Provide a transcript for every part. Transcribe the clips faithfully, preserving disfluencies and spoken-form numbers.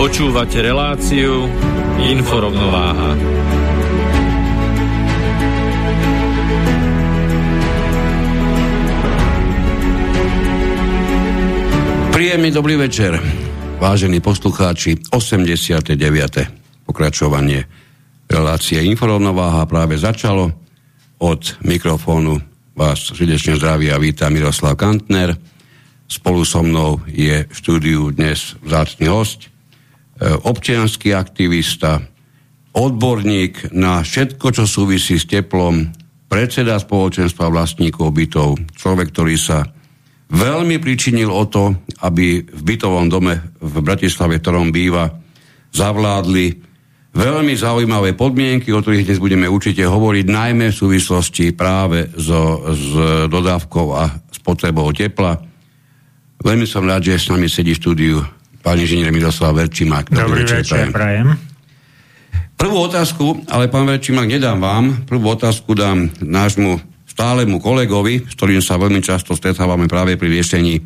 Počúvate reláciu Inforovnováha. Príjemný dobrý večer, vážení poslucháči, osemdesiate deviate pokračovanie relácie Inforovnováha práve začalo. Od mikrofónu vás srdečne zdraví a vítam Miroslav Kantner. Spolu so mnou je v štúdiu dnes vzácny hosť, občiansky aktivista, odborník na všetko, čo súvisí s teplom, predseda spoločenstva vlastníkov bytov, človek, ktorý sa veľmi pričinil o to, aby v bytovom dome v Bratislave, v ktorom býva, zavládli veľmi zaujímavé podmienky, o ktorých dnes budeme určite hovoriť, najmä v súvislosti práve so, s dodávkou a spotrebou tepla. Veľmi som rád, že s nami sedí v štúdiu pán inžinier Miroslav Verčimák. Dobrý večer, prajem. Prvú otázku, ale pán Verčimák, nedám vám. Prvú otázku dám nášmu stálemu kolegovi, s ktorým sa veľmi často stretávame práve pri riešení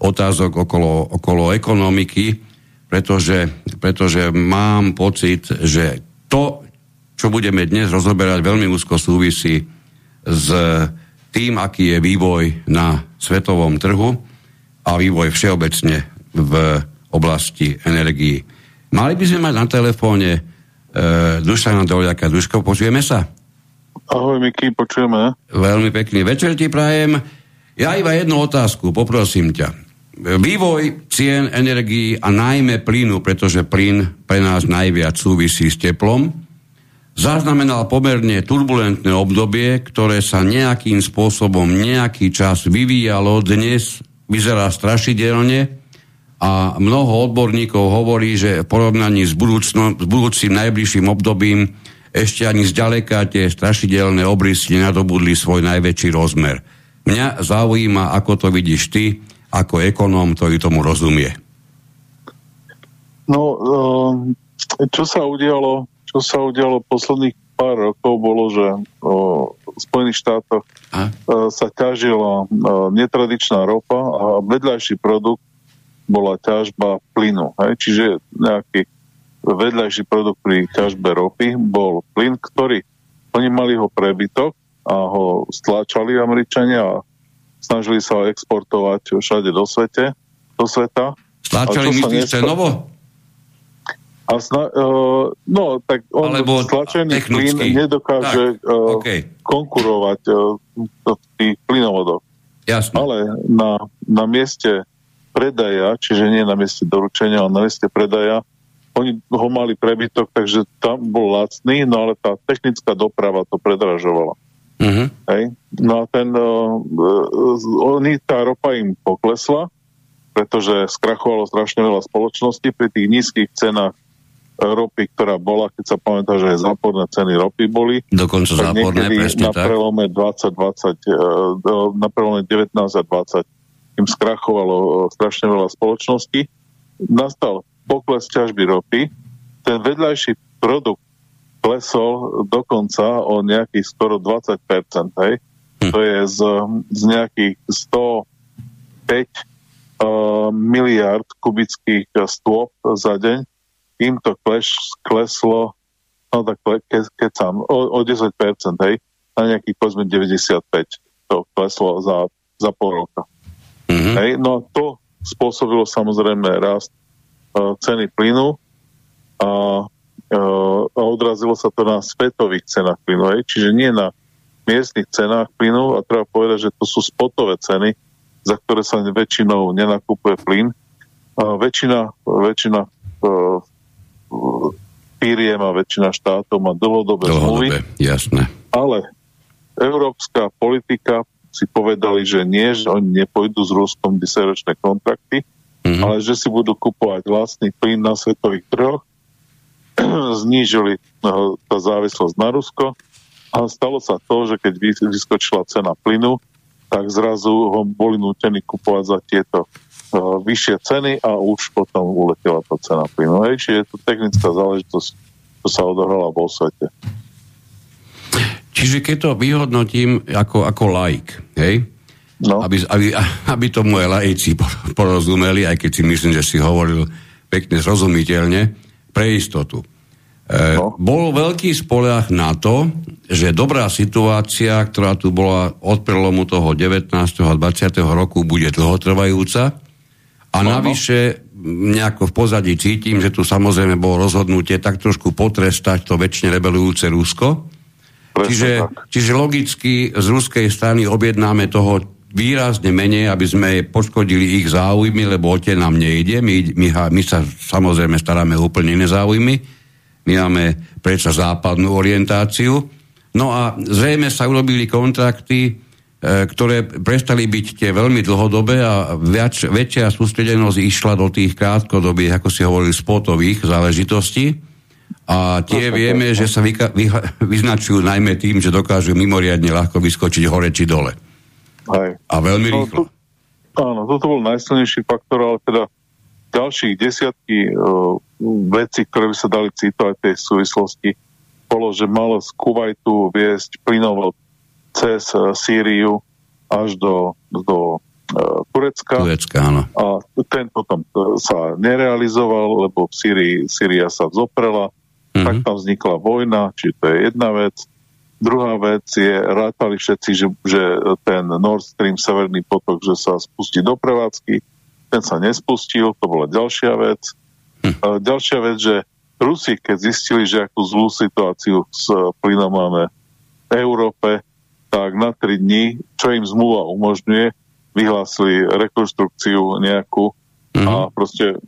otázok okolo, okolo ekonomiky, pretože, pretože mám pocit, že to, čo budeme dnes rozoberať, veľmi úzko súvisí s tým, aký je vývoj na svetovom trhu a vývoj všeobecne v oblasti energií. Mali by sme mať na telefóne e, Dušana Doliaka. Duško, počujeme sa? Ahoj, Miky, počujeme. Veľmi pekný večer ti prajem. Ja iba jednu otázku, poprosím ťa. Vývoj cien energií a najmä plynu, pretože plyn pre nás najviac súvisí s teplom, zaznamenal pomerne turbulentné obdobie, ktoré sa nejakým spôsobom nejaký čas vyvíjalo. Dnes vyzerá strašidelne, a mnoho odborníkov hovorí, že v porovnaní s, budúcno, s budúcim najbližším obdobím ešte ani zďaleka tie strašidelné obrysy nenadobudli svoj najväčší rozmer. Mňa zaujíma, ako to vidíš ty, ako ekonóm, ktorý tomu rozumie. No, čo sa udialo, čo sa udialo posledných pár rokov, bolo, že v Spojených štátoch a? sa ťažila netradičná ropa a vedľajší produkt bola ťažba plynu. Hej? Čiže nejaký vedľajší produkt pri ťažbe ropy bol plyn, ktorý, oni mali ho prebytok a ho stláčali Američania a snažili sa ho exportovať všade do svete, do sveta. Stláčali myslíš nestr- cenovo? A sna- uh, no, tak on alebo stlačený plyn nedokáže tak, uh, okay. konkurovať uh, v tých plynovodoch. Jasne. Ale na, na mieste predaja, čiže nie na mieste doručenia, ale na mieste predaja. Oni ho mali prebytok, takže tam bol lacný, no ale tá technická doprava to predražovala. Uh-huh. Hej? No a ten, uh, oni, tá ropa im poklesla, pretože skrachovalo strašne veľa spoločností pri tých nízkych cenách ropy, ktorá bola, keď sa pamätá, že záporné ceny ropy boli. Dokonca záporné, presne na tak. Prelome dvadsať, dvadsať, uh, na prelome devätnásť a dvadsať im skrachovalo strašne veľa spoločností. Nastal pokles ťažby ropy. Ten vedľajší produkt klesol dokonca o nejakých skoro dvadsať percent. Hej. To je z, z nejakých stopäť uh, miliard kubických stôp za deň. Im to kles, kleslo no tak ke, kecam, o, o desať percent. Hej. Na nejakých povedzme deväťdesiatpäť percent to kleslo za, za pol roka. Mm-hmm. Hej, no to spôsobilo samozrejme rast uh, ceny plynu a uh, a odrazilo sa to na svetových cenách plynu, hej? Čiže nie na miestnych cenách plynu, a treba povedať, že to sú spotové ceny, za ktoré sa väčšinou nenakupuje plyn. A väčšina väčšina firiem a väčšina štátov má dlhodobé zmluvy. Jasné. Ale európska politika si povedali, že nie, že oni nepôjdu s Ruskom desaťročné kontrakty, mm-hmm. ale že si budú kupovať vlastný plyn na svetových trhoch. Znížili tá závislosť na Rusko a stalo sa to, že keď vyskočila cena plynu, tak zrazu ho boli nútení kupovať za tieto uh, vyššie ceny a už potom uletela tá cena plynu. Hej, čiže je to technická záležitosť, čo sa odohrala vo svete. Čiže keď to vyhodnotím ako, ako laik, hej? No. Aby, aby, aby to moje laici porozumeli, aj keď si myslím, že si hovoril pekne zrozumiteľne, pre istotu. E, no. Bol veľký spoľah na to, že dobrá situácia, ktorá tu bola od prelomu toho devätnásteho a dvadsiateho roku, bude dlhotrvajúca. A no, navyše nejako v pozadí cítim, že tu samozrejme bolo rozhodnutie tak trošku potrestať to väčšine rebelujúce Rusko. Čiže, čiže logicky z ruskej strany objednáme toho výrazne menej, aby sme poškodili ich záujmy, lebo o tie nám nejde. My, my, my sa samozrejme staráme úplne iné záujmy. My máme predsa západnú orientáciu. No a zrejme sa urobili kontrakty, e, ktoré prestali byť tie veľmi dlhodobé a viac, väčšia sústredenosť išla do tých krátkodobých, ako si hovorili, spotových záležitostí. A tie vieme, že sa vyka- vyha- vyznačujú najmä tým, že dokážu mimoriadne ľahko vyskočiť hore či dole. Hej. A veľmi rýchlo. No, to, áno, toto bol najsilnejší faktor, ale teda ďalších desiatky uh, vecí, ktoré by sa dali citovať v tej súvislosti, bolo, že malo z Kuvajtu viesť plynovod cez uh, Sýriu až do, do uh, Turecka. Turecka, áno. A ten potom sa nerealizoval, lebo v Sýrii, Sýria sa vzoprela, mm-hmm. tak tam vznikla vojna, čiže to je jedna vec. Druhá vec je, rátali všetci, že, že ten Nord Stream, Severný potok, že sa spustí do prevádzky. Ten sa nespustil, to bola ďalšia vec. Hm. Ďalšia vec, že Rusi, keď zistili, že akú zlú situáciu s plynom máme v Európe, tak na tri dni, čo im zmluva umožňuje, vyhlásili rekonštrukciu nejakú hm. a proste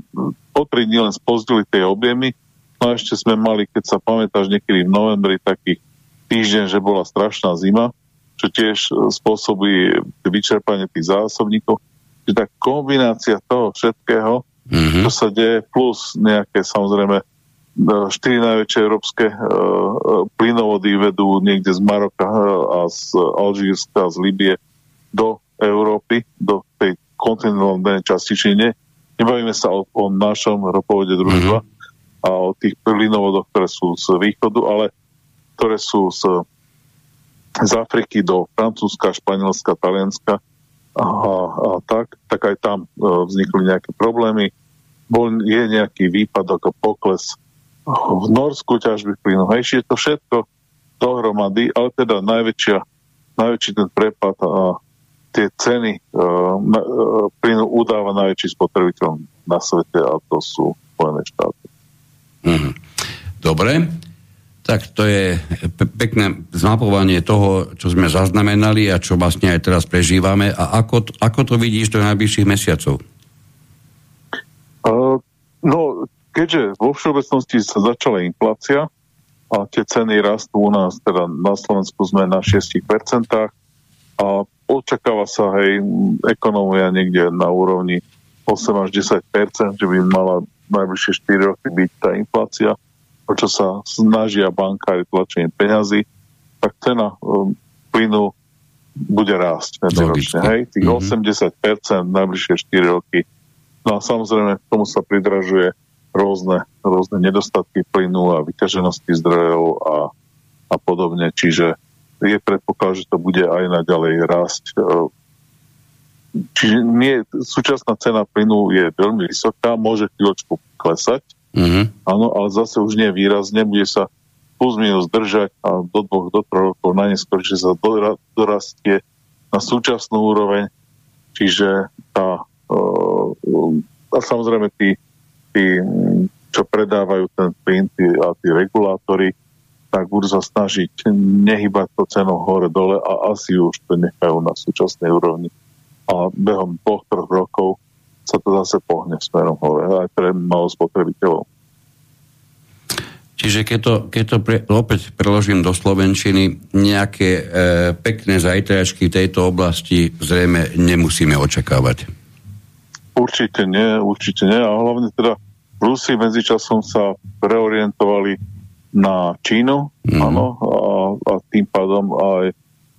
po tri dni len spozdili tie objemy. No a ešte sme mali, keď sa pamätáš, niekedy v novembri takých týždeň, že bola strašná zima, čo tiež spôsobí vyčerpanie tých zásobníkov. Čiže tá kombinácia toho všetkého, mm-hmm. čo sa deje, plus nejaké samozrejme štyri najväčšie európske e, plynovody vedú niekde z Maroka a z Alžírska a z Libie do Európy, do tej kontinentálnej časti, či nie. Nebavíme sa o, o našom ropovode družstva mm-hmm. a o tých plynovodoch, ktoré sú z východu, ale ktoré sú z, z Afriky do Francúzska, Španielska, Talianska a, a tak, tak aj tam e, vznikli nejaké problémy. Bol, je nejaký výpadok a pokles v Norsku ťažby plynu. Hej, je to všetko dohromady, ale teda najväčšia, najväčší ten prepad a tie ceny e, e, plynu udáva najväčší spotrebiteľ na svete a to sú Spojené štáty. Mm-hmm. Dobre. Tak to je pekné zmapovanie toho, čo sme zaznamenali a čo vlastne aj teraz prežívame. A ako, ako to vidíš do najbližších mesiacov? Uh, no, keďže vo všeobecnosti sa začala inflácia a tie ceny rastú u nás, teda na Slovensku sme na šesť percent a očakáva sa, hej, ekonomia niekde na úrovni osem až desať percent, že by mala najbližšie štyri roky byť tá inflácia, čo sa snažia bankári tlačenie peňazí, tak cena um, plynu bude rásť medziročne, hej? Tých mm-hmm. osemdesiat percent najbližšie štyri roky. No a samozrejme, k tomu sa pridražuje rôzne, rôzne nedostatky plynu a vyťaženosti zdrojov a, a podobne. Čiže je predpoklad, že to bude aj naďalej rásť. Čiže nie, súčasná cena plynu je veľmi vysoká, môže chvíľočku klesať, mm-hmm. áno, ale zase už nie výrazne, bude sa plus minus držať a do dvoch, do troch rokov najneskôršie sa dorastie na súčasnú úroveň, čiže tá e, a samozrejme tí, tí čo predávajú ten plyn a tí regulátori, tak budú sa snažiť nehybať to cenu hore-dole a asi už to nechajú na súčasnej úrovni. A behom dvoch, troch rokov sa to zase pohne smerom hore, aj pre malo spotrebiteľov. Čiže keď to, keď to pre, opäť preložím do slovenčiny, nejaké e, pekné zajtračky v tejto oblasti zrejme nemusíme očakávať. Určite nie, určite nie. A hlavne teda Rusi medzičasom sa preorientovali na Čínu, mm-hmm. áno, a, a tým pádom aj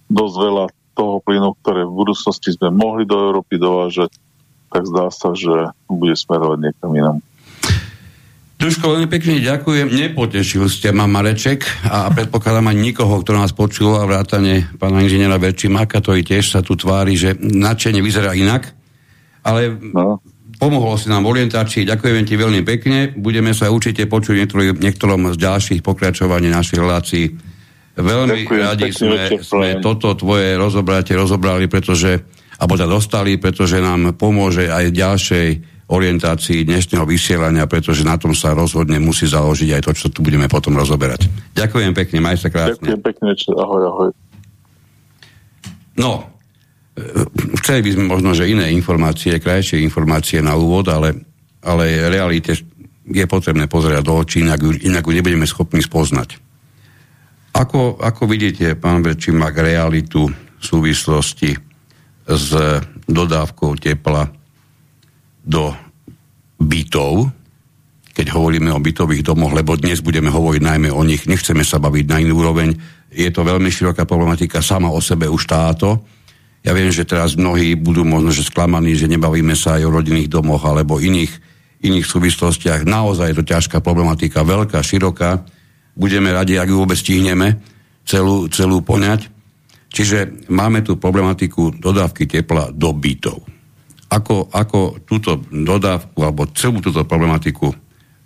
dosť veľa toho plynu, ktoré v budúcnosti sme mohli do Európy dovážať, tak zdá sa, že bude smerovať niekam inam. Duško, veľmi pekne ďakujem. Nepotešil ste ma, Mareček, a predpokladám ani nikoho, kto nás počul, a vrátane pána inžiniera Verčimáka, ktorý tiež sa tu tvári, že nadšenie vyzerá inak, ale no. Pomohol si nám orientácii. Ďakujem ti veľmi pekne. Budeme sa určite počuť niektorý, niektorom z ďalších pokračovaní našich relácií. Veľmi ďakujem, radi sme, sme toto tvoje rozobratie rozobrali, pretože, alebo sa dostali, pretože nám pomôže aj ďalšej orientácii dnešného vysielania, pretože na tom sa rozhodne musí založiť aj to, čo tu budeme potom rozoberať. Ďakujem pekne, maj sa krásne. Ďakujem pekne, ahoj, ahoj. No, chceli by sme možno, že iné informácie, krajšie informácie na úvod, ale, ale realite je potrebné pozerať do očí, inak, inak ju nebudeme schopní spoznať. Ako, ako vidíte, pán Verčimák, realitu v súvislosti s dodávkou tepla do bytov, keď hovoríme o bytových domoch, lebo dnes budeme hovoriť najmä o nich, nechceme sa baviť na inú úroveň, je to veľmi široká problematika sama o sebe už táto. Ja viem, že teraz mnohí budú možno že sklamaní, že nebavíme sa aj o rodinných domoch alebo iných, iných súvislostiach. Naozaj je to ťažká problematika, veľká, široká. Budeme radi, ak ju vôbec stihneme celú, celú poňať. Čiže máme tu problematiku dodávky tepla do bytov. Ako, ako túto dodávku alebo celú túto problematiku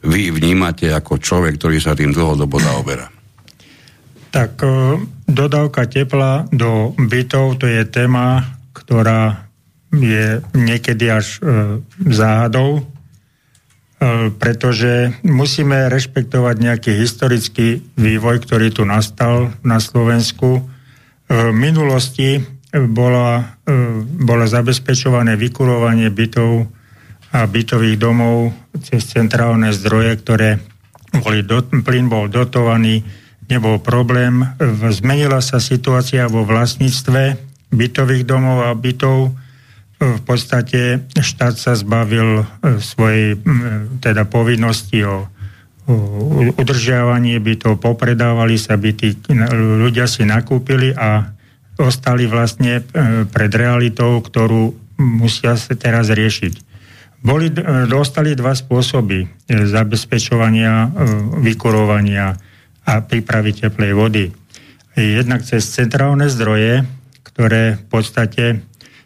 vy vnímate ako človek, ktorý sa tým dlhodobo zaoberá? Tak dodávka tepla do bytov, to je téma, ktorá je niekedy až záhadou, pretože musíme rešpektovať nejaký historický vývoj, ktorý tu nastal na Slovensku. V minulosti bola, bolo zabezpečované vykurovanie bytov a bytových domov cez centrálne zdroje, ktoré boli, plyn bol dotovaný, nebol problém. Zmenila sa situácia vo vlastníctve bytových domov a bytov. V podstate štát sa zbavil svojej teda povinnosti o, o udržiavanie bytov, popredávali sa byty, ľudia si nakúpili a ostali vlastne pred realitou, ktorú musia sa teraz riešiť. Boli, dostali dva spôsoby zabezpečovania, vykurovania a prípravy teplej vody. Jednak cez centrálne zdroje, ktoré v podstate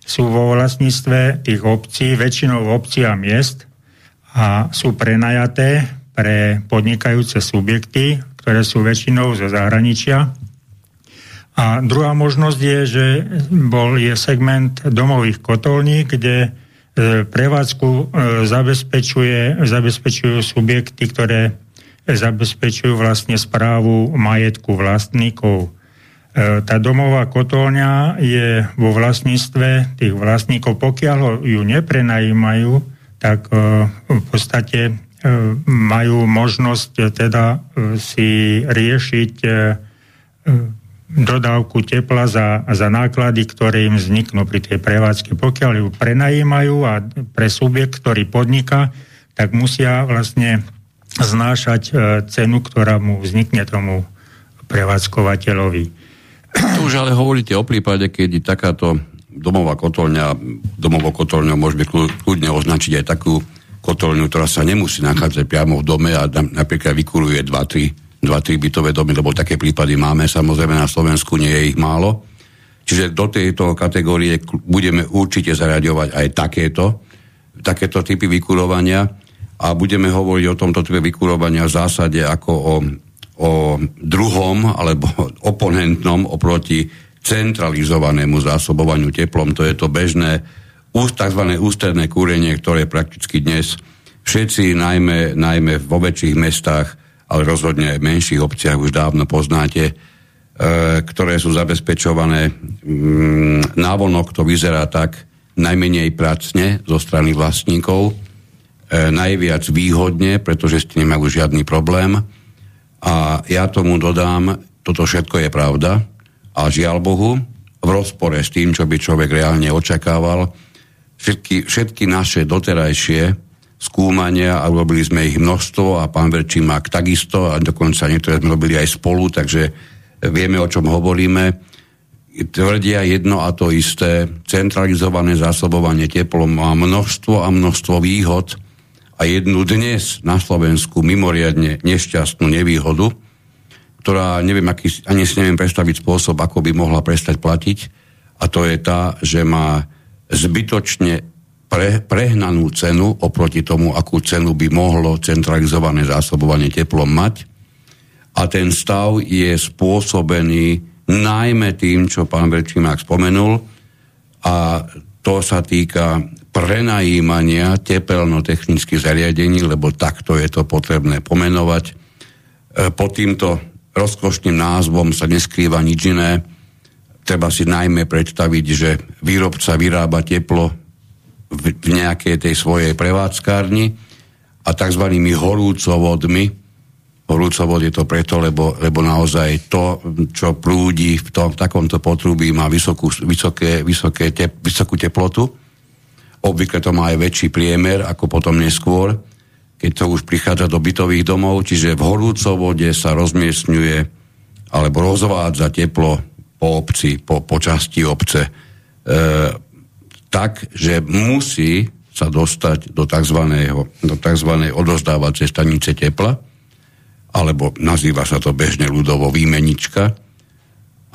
sú vo vlastníctve tých obcí, väčšinou obcí a miest, a sú prenajaté pre podnikajúce subjekty, ktoré sú väčšinou zo zahraničia. A druhá možnosť je, že bol je segment domových kotolní, kde prevádzku zabezpečuje, zabezpečujú subjekty, ktoré zabezpečujú vlastne správu majetku vlastníkov. Tá domová kotolňa je vo vlastníctve tých vlastníkov. Pokiaľ ju neprenajímajú, tak v podstate majú možnosť teda si riešiť dodávku tepla za, za náklady, ktoré im vzniknú pri tej prevádzke. Pokiaľ ju prenajímajú a pre subjekt, ktorý podniká, tak musia vlastne znášať cenu, ktorá mu vznikne tomu prevádzkovateľovi. Tu už ale hovoríte o prípade, keď takáto domová kotolňa, domovou kotolňou môžeme kľudne označiť aj takú kotolňu, ktorá sa nemusí nachádzať priamo v dome a napríklad vykuruje dva tri bytové domy, lebo také prípady máme, samozrejme na Slovensku nie je ich málo. Čiže do tejto kategórie budeme určite zaraďovať aj takéto, takéto typy vykurovania. A budeme hovoriť o tomto type vykurovania v zásade ako o, o druhom alebo oponentnom oproti centralizovanému zásobovaniu teplom. To je to bežné tzv. Ústredné kúrenie, ktoré prakticky dnes v Všetci, najmä, najmä vo väčších mestách, ale rozhodne aj v menších obciach už dávno poznáte, ktoré sú zabezpečované. Návonok to vyzerá tak, najmenej pracne zo strany vlastníkov, najviac výhodne, pretože s tým nemajú žiadny problém. A ja tomu dodám, toto všetko je pravda a žiaľ Bohu, v rozpore s tým, čo by človek reálne očakával, všetky, všetky naše doterajšie skúmania, a robili sme ich množstvo a pán Verčimák takisto a dokonca niektoré sme robili aj spolu, takže vieme, o čom hovoríme. Tvrdia jedno a to isté, centralizované zásobovanie teplom má množstvo a množstvo výhod a jednu dnes na Slovensku mimoriadne nešťastnú nevýhodu, ktorá neviem, aký, ani si neviem predstaviť spôsob, ako by mohla prestať platiť, a to je tá, že má zbytočne Pre, prehnanú cenu oproti tomu, akú cenu by mohlo centralizované zásobovanie teplom mať. A ten stav je spôsobený najmä tým, čo pán Verčimák spomenul, a to sa týka prenajímania tepelno-technických zariadení, lebo takto je to potrebné pomenovať. Pod týmto rozkošným názvom sa neskrýva nič iné. Treba si najmä predstaviť, že výrobca vyrába teplo v nejakej tej svojej prevádzkárni a takzvanými horúcovodmi. Horúcovod je to preto, lebo, lebo naozaj to, čo prúdi v, tom, v takomto potrubí, má vysokú, vysoké, vysoké tep, vysokú teplotu. Obvykle to má aj väčší priemer, ako potom neskôr, keď to už prichádza do bytových domov, čiže v horúcovode sa rozmiestňuje alebo rozvádza teplo po obci, po, po časti obce, e, tak, že musí sa dostať do tzv. do tzv. Odozdávacej stanice tepla, alebo nazýva sa to bežne ľudovo výmenička.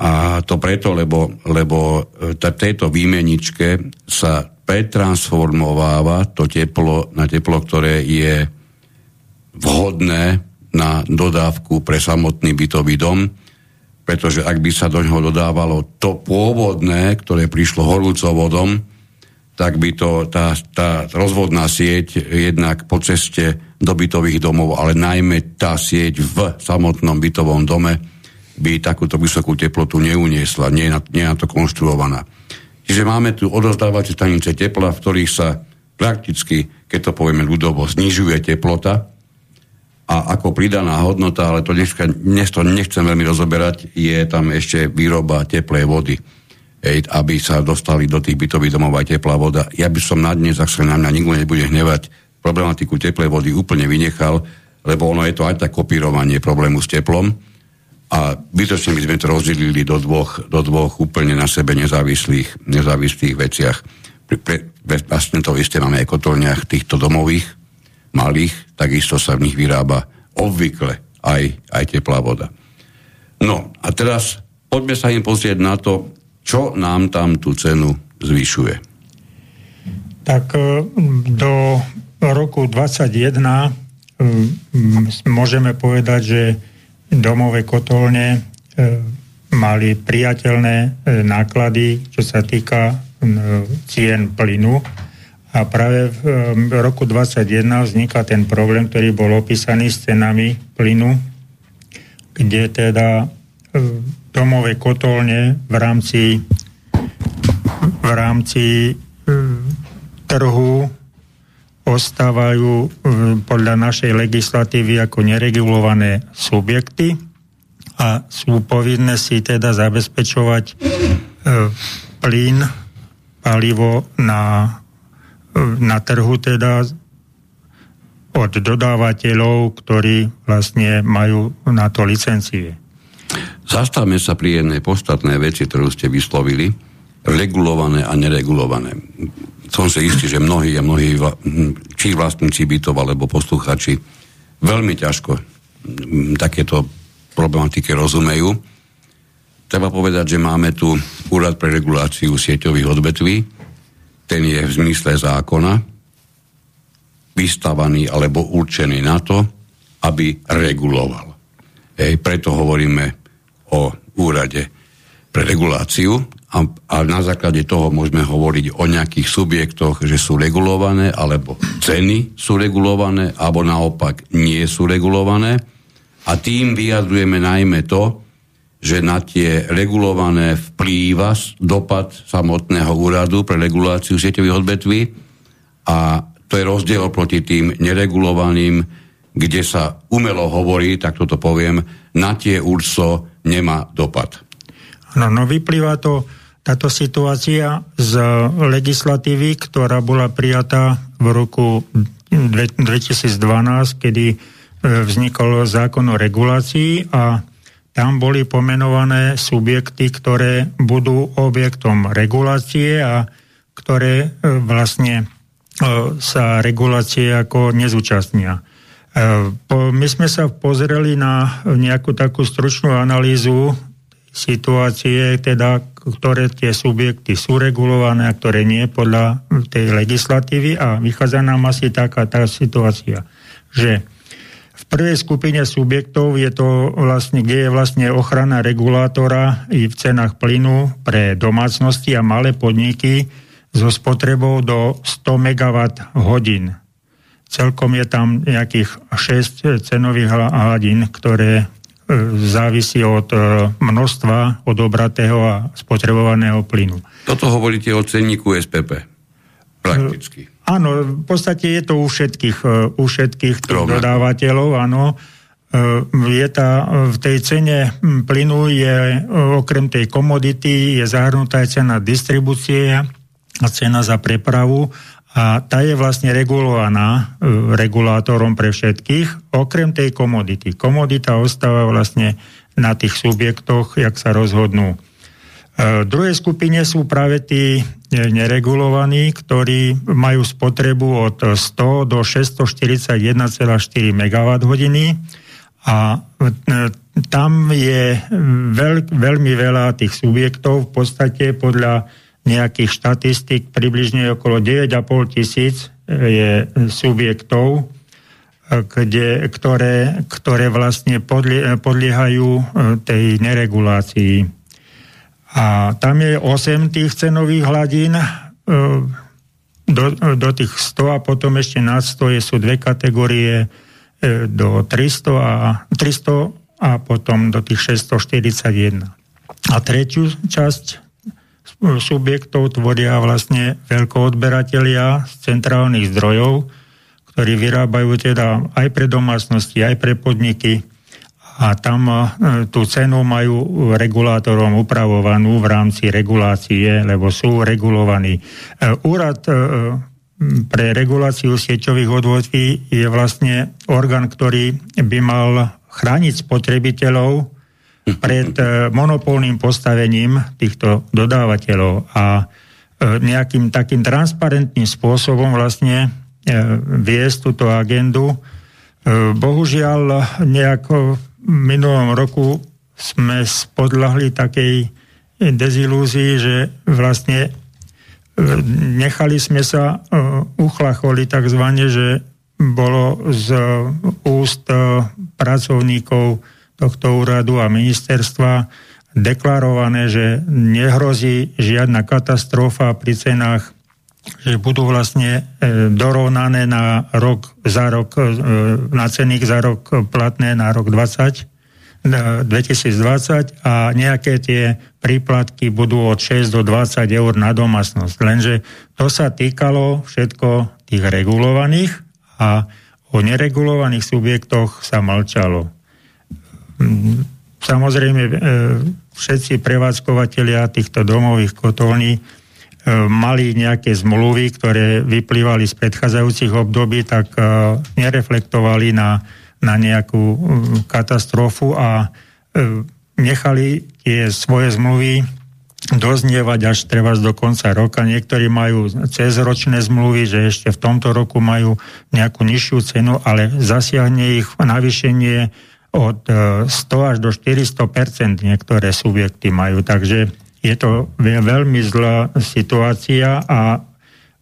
A to preto, lebo, lebo t- tejto výmeničke sa pretransformováva to teplo na teplo, ktoré je vhodné na dodávku pre samotný bytový dom, pretože ak by sa do ňoho dodávalo to pôvodné, ktoré prišlo horúcovodom, tak by to tá, tá rozvodná sieť jednak po ceste do bytových domov, ale najmä tá sieť v samotnom bytovom dome by takúto vysokú teplotu neuniesla, nie je na to konštruovaná. Čiže máme tu odozdávacie stanice tepla, v ktorých sa prakticky, keď to povieme ľudovo, znižuje teplota, a ako pridaná hodnota, ale to dneska, dnes to nechcem veľmi rozoberať, je tam ešte výroba teplej vody, aby sa dostali do tých bytových domov aj teplá voda. Ja by som na dnes, ak sa na mňa nikto nebude hnevať, problematiku teplej vody úplne vynechal, lebo ono je to aj tak kopírovanie problému s teplom a bytočne by sme to rozdelili do dvoch, do dvoch úplne na sebe nezávislých, nezávislých veciach. Pre, pre, vlastne to isté máme aj kotolniach týchto domových, malých, takisto sa v nich vyrába obvykle aj, aj teplá voda. No a teraz poďme sa im pozrieť na to, čo nám tam tú cenu zvyšuje? Tak do roku dvadsaťjeden môžeme povedať, že domové kotolne mali priateľné náklady, čo sa týka cien plynu. A práve v roku dvadsaťjeden vzniká ten problém, ktorý bol opísaný s cenami plynu, kde teda domové kotolne v rámci v rámci trhu ostávajú podľa našej legislatívy ako neregulované subjekty a sú povinné si teda zabezpečovať plyn, palivo na, na trhu teda od dodávateľov, ktorí vlastne majú na to licencie. Zastavme sa pri jednej podstatnej veci, ktorú ste vyslovili, regulované a neregulované. Som si istý, že mnohí a mnohí, či vlastníci bytov, alebo poslucháči, veľmi ťažko takéto problematike rozumejú. Treba povedať, že máme tu Úrad pre reguláciu sieťových odvetví, ten je v zmysle zákona vystavaný alebo určený na to, aby reguloval. Hej, preto hovoríme o úrade pre reguláciu a, a na základe toho môžeme hovoriť o nejakých subjektoch, že sú regulované alebo ceny sú regulované, alebo naopak nie sú regulované. A tým vyjadrujeme najmä to, že na tie regulované vplýva dopad samotného úradu pre reguláciu sieťových odvetví a to je rozdiel proti tým neregulovaným, kde sa umelo hovorí, tak toto poviem, na tie ÚRSO nemá dopad. No, no vyplýva to táto situácia z legislatívy, ktorá bola prijatá v roku dvetisícdvanásť, kedy vznikol zákon o regulácii a tam boli pomenované subjekty, ktoré budú objektom regulácie a ktoré vlastne sa regulácie ako nezúčastnia. My sme sa pozreli na nejakú takú stručnú analýzu situácie, teda, ktoré tie subjekty sú regulované a ktoré nie podľa tej legislatívy a vychádza nám asi taká tá situácia, že v prvej skupine subjektov je to vlastne, kde je vlastne ochrana regulátora i v cenách plynu pre domácnosti a malé podniky so spotrebou do sto megawatthodín. Celkom je tam nejakých šesť cenových hladín, ktoré závisí od množstva odobratého a spotrebovaného plynu. Toto hovoríte o cenníku es pé pé prakticky. Áno, v podstate je to u všetkých, u všetkých tých dodávateľov, áno. Je tá, v tej cene plynu je okrem tej komodity je zahrnutá aj cena distribúcie a cena za prepravu a tá je vlastne regulovaná regulátorom pre všetkých, okrem tej komodity. Komodita ostáva vlastne na tých subjektoch, jak sa rozhodnú. V druhej skupine sú práve tí neregulovaní, ktorí majú spotrebu od sto do šesťstoštyridsaťjeden celá štyri megawatthodiny a tam je veľ, veľmi veľa tých subjektov, v podstate podľa nejakých štatistík približne okolo deväť a pol tisíc je subjektov, kde, ktoré, ktoré vlastne podlie, podliehajú tej neregulácii. A tam je osem tých cenových hladín do, do tých sto a potom ešte nad sto sú dve kategórie do tristo a, tristo a potom do tých šesťstoštyridsaťjeden. A tretiu časť subjektov tvoria vlastne veľkoodberatelia z centrálnych zdrojov, ktorí vyrábajú teda aj pre domácnosti, aj pre podniky. A tam tú cenu majú regulátorom upravovanú v rámci regulácie, lebo sú regulovaní. Úrad pre reguláciu sieťových odvetví je vlastne orgán, ktorý by mal chrániť spotrebiteľov pred monopolným postavením týchto dodávateľov a nejakým takým transparentným spôsobom vlastne viesť túto agendu. Bohužiaľ nejako v minulom roku sme spodľahli takej dezilúzii, že vlastne nechali sme sa uchlacholi takzvané, že bolo z úst pracovníkov tohto úradu a ministerstva deklarované, že nehrozí žiadna katastrofa pri cenách, že budú vlastne dorovnané na rok za rok, na ceny za rok platné na rok dvadsať, dvetisícdvadsať a nejaké tie príplatky budú od šesť do dvadsať eur na domácnosť. Lenže to sa týkalo všetko tých regulovaných a o neregulovaných subjektoch sa mlčalo. Samozrejme, všetci prevádzkovateľia týchto domových kotolní mali nejaké zmluvy, ktoré vyplývali z predchádzajúcich období, tak nereflektovali na, na nejakú katastrofu a nechali tie svoje zmluvy doznievať až trebárs do konca roka. Niektorí majú cezročné zmluvy, že ešte v tomto roku majú nejakú nižšiu cenu, ale zasiahne ich navýšenie od sto až do štyristo percent niektoré subjekty majú, takže je to veľmi zlá situácia a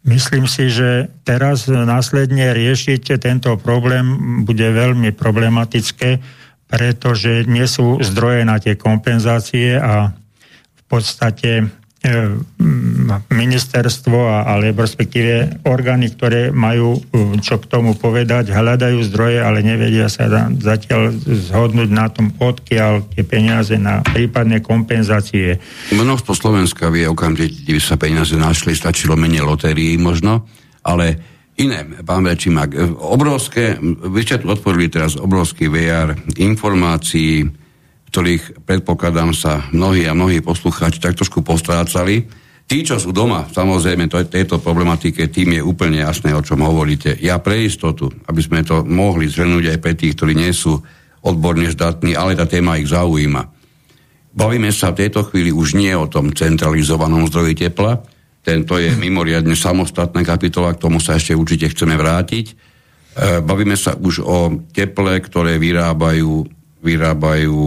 myslím si, že teraz následne riešiť tento problém bude veľmi problematické, pretože nie sú zdroje na tie kompenzácie a v podstate ministerstvo alebo respektíve orgány, ktoré majú čo k tomu povedať, hľadajú zdroje, ale nevedia sa zatiaľ zhodnúť na tom, odkiaľ tie peniaze na prípadné kompenzácie. Množstvo Slovenska vie okamžite, kde sa peniaze našli, stačilo menej lotérií možno, ale iné, pán Verčimák, obrovské, vy ste tu otvorili teraz obrovský vé er informácií, ktorých, predpokladám, sa mnohí a mnohí poslucháči tak trošku postrácali. Tí, čo sú doma, samozrejme, to, tejto problematike, tým je úplne jasné, o čom hovoríte. Ja pre istotu, aby sme to mohli zhrnúť aj pre tých, ktorí nie sú odborne zdatní, ale tá téma ich zaujíma. Bavíme sa v tejto chvíli už nie o tom centralizovanom zdroji tepla, tento je mimoriadne samostatná kapitola, k tomu sa ešte určite chceme vrátiť. Bavíme sa už o teple, ktoré vyrábajú, vyrábajú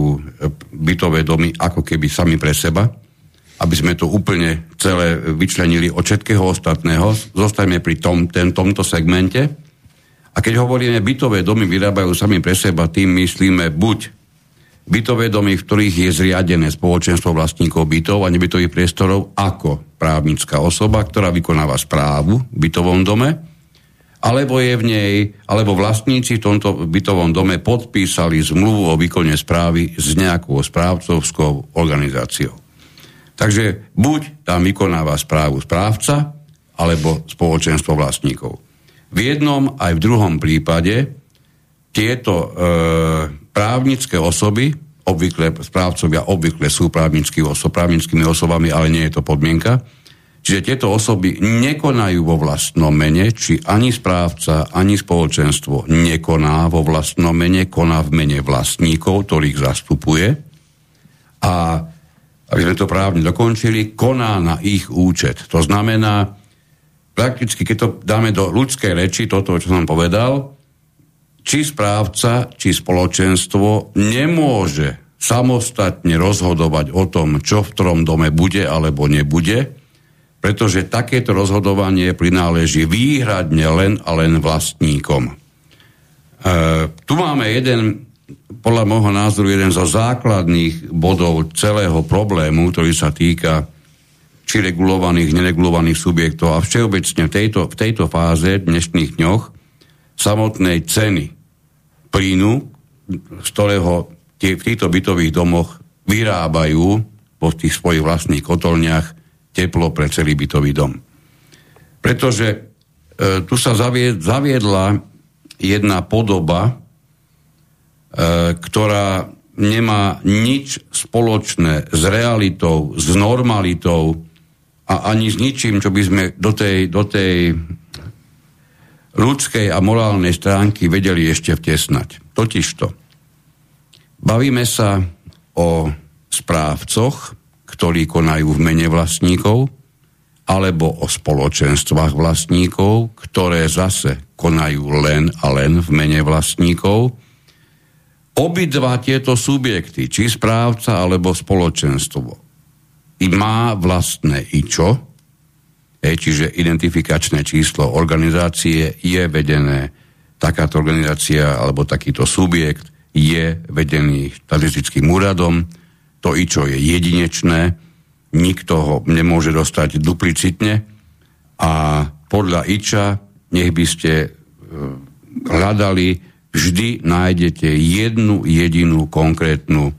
bytové domy ako keby sami pre seba, aby sme to úplne celé vyčlenili od všetkého ostatného. Zostajme pri tom, ten, tomto segmente. A keď hovoríme, bytové domy vyrábajú sami pre seba, tým myslíme buď bytové domy, v ktorých je zriadené spoločenstvo vlastníkov bytov a nebytových priestorov ako právnická osoba, ktorá vykonáva správu v bytovom dome, alebo je v nej, alebo vlastníci v tomto bytovom dome podpísali zmluvu o výkone správy s nejakou správcovskou organizáciou. Takže buď tam vykonáva správu správca, alebo spoločenstvo vlastníkov. V jednom aj v druhom prípade tieto e, právnické osoby, obvykle správcovia obvykle sú právnický oso, právnickými osobami, ale nie je to podmienka. Čiže tieto osoby nekonajú vo vlastnom mene, či ani správca, ani spoločenstvo nekoná vo vlastnom mene, koná v mene vlastníkov, ktorých zastupuje. A aby sme to právne dokončili, koná na ich účet. To znamená, prakticky, keď to dáme do ľudskej reči, toto, čo som povedal, či správca, či spoločenstvo nemôže samostatne rozhodovať o tom, čo v ktorom dome bude alebo nebude, pretože takéto rozhodovanie prináleží výhradne len a len vlastníkom. E, tu máme jeden, podľa môjho názoru, jeden zo základných bodov celého problému, ktorý sa týka či regulovaných, neregulovaných subjektov a všeobecne v tejto, v tejto fáze dnešných dňoch samotnej ceny plynu, z ktorého tie, v týchto bytových domoch vyrábajú po tých svojich vlastných kotolniach teplo pre celý bytový dom. Pretože e, tu sa zavied, zaviedla jedna podoba, e, ktorá nemá nič spoločné s realitou, s normalitou a ani s ničím, čo by sme do tej, do tej ľudskej a morálnej stránky vedeli ešte vtesnať. Totižto, bavíme sa o správcoch, ktorí konajú v mene vlastníkov, alebo o spoločenstvách vlastníkov, ktoré zase konajú len a len v mene vlastníkov. Obidva tieto subjekty, či správca alebo spoločenstvo, i má vlastné ičo, čiže identifikačné číslo organizácie je vedené, takáto organizácia alebo takýto subjekt je vedený štatistickým úradom, to ičo je jedinečné, nikto ho nemôže dostať duplicitne a podľa iča, nech by ste hľadali, vždy nájdete jednu jedinú konkrétnu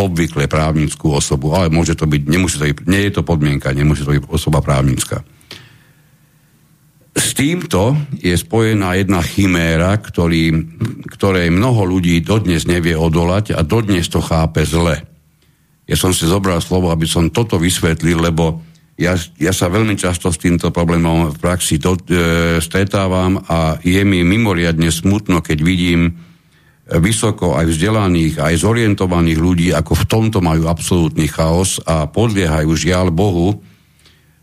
obvykle právnickú osobu, ale môže to byť, nemusí to byť, nie je to podmienka, nemusí to byť osoba právnická. S týmto je spojená jedna chiméra, ktorý, ktorej mnoho ľudí dodnes nevie odolať a dodnes to chápe zle. Ja som si zobral slovo, aby som toto vysvetlil, lebo ja, ja sa veľmi často s týmto problémom v praxi do, e, stretávam a je mi mimoriadne smutno, keď vidím vysoko aj vzdelaných, aj zorientovaných ľudí, ako v tomto majú absolútny chaos a podliehajú žiaľ Bohu,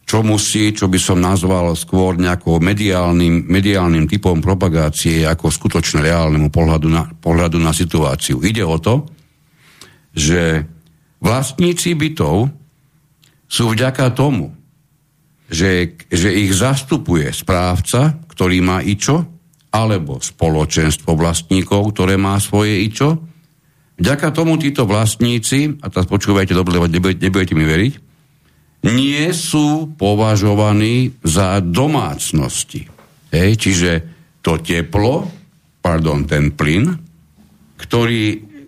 čo musí, čo by som nazval skôr nejakou mediálnym, mediálnym typom propagácie ako skutočne reálnemu pohľadu na, pohľadu na situáciu. Ide o to, že vlastníci bytov sú vďaka tomu, že, že ich zastupuje správca, ktorý má ičo, alebo spoločenstvo vlastníkov, ktoré má svoje ičo. Vďaka tomu títo vlastníci, a teraz počúvajte dobre, nebudete mi veriť, nie sú považovaní za domácnosti. Hej, čiže to teplo, pardon, ten plyn, ktorý,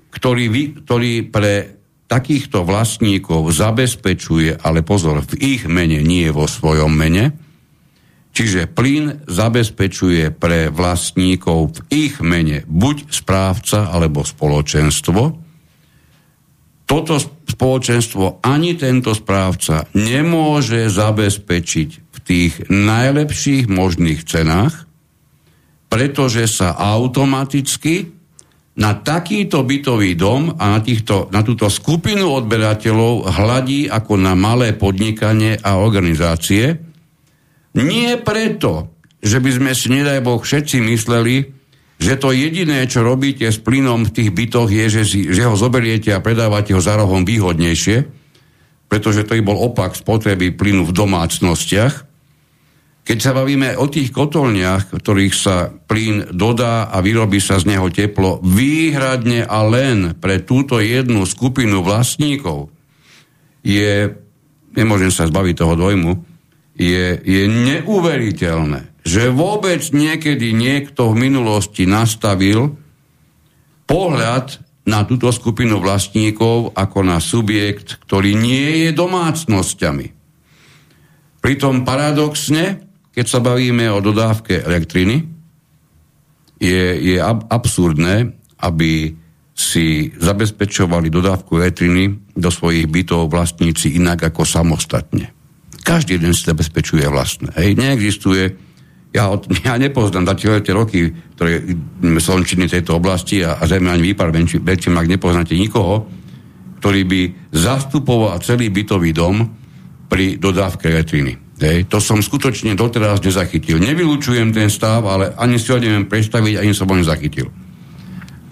ktorý, vy, ktorý pre takýchto vlastníkov zabezpečuje, ale pozor, v ich mene, nie vo svojom mene, čiže plyn zabezpečuje pre vlastníkov v ich mene buď správca alebo spoločenstvo. Toto spoločenstvo ani tento správca nemôže zabezpečiť v tých najlepších možných cenách, pretože sa automaticky na takýto bytový dom a na, týchto, na túto skupinu odberateľov hladí ako na malé podnikanie a organizácie. Nie preto, že by sme si, nedaj Boh, všetci mysleli, že to jediné, čo robíte s plynom v tých bytoch, je, že, si, že ho zoberiete a predávate ho za rohom výhodnejšie, pretože to by bol opak spotreby plynu v domácnostiach. Keď sa bavíme o tých kotolniach, v ktorých sa plyn dodá a vyrobí sa z neho teplo výhradne a len pre túto jednu skupinu vlastníkov, je, nemôžem sa zbaviť toho dojmu, je, je neuveriteľné, že vôbec niekedy niekto v minulosti nastavil pohľad na túto skupinu vlastníkov ako na subjekt, ktorý nie je domácnosťami. Pritom paradoxne, keď sa bavíme o dodávke elektriny, je, je ab- absurdné, aby si zabezpečovali dodávku elektriny do svojich bytov vlastníci inak ako samostatne. Každý jeden si zabezpečuje vlastné. Hej, neexistuje... Ja, ja nepoznám zatiaľ tie roky, ktoré som činný v tejto oblasti a, a zrejme ani výpar Verčimák, ak nepoznáte nikoho, ktorý by zastupoval celý bytový dom pri dodávke elektriny. Hej. To som skutočne doteraz nezachytil. Nevylučujem ten stav, ale ani si ho neviem predstaviť, ani som ho nezachytil.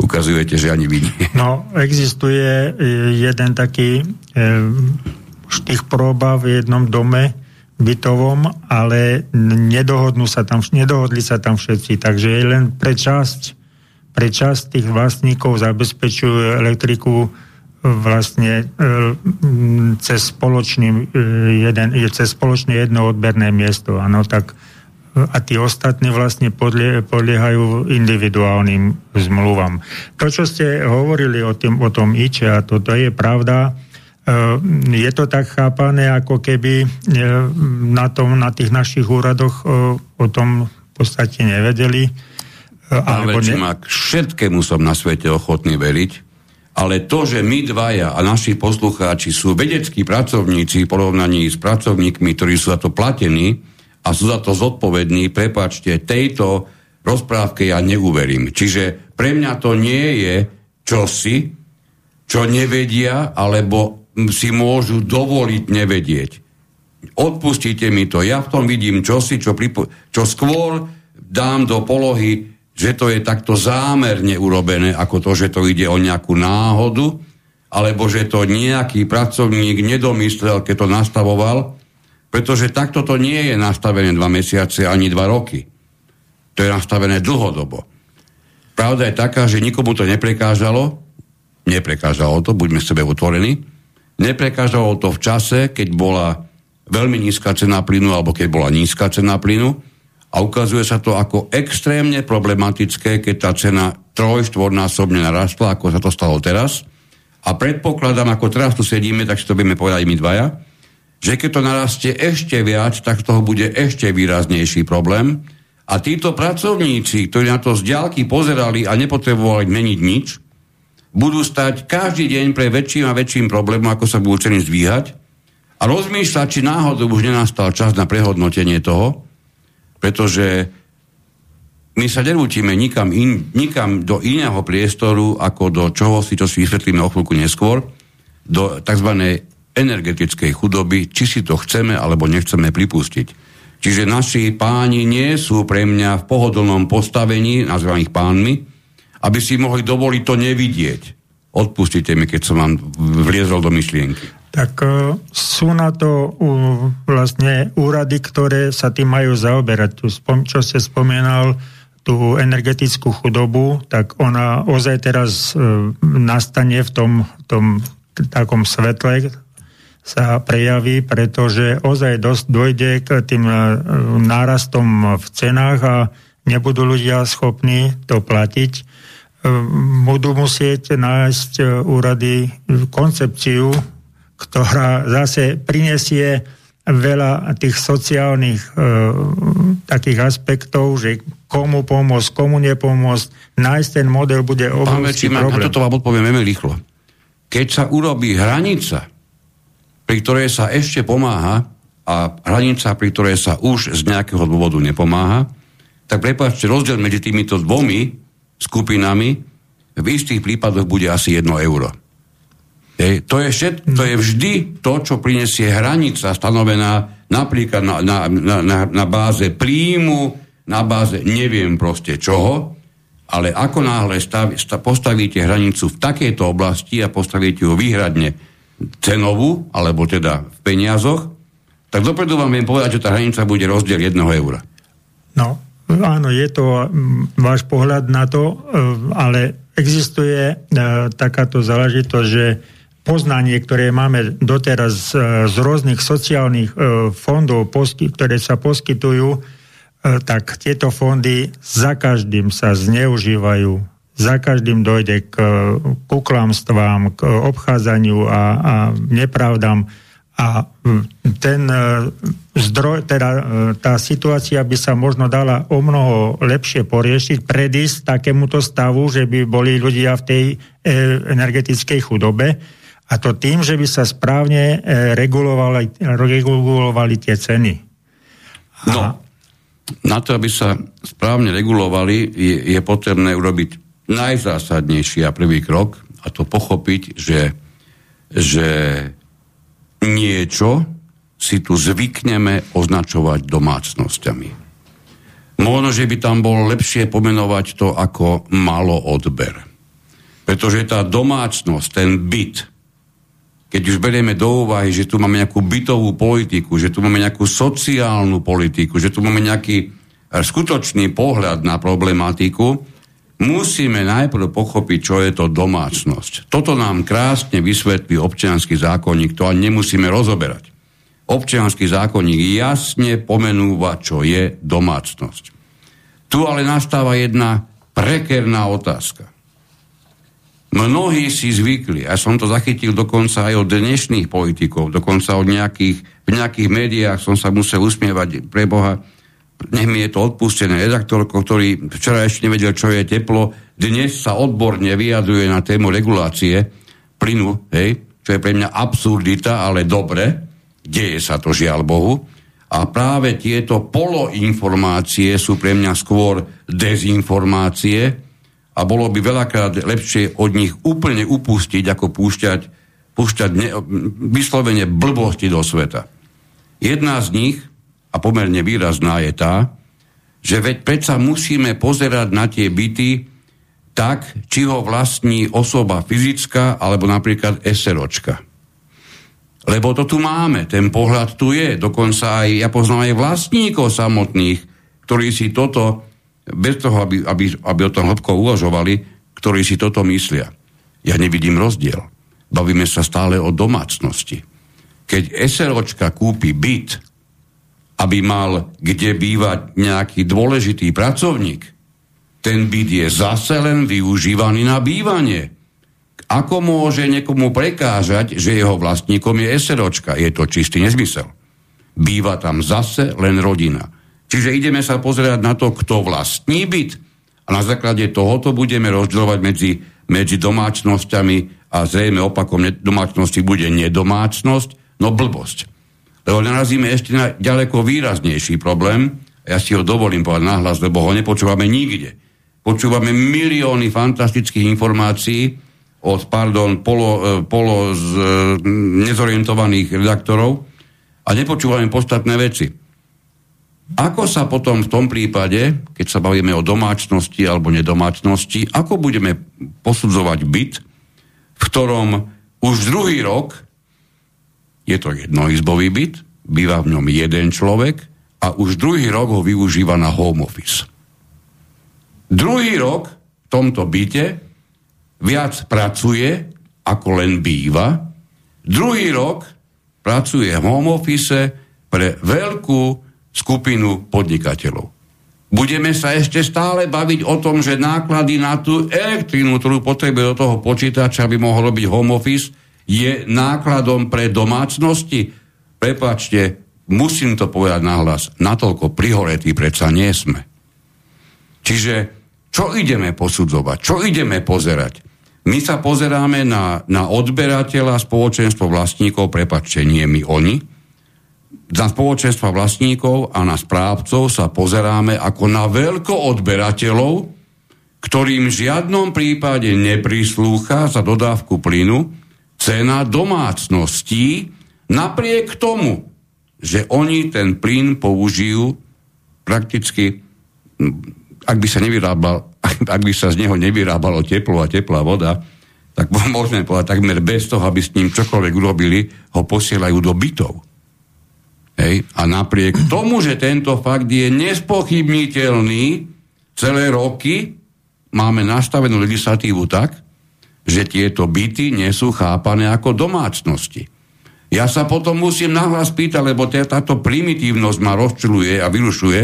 Ukazujete, že ani vy nie. No, existuje jeden taký štých próba v jednom dome bytovom, ale nedohodnú sa tam, nedohodli sa tam všetci, takže len pre časť, pre časť tých vlastníkov zabezpečujú elektriku vlastne cez spoločný jeden, cez spoločné jedno odberné miesto, ano, tak a tí ostatní vlastne podlie, podliehajú individuálnym zmluvám. To, čo ste hovorili o, tým, o tom í č e, a to, to je pravda. Je to tak chápané, ako keby na, tom, na tých našich úradoch o tom v podstate nevedeli. Pán Verčimák, všetkému som na svete ochotný veriť, ale to, že my dvaja a naši poslucháči sú vedeckí pracovníci v porovnaní s pracovníkmi, ktorí sú za to platení a sú za to zodpovední, prepáčte, tejto rozprávke ja neuverím. Čiže pre mňa to nie je čosi, čo nevedia, alebo si môžu dovoliť nevedieť. Odpustite mi to. Ja v tom vidím čosi, čo, pripo- čo skôr dám do polohy, že to je takto zámerne urobené, ako to, že to ide o nejakú náhodu, alebo že to nejaký pracovník nedomyslel, keď to nastavoval, pretože takto to nie je nastavené dva mesiace ani dva roky. To je nastavené dlhodobo. Pravda je taká, že nikomu to neprekážalo, neprekážalo to, buďme sebe otvorení, neprekážalo to v čase, keď bola veľmi nízka cena plynu alebo keď bola nízka cena plynu a ukazuje sa to ako extrémne problematické, keď tá cena trojštvornásobne narastla, ako sa to stalo teraz. A predpokladám, ako teraz tu sedíme, tak si to budeme povedať my dvaja, že keď to narastie ešte viac, tak z toho bude ešte výraznejší problém. A títo pracovníci, ktorí na to z diaľky pozerali a nepotrebovali meniť nič, budú stať každý deň pre väčším a väčším problémom, ako sa budú ceny zdvíhať a rozmýšľať, či náhodou už nenastal čas na prehodnotenie toho, pretože my sa nerútime nikam, in, nikam do iného priestoru, ako do čoho si, čo si vysvetlíme o chvíľku neskôr, do tzv. Energetickej chudoby, či si to chceme alebo nechceme pripustiť. Čiže naši páni nie sú pre mňa v pohodlnom postavení, nazývam ich pánmi, aby si mohli dovoliť to nevidieť. Odpustite mi, keď som vám vliezol do myšlienky. Tak sú na to vlastne úrady, ktoré sa tým majú zaoberať. Čo ste spomínal, tú energetickú chudobu, tak ona ozaj teraz nastane v tom, tom takom svetle, sa prejaví, pretože ozaj dosť dojde k tým nárastom v cenách a nebudú ľudia schopní to platiť. Budú musieť nájsť úrady koncepciu, ktorá zase prinesie veľa tých sociálnych e, takých aspektov, že komu pomôcť, komu nepomôcť, nájsť ten model bude obrovský problém. Pán Verčimák, na toto vám odpoviem veľmi rýchlo. Keď sa urobí hranica, pri ktorej sa ešte pomáha, a hranica, pri ktorej sa už z nejakého dôvodu nepomáha, tak prepáčte, rozdiel medzi týmito dvomi skupinami v istých prípadoch bude asi jedno euro. E, to, je všet, to je vždy to, čo prinesie hranica stanovená napríklad na, na, na, na, na báze príjmu, na báze neviem proste čoho, ale ako náhle stav, stav, postavíte hranicu v takejto oblasti a postavíte ju výhradne cenovú, alebo teda v peniazoch, tak dopredu vám viem povedať, že tá hranica bude rozdiel jedného eura. No, áno, je to váš pohľad na to, ale existuje e, takáto záležitosť, že poznanie, ktoré máme doteraz z rôznych sociálnych fondov, ktoré sa poskytujú, tak tieto fondy za každým sa zneužívajú. Za každým dojde k kuklamstvám, k obchádzaniu a, a nepravdám. A ten zdroj, teda tá situácia by sa možno dala o mnoho lepšie poriešiť, predísť takémuto stavu, že by boli ľudia v tej energetickej chudobe. A to tým, že by sa správne regulovali, regulovali tie ceny. A... No, na to, aby sa správne regulovali, je, je potrebné urobiť najzásadnejší a prvý krok, a to pochopiť, že, že niečo si tu zvykneme označovať domácnosťami. Možno, že by tam bolo lepšie pomenovať to ako maloodber. Pretože tá domácnosť, ten byt, keď už berieme do úvahy, že tu máme nejakú bytovú politiku, že tu máme nejakú sociálnu politiku, že tu máme nejaký skutočný pohľad na problematiku, musíme najprv pochopiť, čo je to domácnosť. Toto nám krásne vysvetlí občiansky zákonník, to ani nemusíme rozoberať. Občiansky zákonník jasne pomenúva, čo je domácnosť. Tu ale nastáva jedna prekerná otázka. Mnohí si zvykli, a som to zachytil dokonca aj od dnešných politikov, dokonca od nejakých, v nejakých médiách som sa musel usmievať, pre Boha, nech mi je to odpustené, redaktorko, ktorý včera ešte nevedel, čo je teplo, dnes sa odborne vyjadruje na tému regulácie plynu, hej, čo je pre mňa absurdita, ale dobre, deje sa to, žiaľ Bohu. A práve tieto poloinformácie sú pre mňa skôr dezinformácie a bolo by veľakrát lepšie od nich úplne upustiť, ako púšťať, púšťať ne, vyslovene blbosti do sveta. Jedna z nich, a pomerne výrazná, je tá, že veď predsa musíme pozerať na tie byty tak, či ho vlastní osoba fyzická alebo napríklad SROčka. Lebo to tu máme, ten pohľad tu je, dokonca aj ja poznám aj vlastníkov samotných, ktorí si toto, bez toho, aby, aby, aby o tom hĺbko uvažovali, ktorí si toto myslia. Ja nevidím rozdiel. Bavíme sa stále o domácnosti. Keď SROčka kúpi byt, aby mal kde bývať nejaký dôležitý pracovník, ten byt je zase len využívaný na bývanie. Ako môže niekomu prekážať, že jeho vlastníkom je SROčka? Je to čistý nezmysel. Býva tam zase len rodina. Čiže ideme sa pozerať na to, kto vlastní byt. A na základe tohoto budeme rozdeľovať medzi, medzi domácnosťami a zrejme opakom domácnosti bude nedomácnosť, no blbosť. Lebo narazíme ešte na ďaleko výraznejší problém, ja si ho dovolím povedať nahlas, lebo ho nepočúvame nikde. Počúvame milióny fantastických informácií od, pardon, polo, polo z nezorientovaných redaktorov a nepočúvame podstatné veci. Ako sa potom v tom prípade, keď sa bavíme o domácnosti alebo nedomácnosti, ako budeme posudzovať byt, v ktorom už druhý rok je to jednoizbový byt, býva v ňom jeden človek a už druhý rok ho využíva na home office. Druhý rok v tomto byte viac pracuje, ako len býva. Druhý rok pracuje v home office pre veľkú skupinu podnikateľov. Budeme sa ešte stále baviť o tom, že náklady na tú elektrínu, ktorú potrebuje do toho počítača, aby mohol robiť home office, je nákladom pre domácnosti. Prepáčte, musím to povedať nahlas, natoľko prihoretí predsa nie sme. Čiže čo ideme posudzovať? Čo ideme pozerať? My sa pozeráme na, na odberateľa, spoločenstvo vlastníkov, prepáčte, nie my, oni. Na spoločenstva vlastníkov a na správcov sa pozeráme ako na veľkoodberateľov, ktorým v žiadnom prípade neprislúcha za dodávku plynu cena domácností, napriek tomu, že oni ten plyn použijú prakticky, ak by sa nevyrábal, ak by sa z neho nevyrábalo teplo a teplá voda, tak môžeme povedať, takmer bez toho, aby s ním čokoľvek urobili, ho posielajú do bytov. Hej? A napriek tomu, že tento fakt je nespochybniteľný, celé roky máme nastavenú legislatívu tak, že tieto byty nie sú chápané ako domácnosti. Ja sa potom musím nahlas pýtať, lebo táto primitívnosť ma rozčuluje a vyrušuje.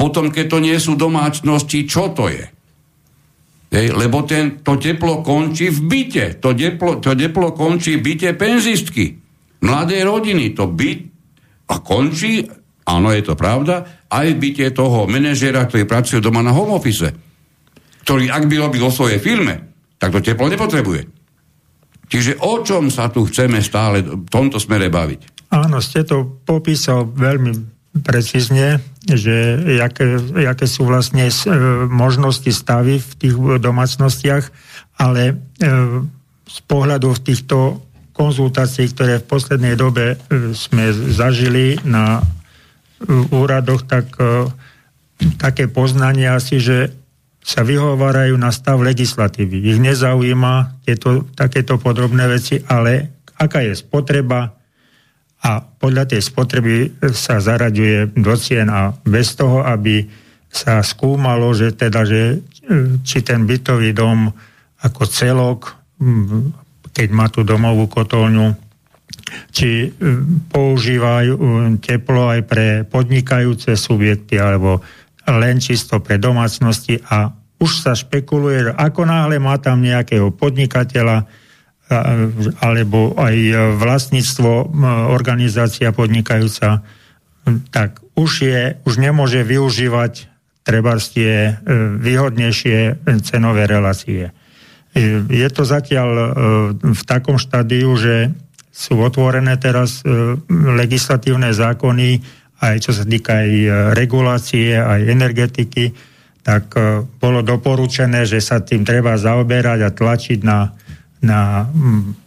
Potom, keď to nie sú domácnosti, čo to je? Hej, lebo ten, to teplo končí v byte. To teplo, to teplo končí v byte penzistky. Mladé rodiny to byt a končí, áno, je to pravda, aj v byte toho manažéra, ktorý pracuje doma na home office, ktorý, ak by robil o svojej firme, tak to teplo nepotrebuje. Čiže o čom sa tu chceme stále v tomto smere baviť? Áno, ste to popísal veľmi precízne, že jaké, jaké sú vlastne možnosti stavy v tých domácnostiach, ale z pohľadu týchto konzultácií, ktoré v poslednej dobe sme zažili na úradoch, tak také poznania asi, že sa vyhovárajú na stav legislatívy. Ich nezaujíma tieto, takéto podrobné veci, ale aká je spotreba, a podľa tej spotreby sa zaraďuje do cien a bez toho, aby sa skúmalo, že teda, že, či ten bytový dom ako celok, keď má tú domovú kotolňu, či používajú teplo aj pre podnikajúce subjekty, alebo len čisto pre domácnosti, a už sa špekuluje, ako náhle má tam nejakého podnikateľa, alebo aj vlastníctvo, organizácia podnikajúca, tak už je, už nemôže využívať trebárs tie výhodnejšie cenové relácie. Je to zatiaľ v takom štádiu, že sú otvorené teraz legislatívne zákony, aj čo sa týka aj regulácie, aj energetiky, tak bolo doporučené, že sa tým treba zaoberať a tlačiť na na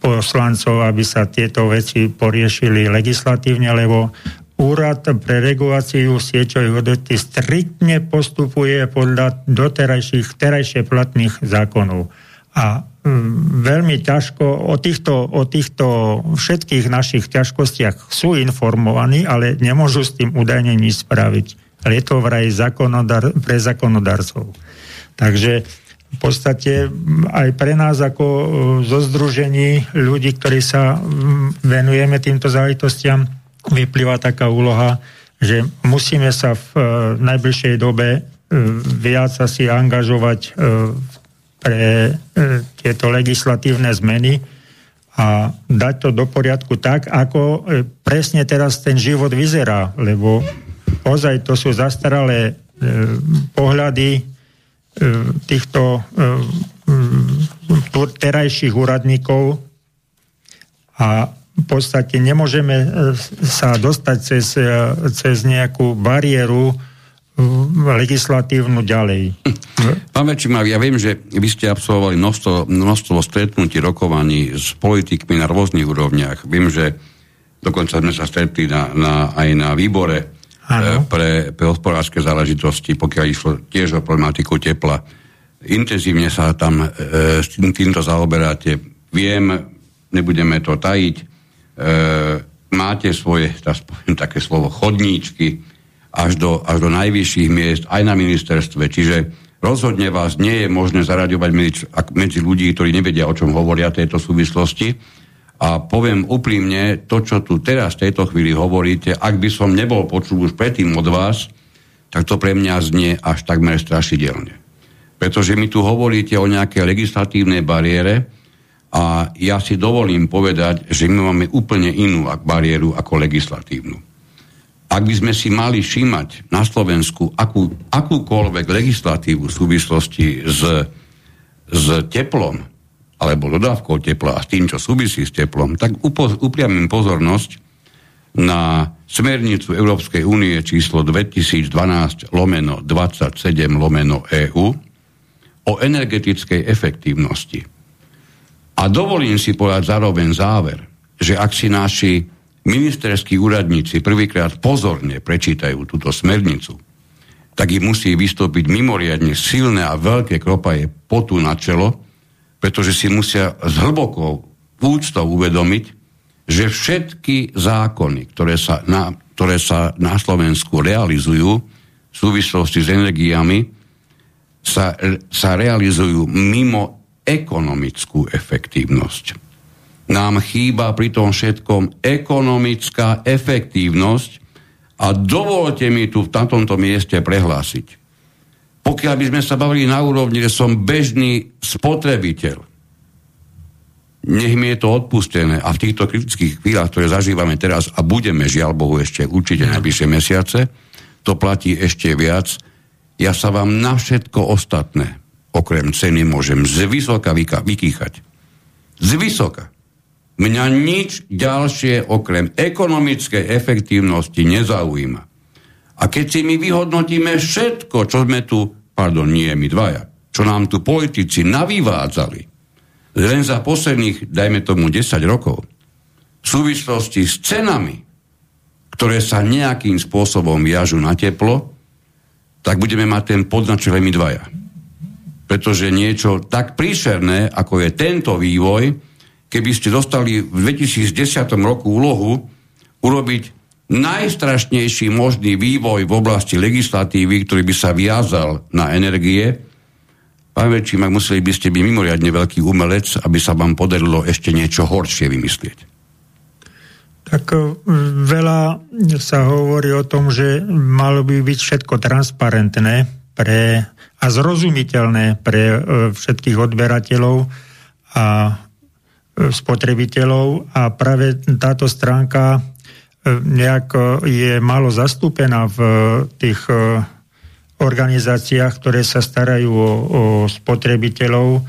poslancov, aby sa tieto veci poriešili legislatívne, lebo Úrad pre reguláciu sieťových odvetví striktne postupuje podľa doterajších, terajšie platných zákonov. A um, veľmi ťažko, o týchto, o týchto všetkých našich ťažkostiach sú informovaní, ale nemôžu s tým údajne nič spraviť. Ale je to vraj zákonodar, pre zákonodarcov. Takže v podstate aj pre nás ako zo združení ľudí, ktorí sa venujeme týmto záležitostiam, vyplýva taká úloha, že musíme sa v najbližšej dobe viac asi angažovať pre tieto legislatívne zmeny a dať to do poriadku tak, ako presne teraz ten život vyzerá, lebo ozaj to sú zastaralé pohľady týchto terajších úradníkov a v podstate nemôžeme sa dostať cez, cez nejakú bariéru legislatívnu ďalej. Pán Verčimák, ja viem, že vy ste absolvovali množstvo, množstvo stretnutí, rokovaní s politikmi na rôznych úrovniach. Viem, že dokonca sme sa stretli na, na, aj na výbore Pre, pre hospodárske záležitosti, pokiaľ išlo tiež o problematiku tepla. Intenzívne sa tam e, s tým, týmto zaoberáte. Viem, nebudeme to tajiť, e, máte svoje, také slovo, chodníčky až do, až do najvyšších miest, aj na ministerstve. Čiže rozhodne vás nie je možné zaraďovať medzi, medzi ľudí, ktorí nevedia, o čom hovoria tejto súvislosti. A poviem úprimne, to, čo tu teraz v tejto chvíli hovoríte, ak by som nebol počul už predtým od vás, tak to pre mňa znie až takmer strašidelne. Pretože mi tu hovoríte o nejaké legislatívnej bariére a ja si dovolím povedať, že my máme úplne inú bariéru ako legislatívnu. Ak by sme si mali všímať na Slovensku akú, akúkoľvek legislatívu v súvislosti s, s teplom, alebo dodávkou tepla a s tým, čo súvisí s teplom, tak upo- upriamím pozornosť na smernicu Európskej únie číslo dvetisícdvanásť lomeno dvadsaťsedem lomeno EÚ o energetickej efektívnosti. A dovolím si povedať zároveň záver, že ak si naši ministerskí úradníci prvýkrát pozorne prečítajú túto smernicu, tak im musí vystúpiť mimoriadne silné a veľké kropaje potu na čelo, pretože si musia s hlbokou úctou uvedomiť, že všetky zákony, ktoré sa na, ktoré sa na Slovensku realizujú v súvislosti s energiami, sa, sa realizujú mimo ekonomickú efektívnosť. Nám chýba pri tom všetkom ekonomická efektívnosť a dovolte mi tu na tomto mieste prehlásiť, pokiaľ by sme sa bavili na úrovni, že som bežný spotrebiteľ, nech mi je to odpustené a v týchto kritických chvíľach, ktoré zažívame teraz a budeme, žiaľ Bohu, ešte určite najbližšie mesiace, to platí ešte viac. Ja sa vám na všetko ostatné, okrem ceny, môžem zvysoka vykýchať. Zvysoka. Mňa nič ďalšie okrem ekonomickej efektívnosti nezaujíma. A keď si my vyhodnotíme všetko, čo sme tu, pardon, nie my dvaja, čo nám tu politici navyvádzali, len za posledných, dajme tomu, desať rokov, v súvislosti s cenami, ktoré sa nejakým spôsobom viažú na teplo, tak budeme mať ten podnačele my dvaja. Pretože niečo tak príšerné, ako je tento vývoj, keby ste dostali v dvetisícdesiatom roku úlohu urobiť najstrašnejší možný vývoj v oblasti legislatívy, ktorý by sa viazal na energie. Pán Verčimák, museli by ste byť mimoriadne veľký umelec, aby sa vám podarilo ešte niečo horšie vymyslieť. Tak veľa sa hovorí o tom, že malo by byť všetko transparentné pre, a zrozumiteľné pre všetkých odberateľov a spotrebiteľov a práve táto stránka nejak je málo zastúpená v tých organizáciách, ktoré sa starajú o, o spotrebiteľov.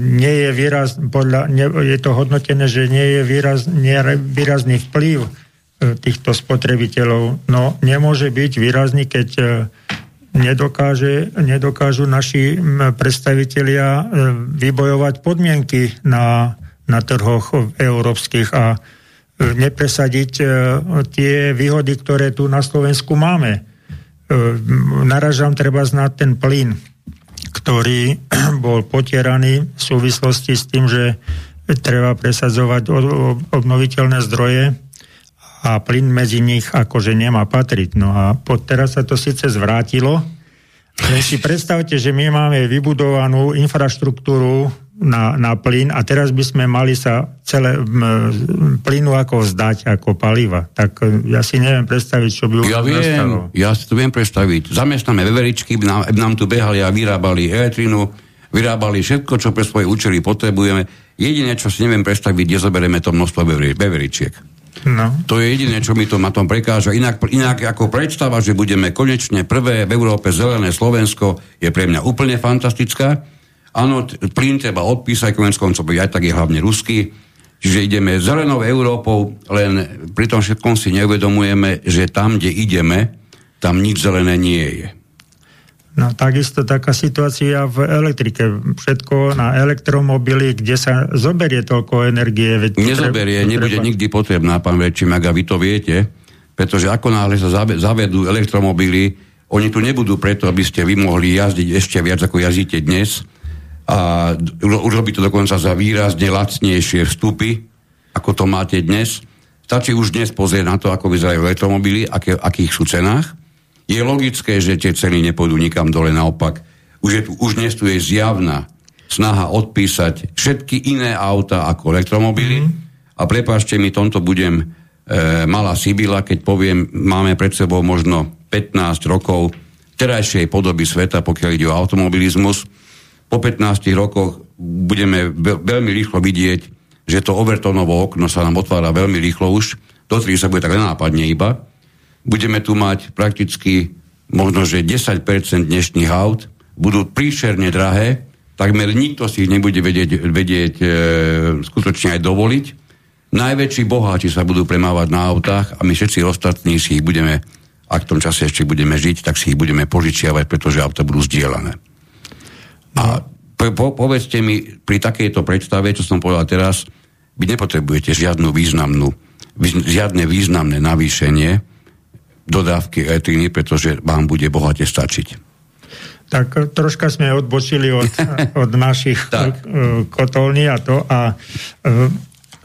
Nie je výraz, podľa, nie, je to hodnotené, že nie je výraz, nie je výrazný vplyv týchto spotrebiteľov. No nemôže byť výrazný, keď nedokáže, nedokážu naši predstavitelia vybojovať podmienky na, na trhoch európskych a nepresadiť tie výhody, ktoré tu na Slovensku máme. Naražam treba znať ten plyn, ktorý bol potieraný v súvislosti s tým, že treba presadzovať obnoviteľné zdroje a plyn medzi nich akože nemá patriť. No a teraz sa to síce zvrátilo, len si predstavte, že my máme vybudovanú infraštruktúru na, na plyn a teraz by sme mali sa celé m, plynu ako vzdať, ako paliva. Tak ja si neviem predstaviť, čo by ja viem, nastalo. Ja si to viem predstaviť. Zamestnáme veveričky, nám, nám tu behali a vyrábali elektrinu, vyrábali všetko, čo pre svoje účely potrebujeme. Jediné, čo si neviem predstaviť, kde zoberieme to množstvo veveričiek. No. To je jediné, čo mi to na tom prekáža. Inak, inak ako predstava, že budeme konečne prvé v Európe zelené Slovensko, je pre mňa úplne fantastická. Áno, plyn treba odpísať, konec koncov aj tak je hlavne ruský, čiže ideme zelenou Európou, len pri tom všetkom si neuvedomujeme, že tam, kde ideme, tam nič zelené nie je. No takisto taká situácia v elektrike. Všetko na elektromobily, kde sa zoberie toľko energie. Veď Nezoberie, potreba... nebude nikdy potrebná, pán Verčimák, a vy to viete, pretože ako náhle sa zavedú elektromobily, oni tu nebudú preto, aby ste vy mohli jazdiť ešte viac, ako jazdíte dnes, a urobí to dokonca za výrazne lacnejšie vstupy, ako to máte dnes. Stačí už dnes pozrieť na to, ako vyzerajú elektromobily, aké, akých sú cenách. Je logické, že tie ceny nepôjdu nikam dole, naopak. Už, je tu, už dnes tu je zjavná snaha odpísať všetky iné auta ako elektromobily, mm. a prepáčte mi, tomto budem e, malá Sibila, keď poviem, máme pred sebou možno pätnásť rokov terajšej podoby sveta, pokiaľ ide o automobilizmus. Po pätnástich rokoch budeme veľmi rýchlo vidieť, že to Overtonovo okno sa nám otvára veľmi rýchlo už, dotri sa bude tak nenápadne iba. Budeme tu mať prakticky možno, že desať percent dnešných aut, budú príšerne drahé, takmer nikto si ich nebude vedieť, vedieť e, skutočne aj dovoliť. Najväčší boháči sa budú premávať na autách a my všetci ostatní si ich budeme, ak v tom čase ešte budeme žiť, tak si ich budeme požičiavať, pretože auta budú zdieľané. A po, povedzte mi, pri takejto predstave, čo som povedal teraz, vy nepotrebujete žiadnu významnú, výz, žiadne významné navýšenie dodávky elektriny, pretože vám bude bohate stačiť. Tak troška sme odbočili od, od našich kotolní a to. A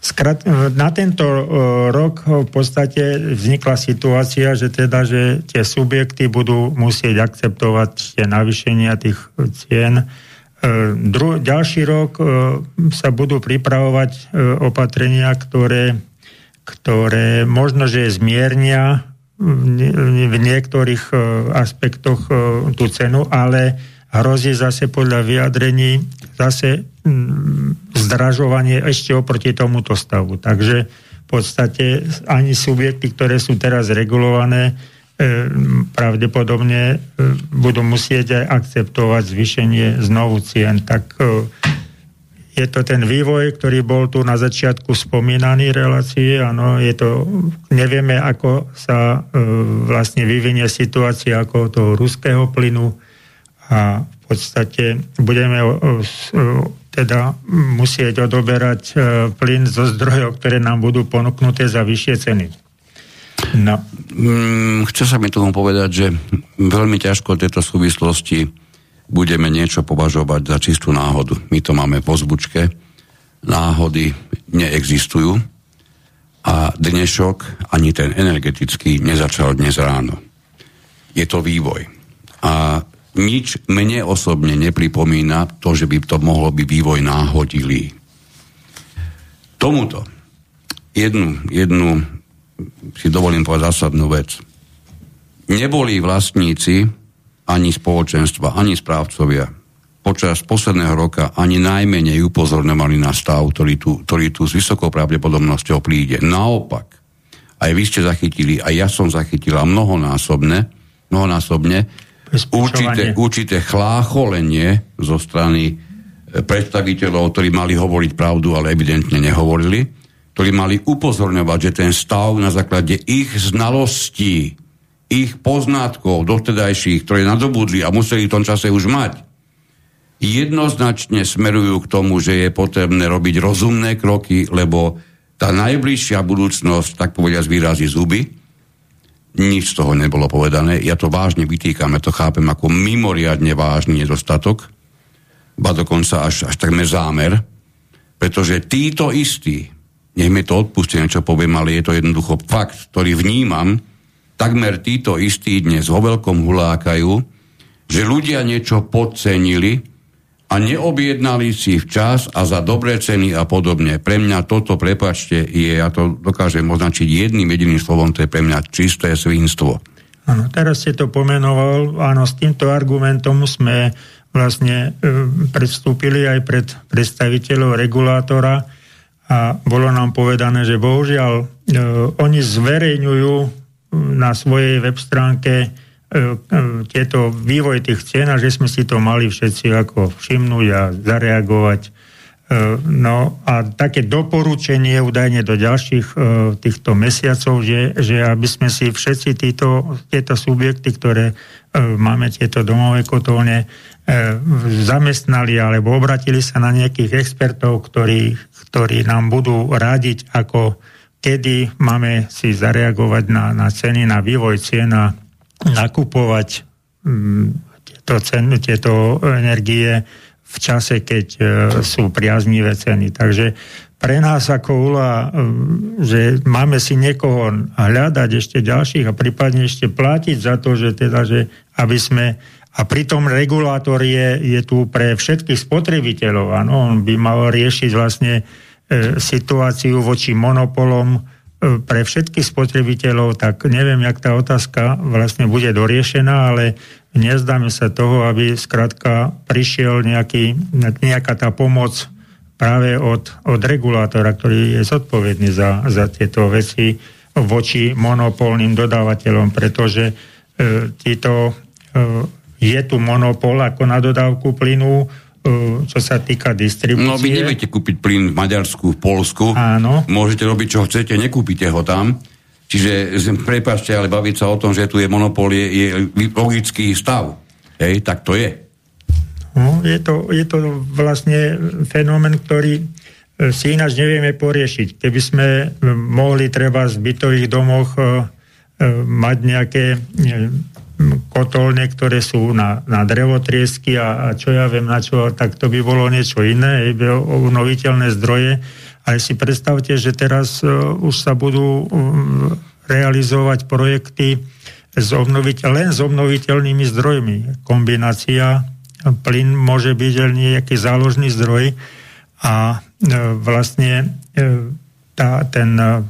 skrat, na tento rok v podstate vznikla situácia, že teda, že tie subjekty budú musieť akceptovať tie navýšenia tých cien. Dru, ďalší rok sa budú pripravovať opatrenia, ktoré, ktoré možno, že zmiernia v niektorých aspektoch tú cenu, ale hrozí zase podľa vyjadrení zase zdražovanie ešte oproti tomuto stavu. Takže v podstate ani subjekty, ktoré sú teraz regulované, pravdepodobne budú musieť aj akceptovať zvýšenie znovu cien. Tak je to ten vývoj, ktorý bol tu na začiatku spomínaný relácie, áno, je to, nevieme, ako sa e, vlastne vyvinie situácia ako toho ruského plynu a v podstate budeme e, teda musieť odoberať e, plyn zo zdrojov, ktoré nám budú ponúknuté za vyššie ceny. No. Mm, chce sa mi tomu povedať, že veľmi ťažko tieto súvislosti budeme niečo považovať za čistú náhodu. My to máme v ozbučke. Náhody neexistujú a dnešok, ani ten energetický, nezačal dnes ráno. Je to vývoj. A nič mne osobne nepripomína to, že by to mohlo byť vývoj náhodilý. Tomuto jednu, jednu si dovolím povedať zásadnú vec. Neboli vlastníci ani spoločenstva, ani správcovia počas posledného roka ani najmenej upozorňovali na stav, ktorý tu, ktorý tu s vysokou pravdepodobnosťou príde. Naopak, aj vy ste zachytili, aj ja som zachytila mnohonásobne, mnohonásobne určité, určité chlácholenie zo strany predstaviteľov, ktorí mali hovoriť pravdu, ale evidentne nehovorili, ktorí mali upozorňovať, že ten stav na základe ich znalostí, ich poznatkov dotedajších, ktoré nadobudli a museli v tom čase už mať, jednoznačne smerujú k tomu, že je potrebné robiť rozumné kroky, lebo tá najbližšia budúcnosť, tak povedia, zvýrazí zuby. Nič z toho nebolo povedané. Ja to vážne vytýkam, ja to chápem ako mimoriadne vážny nedostatok, ba dokonca až, až takmer zámer, pretože títo istí, nech mi to odpustí, niečo poviem, ale je to jednoducho fakt, ktorý vnímam, takmer títo istí dnes vo veľkom hulákajú, že ľudia niečo podcenili a neobjednali si včas a za dobré ceny a podobne. Pre mňa toto, prepáčte, je, ja to dokážem označiť jedným jediným slovom, to je pre mňa čisté svinstvo. Áno, teraz ste to pomenoval, áno, s týmto argumentom sme vlastne e, predstúpili aj pred predstaviteľov regulátora a bolo nám povedané, že bohužiaľ e, oni zverejňujú na svojej web stránke tieto vývoj tých cien a že sme si to mali všetci ako všimnúť a zareagovať. No a také doporučenie údajne do ďalších týchto mesiacov, že, že aby sme si všetci títo, tieto subjekty, ktoré máme tieto domové kotolne, zamestnali alebo obratili sa na nejakých expertov, ktorí, ktorí nám budú radiť, ako kedy máme si zareagovať na, na ceny, na vývoj cien a nakupovať um, tieto, ceny, tieto energie v čase, keď uh, sú priaznivé ceny. Takže pre nás ako ú el á, um, že máme si niekoho hľadať ešte ďalších a prípadne ešte platiť za to, že teda, že aby sme... A pritom regulátor je, je tu pre všetkých spotrebiteľov. Áno, on by mal riešiť vlastne situáciu voči monopolom pre všetkých spotrebiteľov, tak neviem, jak tá otázka vlastne bude doriešená, ale nezdáme sa toho, aby skrátka prišiel nejaký, nejaká tá pomoc práve od, od regulátora, ktorý je zodpovedný za, za tieto veci voči monopolným dodávateľom, pretože e, títo, e, je tu monopol ako na dodávku plynu, čo sa týka distribúcie. No vy neviete kúpiť plyn v Maďarsku, v Polsku. Áno. Môžete robiť, čo chcete, nekúpite ho tam. Čiže, prepáčte, ale baviť sa o tom, že tu je monopol, je, je logický stav. Hej, tak to je. No, je to, je to vlastne fenomén, ktorý si ináč nevieme poriešiť. Keby sme mohli treba v bytových domoch mať nejaké kotolne, ktoré sú na, na drevotriesky a, a čo ja viem na čo, tak to by bolo niečo iné, obnoviteľné zdroje. Ale si predstavte, že teraz uh, už sa budú uh, realizovať projekty z obnoviteľ, len s obnoviteľnými zdrojmi. Kombinácia, plyn môže byť nejaký záložný zdroj a uh, vlastne uh, tá, ten uh,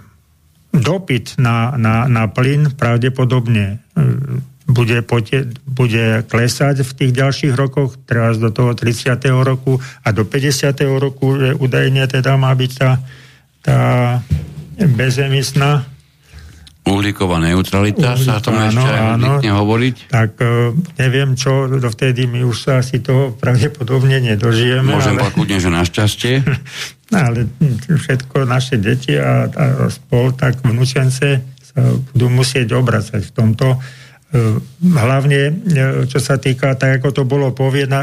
dopyt na, na, na plyn pravdepodobne uh, Bude, pote, bude klesať v tých ďalších rokoch, teraz do toho tridsiateho roku a do päťdesiateho roku, že údajne teda má byť tá, tá bezemisná uhlíková neutralita, uhlíková, sa to má ešte áno, aj hovoriť. Tak neviem, čo dovtedy, my už sa asi toho pravdepodobne nedožijeme. Môžem ale... pakúdne, že našťastie. Ale všetko naše deti a, a spol, tak vnúčence sa budú musieť obracať v tomto. Hlavne, čo sa týka, tak ako to bolo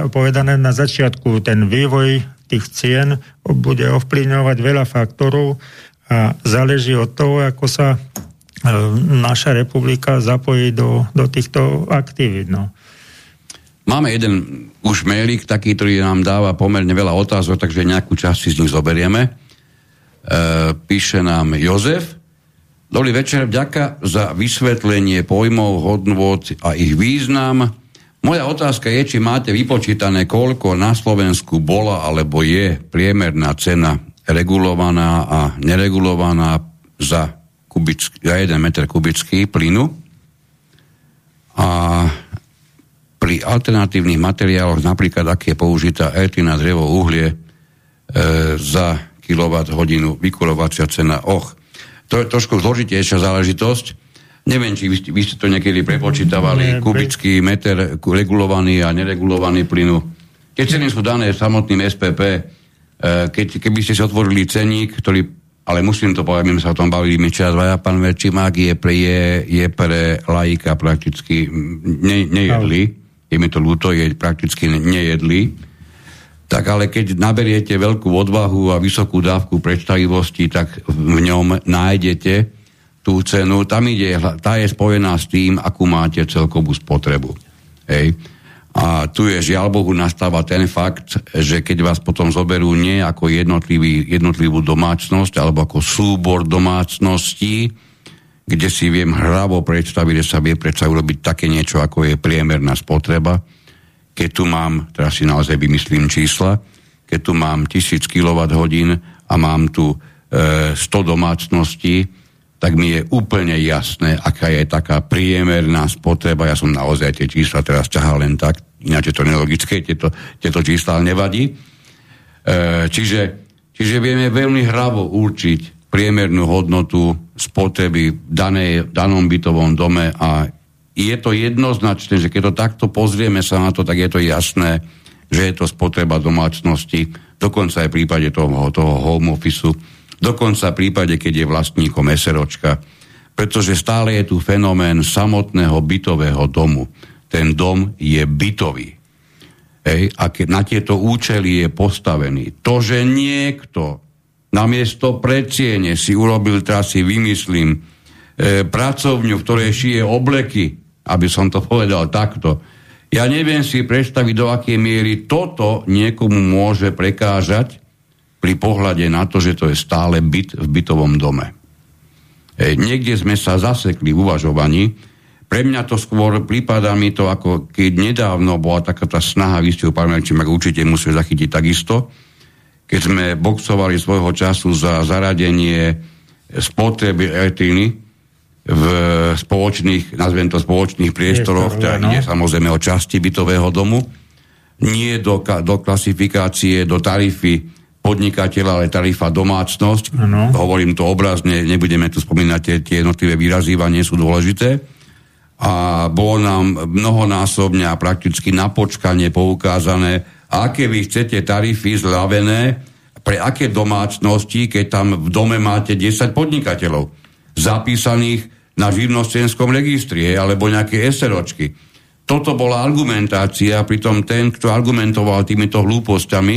povedané na začiatku, ten vývoj tých cien bude ovplyvňovať veľa faktorov a záleží od toho, ako sa naša republika zapojí do, do týchto aktivít. No. Máme jeden už mailik, taký, ktorý nám dáva pomerne veľa otázok, takže nejakú časť si z nich zoberieme. E, píše nám Jozef. Dobrý večer, vďaka za vysvetlenie pojmov, hodnôt a ich význam. Moja otázka je, či máte vypočítané, koľko na Slovensku bola alebo je priemerná cena regulovaná a neregulovaná za, kubický, za jeden meter kubický plynu. A pri alternatívnych materiáloch, napríklad ak je použitá elektrina, drevo, uhlie, e, za kilowatt hodinu vykurovacia cena och. To je trošku zložitejšia záležitosť. Neviem, či vy ste, vy ste to niekedy prepočítavali, kubický meter regulovaný a neregulovaný plynu. Tie ceny sú dané samotným es pé pé. Keď, keby ste si otvorili ceník, ktorý, ale musím to povedať, my sa o tom bavili, my včera dvaja, pán Verčimák je pre, je, je pre laika prakticky ne, nejedli. Je mi to ľúto, je prakticky nejedli. Tak ale keď naberiete veľkú odvahu a vysokú dávku predstavivosti, tak v ňom nájdete tú cenu. Tam ide, tá je spojená s tým, akú máte celkovú spotrebu. Hej. A tu je, žiaľ Bohu, nastáva ten fakt, že keď vás potom zoberú nie ako jednotlivý, jednotlivú domácnosť, alebo ako súbor domácností, kde si viem hravo predstaviť, že sa vie predsa urobiť také niečo, ako je priemerná spotreba. Keď tu mám, teraz si naozaj vymyslím čísla, keď tu mám tisíc kilowatthodín a mám tu e, sto domácností, tak mi je úplne jasné, aká je taká priemerná spotreba. Ja som naozaj tie čísla teraz ťahal len tak, ináč je to nelogické, tieto, tieto čísla nevadí. E, čiže, čiže vieme veľmi hravo určiť priemernú hodnotu spotreby v danej, danom bytovom dome a je to jednoznačné, že keď to takto pozrieme sa na to, tak je to jasné, že je to spotreba domácnosti, dokonca aj v prípade toho, toho home officeu, dokonca v prípade, keď je vlastníkom eseročka, pretože stále je tu fenomén samotného bytového domu. Ten dom je bytový. Ej? A keď na tieto účely je postavený. To, že niekto namiesto predsiene si urobil, teraz si vymyslím, e, pracovňu, v ktorej šije obleky, aby som to povedal takto. Ja neviem si predstaviť, do akej miery toto niekomu môže prekážať pri pohľade na to, že to je stále byt v bytovom dome. E, niekde sme sa zasekli v uvažovaní. Pre mňa to skôr prípada mi to, ako keď nedávno bola taká tá snaha, vy ste ho, pán Verčimák, určite musel zachytiť takisto, keď sme boxovali svojho času za zaradenie spotreby elektriny v spoločných, nazviem to spoločných priestoroch, teda ide samozrejme o časti bytového domu, nie do, do klasifikácie, do tarify podnikateľa, ale tarifa domácnosť. Ano. Hovorím to obrazne, nebudeme tu spomínať tie, tie jednotlivé výrazy, iba nie sú dôležité. A bolo nám mnohonásobne a prakticky na počkanie poukázané, aké vy chcete tarify zľavené, pre aké domácnosti, keď tam v dome máte desať podnikateľov, zapísaných na živnostenskom registri, alebo nejaké eseročky. Toto bola argumentácia, pritom ten, kto argumentoval týmito hlúpostiami,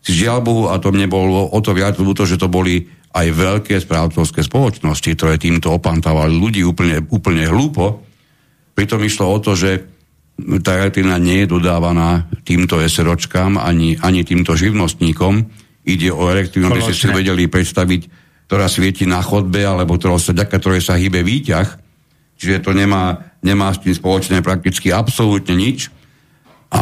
žiaľ Bohu, a to mne bolo o to viac ľúto, že to boli aj veľké správcovské spoločnosti, ktoré týmto opantávali ľudí úplne, úplne hlúpo. Pritom išlo o to, že tá elektrina nie je dodávaná týmto SROčkám ani, ani týmto živnostníkom. Ide o elektrinu, ktorú ste si vedeli predstaviť, ktorá svieti na chodbe, alebo ktorá sa, ďaká, ktorej sa hýbe výťah. Čiže to nemá, nemá s tým spoločné prakticky absolútne nič. A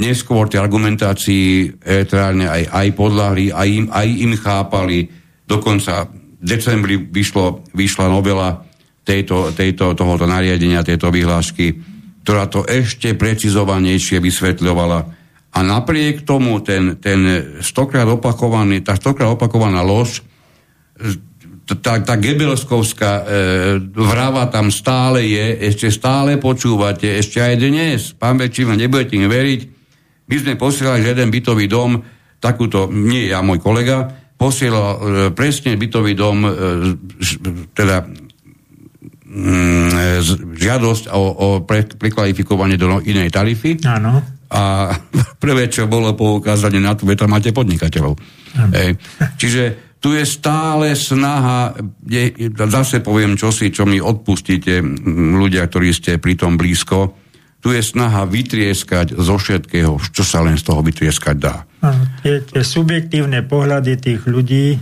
neskôr tie argumentácii elektrárne aj, aj podľahli, aj im, aj im chápali. Dokonca v decembri vyšlo, vyšla novela tejto, tejto, tohoto nariadenia, tejto vyhlášky, ktorá to ešte precizovanejšie vysvetľovala. A napriek tomu ten, ten stokrát opakovaný, tá stokrát opakovaná lož, tá, tá gebelskovská e, vrava tam stále je, ešte stále počúvate, ešte aj dnes. Pán Verčimák, nebudete im veriť. My sme posielali, že jeden bytový dom, takúto, nie ja, môj kolega, posielal e, presne bytový dom, e, teda mm, žiadosť o, o pre, preklarifikovanie do inej tarify. Áno. A prvé, čo bolo poukázanie na to, že tam máte podnikateľov. E, čiže tu je stále snaha, je, zase poviem čosi, čo mi odpustíte, ľudia, ktorí ste pri tom blízko, tu je snaha vytrieskať zo všetkého, čo sa len z toho vytrieskať dá. A tie, tie subjektívne pohľady tých ľudí,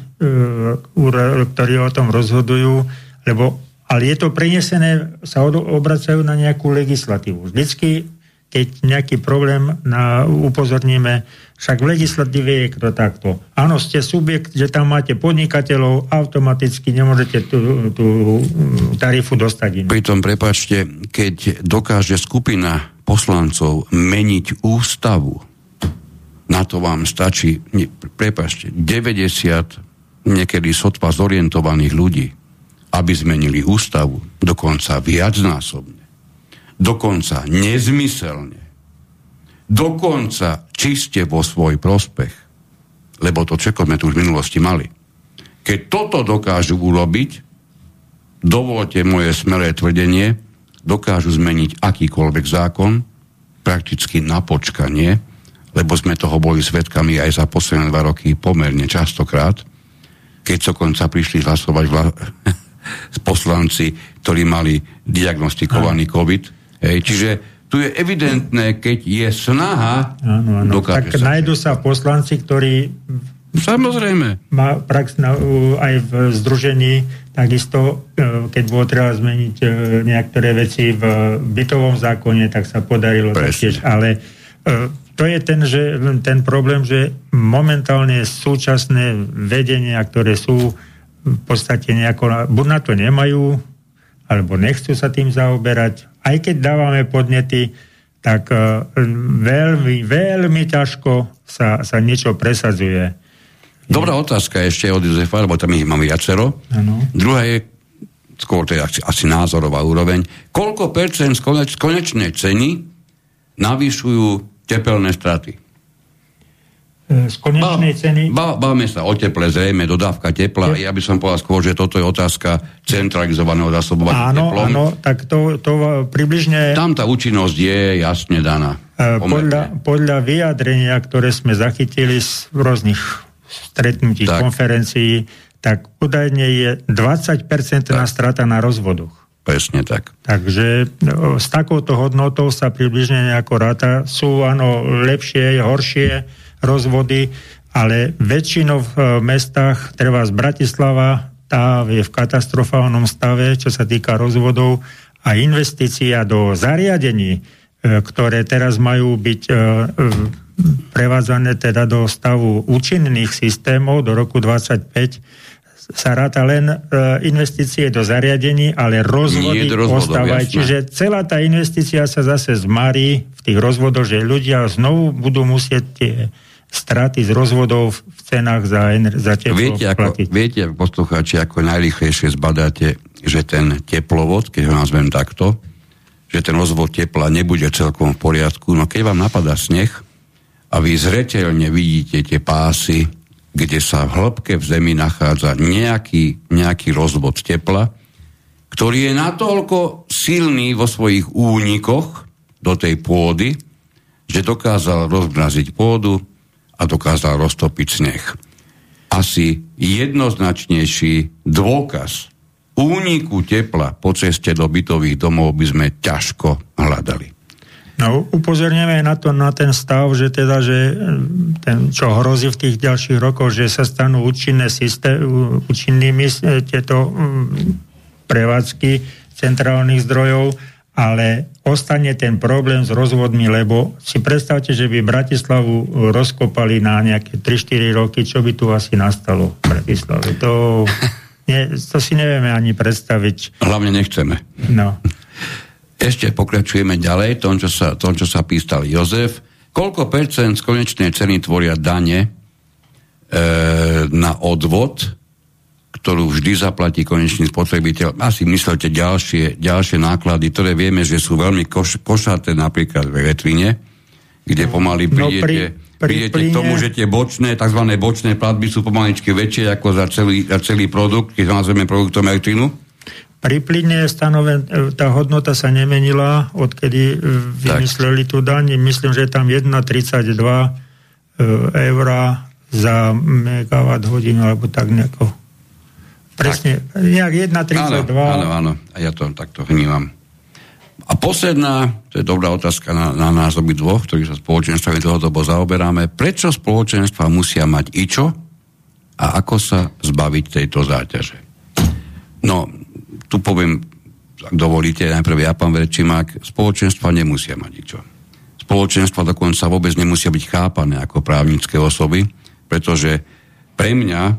ktorí o tom rozhodujú, lebo, ale je to prenesené, sa obracajú na nejakú legislatívu. Vždycky, keď nejaký problém na, upozorníme, však v legislatíve je to takto. Áno, ste subjekt, že tam máte podnikateľov, automaticky nemôžete tú, tú tarifu dostať. Pritom, prepáčte, keď dokáže skupina poslancov meniť ústavu, na to vám stačí, ne, prepáčte, deväťdesiat niekedy sotva zorientovaných ľudí, aby zmenili ústavu, dokonca viacnásobne, dokonca nezmyselne, dokonca čiste vo svoj prospech, lebo to všetko sme tu už v minulosti mali. Keď toto dokážu urobiť, dovolte moje smelé tvrdenie, dokážu zmeniť akýkoľvek zákon, prakticky na počkanie, lebo sme toho boli svedkami aj za posledné dva roky pomerne častokrát, keď dokonca prišli hlasovať vla... poslanci, ktorí mali diagnostikovaný COVID. Hej, čiže tu je evidentné, keď je snaha, áno, áno. dokáže tak sa. Tak nájdú sa poslanci, ktorí samozrejme má prax na, aj v združení, takisto, keď bolo treba zmeniť niektoré veci v bytovom zákone, tak sa podarilo taktiež. Ale to je ten, že, ten problém, že momentálne súčasné vedenia, ktoré sú v podstate nejako, buď na to nemajú, alebo nechcú sa tým zaoberať. Aj keď dávame podnety, tak uh, veľmi, veľmi ťažko sa, sa niečo presadzuje. Dobrá otázka ešte od Jozefa, lebo tam ich mám viacero. Ano. Druhá je, skôr to je asi názorová úroveň, koľko percent z koneč, konečnej ceny navyšujú tepelné straty? Z konečnej ba, ceny? Ba, báme sa o teple, zrejme, dodávka tepla. Ja by som povedal skôr, že toto je otázka centralizovaného zásobovania teplom. Áno, tak to, to približne... Tam tá účinnosť je jasne daná. Podľa, podľa vyjadrenia, ktoré sme zachytili z rôznych stretnutí, tak. konferencií, tak údajne je dvadsať percent na strata na rozvodoch. Presne tak. Takže s takouto hodnotou sa približne nejako ráta. Sú, áno, lepšie, horšie rozvody, ale väčšinou v mestách, treba z Bratislava, tá je v katastrofálnom stave, čo sa týka rozvodov, a investícia do zariadení ktoré teraz majú byť prevádzané teda do stavu účinných systémov do roku dvadsaťpäť, sa ráta len investície do zariadení, ale rozvody ostávajú. Čiže celá tá investícia sa zase zmarí v tých rozvodoch, že ľudia znovu budú musieť tie straty z rozvodov v cenách za, za teplo viete, platiť. Ako, viete, poslucháči, ako najrýchlejšie zbadáte, že ten teplovod, keď ho nazvem takto, že ten rozvod tepla nebude celkom v poriadku, no keď vám napadá sneh a vy zreteľne vidíte tie pásy, kde sa v hĺbke v zemi nachádza nejaký, nejaký rozvod tepla, ktorý je natoľko silný vo svojich únikoch do tej pôdy, že dokázal rozmraziť pôdu a dokázal roztopiť sneh. Asi jednoznačnejší dôkaz úniku tepla po ceste do bytových domov by sme ťažko hľadali. No, upozorňujeme na to, na ten stav, že teda, že ten, čo hrozí v tých ďalších rokoch, že sa stanú účinné systé- účinnými tieto prevádzky centrálnych zdrojov, ale ostane ten problém s rozvodmi, lebo si predstavte, že by Bratislavu rozkopali na nejaké tri štyri roky, čo by tu asi nastalo v Bratislave. To, nie, to si nevieme ani predstaviť. Hlavne nechceme. No. Ešte pokračujeme ďalej, tom, čo sa, tom, čo sa pýtal Jozef. Koľko percent z konečnej ceny tvoria dane e, na odvod, ktorú vždy zaplatí konečný spotrebiteľ? Asi myslíte ďalšie, ďalšie náklady, ktoré vieme, že sú veľmi koš, košaté, napríklad v Vetríne, kde pomaly prídete, no pri, pri prídete pline... k tomu, že tie bočné, takzvané bočné platby sú pomaličky väčšie ako za celý, za celý produkt, keď ho nazveme produktom elektrínu. Pri plyne stanovená, tá hodnota sa nemenila, odkedy vymysleli tú daň. Myslím, že je tam jeden tridsaťdva eur za megawatt hodinu, alebo tak nejako. Presne, tak. Nejak jeden tridsaťdva. Áno, áno, a ja to takto vnímam. A posledná, to je dobrá otázka na, na nás obi dvoch, ktorých sa spoločenstvami dlhodobo zaoberáme. Prečo spoločenstva musia mať ičo a ako sa zbaviť tejto záťaže? No, tu poviem, ak dovolíte, najprv ja, pán Verčimák, spoločenstva nemusia mať ničo. Spoločenstva dokonca vôbec nemusia byť chápané ako právnické osoby, pretože pre mňa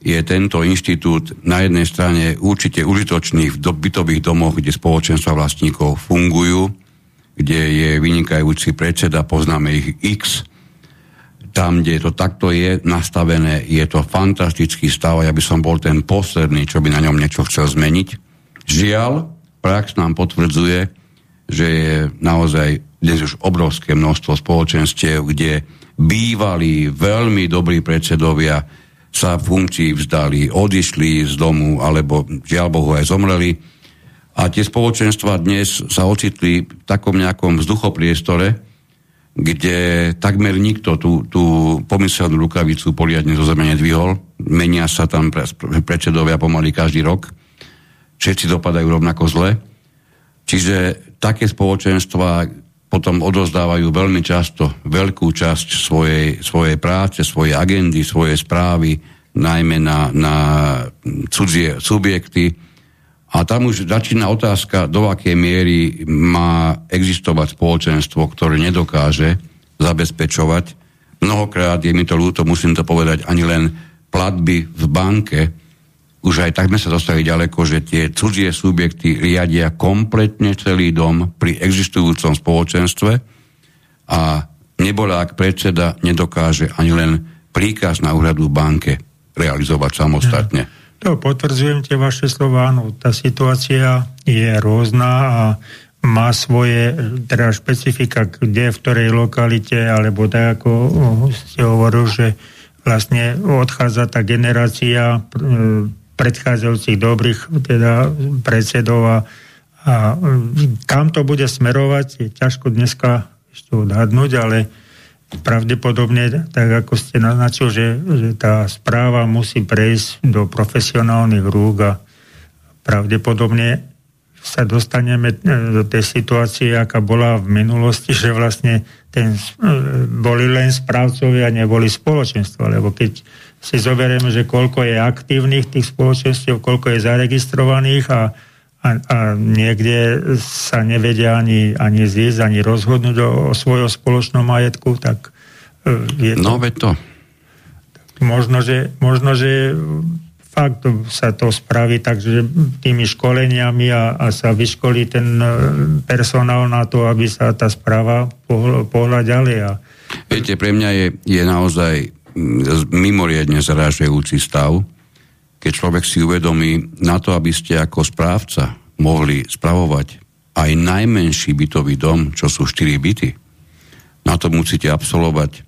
je tento inštitút na jednej strane určite užitočný v bytových domoch, kde spoločenstva vlastníkov fungujú, kde je vynikajúci predseda, poznáme ich X. Tam, kde to takto je nastavené, je to fantastický stav a ja by som bol ten posledný, čo by na ňom niečo chcel zmeniť. Žiaľ, prax nám potvrdzuje, že je naozaj dnes už obrovské množstvo spoločenstiev, kde bývalí veľmi dobrí predsedovia sa funkcií vzdali, odišli z domu alebo žiaľ Bohu aj zomreli. A tie spoločenstva dnes sa ocitli v takom nejakom vzduchopriestore, kde takmer nikto tú, tú pomyselnú rukavicu poriadne zo zeme nedvihol. Menia sa tam pre, predsedovia pomaly každý rok. Všetci dopadajú rovnako zle. Čiže také spoločenstva potom odozdávajú veľmi často veľkú časť svojej, svojej práce, svojej agendy, svojej správy, najmä na, na cudzie subjekty. A tam už začína otázka, do akej miery má existovať spoločenstvo, ktoré nedokáže zabezpečovať. Mnohokrát, je mi to ľúto, musím to povedať, ani len platby v banke. Už aj tak sme sa dostali ďaleko, že tie cudzie subjekty riadia kompletne celý dom pri existujúcom spoločenstve a nebolák predseda nedokáže ani len príkaz na úhradu v banke realizovať samostatne. Ja. To potvrdzujem tie vaše slova, áno, tá situácia je rôzna a má svoje teda špecifika, kde, v ktorej lokalite, alebo tak ako ste hovoril, že vlastne odchádza tá generácia predchádzajúcich dobrých teda predsedov a, a kam to bude smerovať, je ťažko dneska ešte odhadnúť, ale pravdepodobne, tak ako ste naznačil, že, že tá správa musí prejsť do profesionálnych rúk a pravdepodobne sa dostaneme do tej situácie, aká bola v minulosti, že vlastne ten, boli len správcovia a neboli spoločenstva, lebo keď si zoberieme, že koľko je aktívnych tých spoločenstiev, koľko je zaregistrovaných a, a a, a niekde sa nevedia ani, ani zísť, ani rozhodnúť o, o svojom spoločnom majetku, tak je to... No, veď to. Možno, že, možno, že fakt sa to spraví, takže tými školeniami a, a sa vyškolí ten personál na to, aby sa tá správa pohľa ďalej. A... Viete, pre mňa je, je naozaj mimoriadne zarážajúci stav, keď človek si uvedomí, na to, aby ste ako správca mohli spravovať aj najmenší bytový dom, čo sú štyri byty, na to musíte absolvovať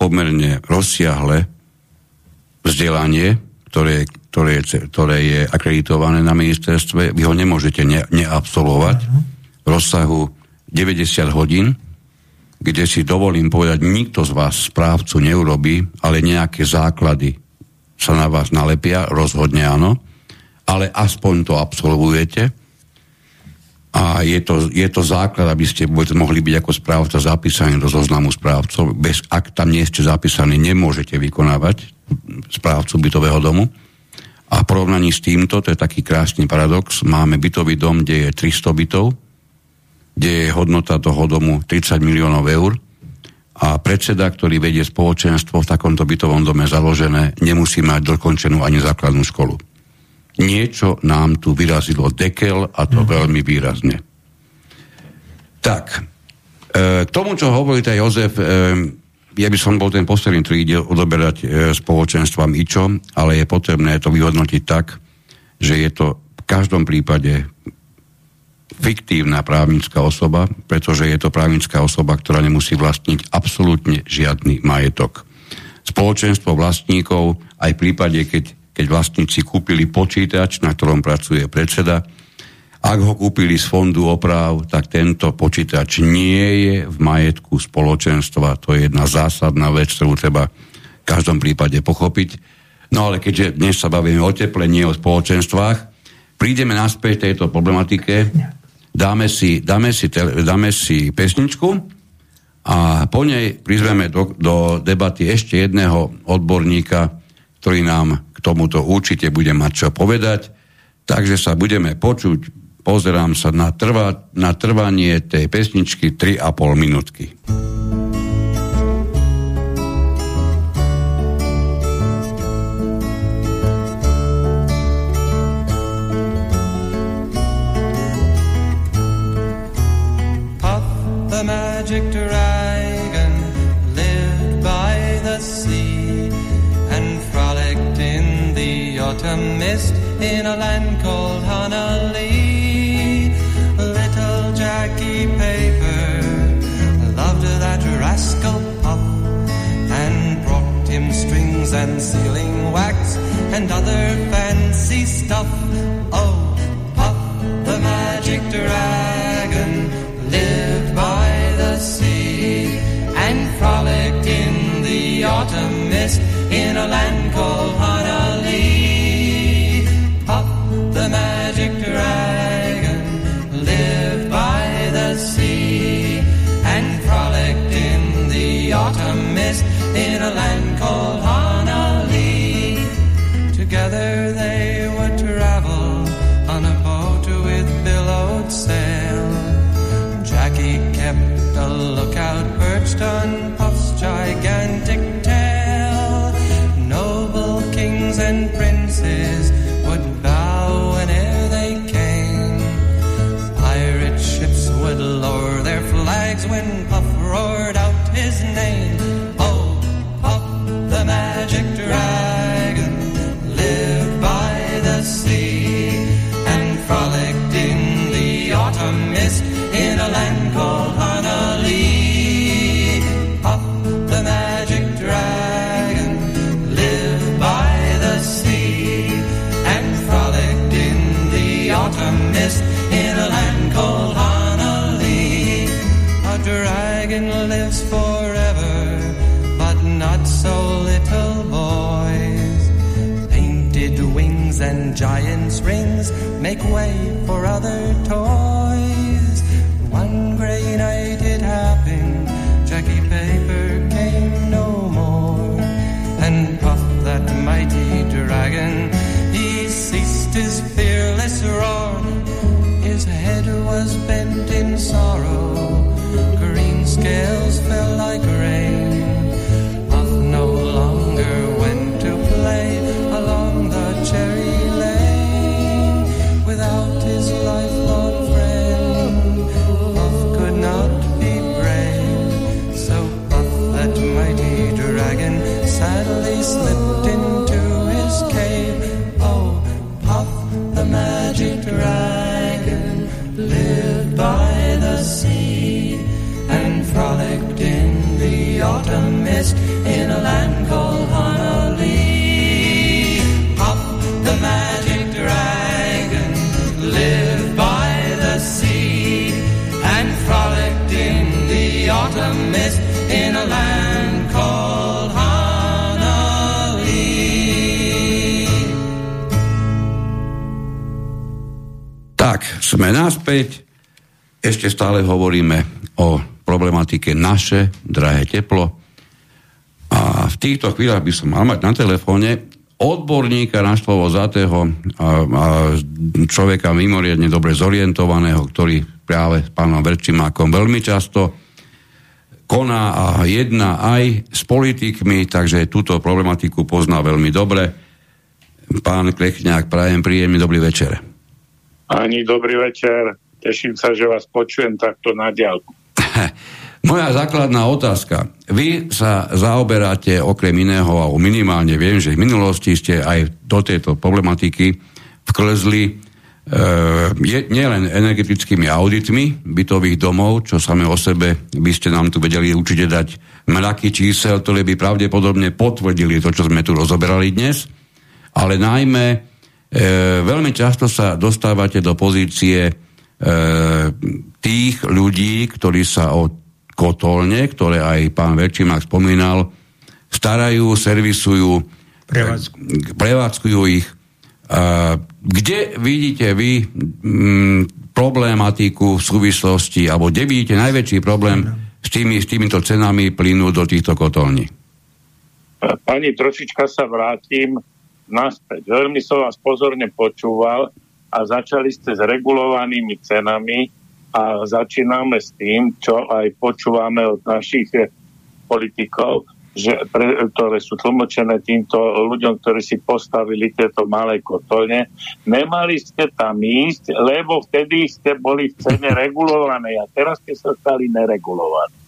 pomerne rozsiahle vzdelanie, ktoré, ktoré, ktoré je akreditované na ministerstve. Vy ho nemôžete ne, neabsolvovať v rozsahu deväťdesiat hodín, kde si dovolím povedať, nikto z vás správcu neurobí, ale nejaké základy sa na vás nalepia, rozhodne áno, ale aspoň to absolvujete a je to, je to základ, aby ste mohli byť ako správca zapísaní do zoznamu správcov. Bez, ak tam nie ste zapísaní, nemôžete vykonávať správcu bytového domu. A v porovnaní s týmto, to je taký krásny paradox, máme bytový dom, kde je tristo bytov, kde je hodnota toho domu tridsať miliónov eur, a predseda, ktorý vedie spoločenstvo v takomto bytovom dome založené, nemusí mať dokončenú ani základnú školu. Niečo nám tu vyrazilo dekel, a to mm. veľmi výrazne. Tak, k tomu, čo hovoríte, Jozef, ja by som bol ten posledný, ktorý ide odoberať spoločenstvám ičo, ale je potrebné to vyhodnotiť tak, že je to v každom prípade fiktívna právnická osoba, pretože je to právnická osoba, ktorá nemusí vlastniť absolútne žiadny majetok. Spoločenstvo vlastníkov, aj v prípade, keď, keď vlastníci kúpili počítač, na ktorom pracuje predseda, ak ho kúpili z fondu oprav, tak tento počítač nie je v majetku spoločenstva. To je jedna zásadná vec, ktorú treba v každom prípade pochopiť. No ale keďže dnes sa bavíme o teple, nie o spoločenstvách, prídeme naspäť tejto problematike. Dáme si, dáme si, dáme si pesničku a po nej prizveme do, do debaty ešte jedného odborníka, ktorý nám k tomuto určite bude mať čo povedať. Takže sa budeme počuť. Pozerám sa na, trva, na trvanie tej pesničky tri a pol minútky. Dragon lived by the sea and frolicked in the autumn mist in a land called Honolulu. Little Jackie Paper loved that rascal Puff and brought him strings and sealing wax and other fancy stuff. Oh, Puff the magic dragon lived by sea and frolicked in the autumn mist in a land called Honolulu. Puff the magic dragon lived by the sea and frolicked in the autumn mist in a land called Honolulu. Together they would travel on a boat with billowed sail. Jackie kept a lookout perched on Puff's gigantic tail. Noble kings and princes would bow whene'er they came. Pirate ships would lower their flags when Puff roared out his name. Oh, Puff the magic dragon lived by the sea and frolicked in the autumn mist in a land called Honolulu. Puff the magic dragon lived by the sea and frolicked in the autumn mist in a land called Honolulu. A dragon lives forever, but not so little boys. Painted wings and giant springs make way for other toys. One great night it happened, Jackie Paper came no more, and Puff that mighty dragon, he ceased his fearless roar. sadly slipped into his cave. Oh, Puff the magic dragon lived by the sea and frolicked in the autumn mist in a land called Honolulu. Puff the magic dragon lived by the sea and frolicked in the autumn mist in a land called Tak, sme naspäť, ešte stále hovoríme o problematike naše drahé teplo a v týchto chvíľach by som mal mať na telefóne odborníka na slovo zatého, a, a človeka mimoriadne dobre zorientovaného, ktorý práve s pánom Verčimákom veľmi často koná a jedná aj s politikmi, takže túto problematiku pozná veľmi dobre. Pán Klechňák, prajem príjemný dobrý večer. Ani dobrý večer, teším sa, že vás počujem takto na diaľku. Moja základná otázka. Vy sa zaoberáte okrem iného, a minimálne viem, že v minulosti ste aj do tejto problematiky vklzli e, nielen energetickými auditmi bytových domov, čo same o sebe by ste nám tu vedeli určite dať mraky čísel, ktoré by pravdepodobne potvrdili to, čo sme tu rozoberali dnes, ale najmä E, veľmi často sa dostávate do pozície e, tých ľudí, ktorí sa o kotolne, ktoré aj pán Verčimák spomínal, starajú, servisujú, prevádzkujú, prevádzkujú ich. E, kde vidíte vy m, problematiku v súvislosti, alebo kde vidíte najväčší problém s, tými, s týmito cenami plynu do týchto kotolní? Pani, trošička sa vrátim naspäť. Veľmi som vás pozorne počúval a začali ste s regulovanými cenami a začíname s tým, čo aj počúvame od našich politikov, že pre, ktoré sú tlmočené týmto ľuďom, ktorí si postavili tieto malé kotolne. Nemali ste tam ísť, lebo vtedy ste boli v cene regulované a teraz ste sa stali neregulovaní.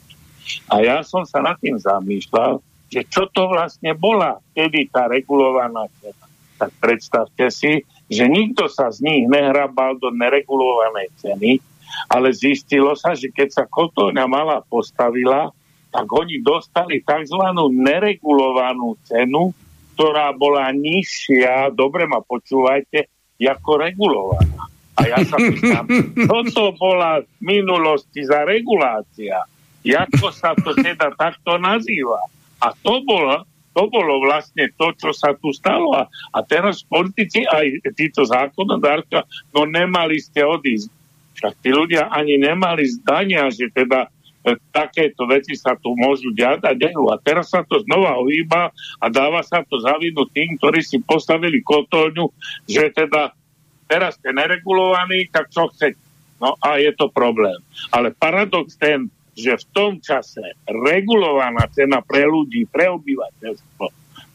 A ja som sa nad tým zamýšľal, že čo to vlastne bola vtedy tá regulovaná cena. Tak predstavte si, že nikto sa z nich nehrabal do neregulovanej ceny, ale zistilo sa, že keď sa kotolňa malá postavila, tak oni dostali tzv. Neregulovanú cenu, ktorá bola nižšia, dobre ma počúvajte, ako regulovaná. A ja sa pýtam, toto bola v minulosti za regulácia. Ako sa to teda takto nazýva? A to bolo, to bolo vlastne to, čo sa tu stalo. A, a teraz politici, aj títo zákonodárca, no nemali ste odísť. Však tí ľudia ani nemali zdania, že teda e, takéto veci sa tu môžu diať a dejú. A teraz sa to znova ohýba a dáva sa to zavinúť tým, ktorí si postavili kotolňu, že teda teraz ste neregulovaní, tak čo chcete. No a je to problém. Ale paradox ten, že v tom čase regulovaná cena pre ľudí, pre obyvateľstvo,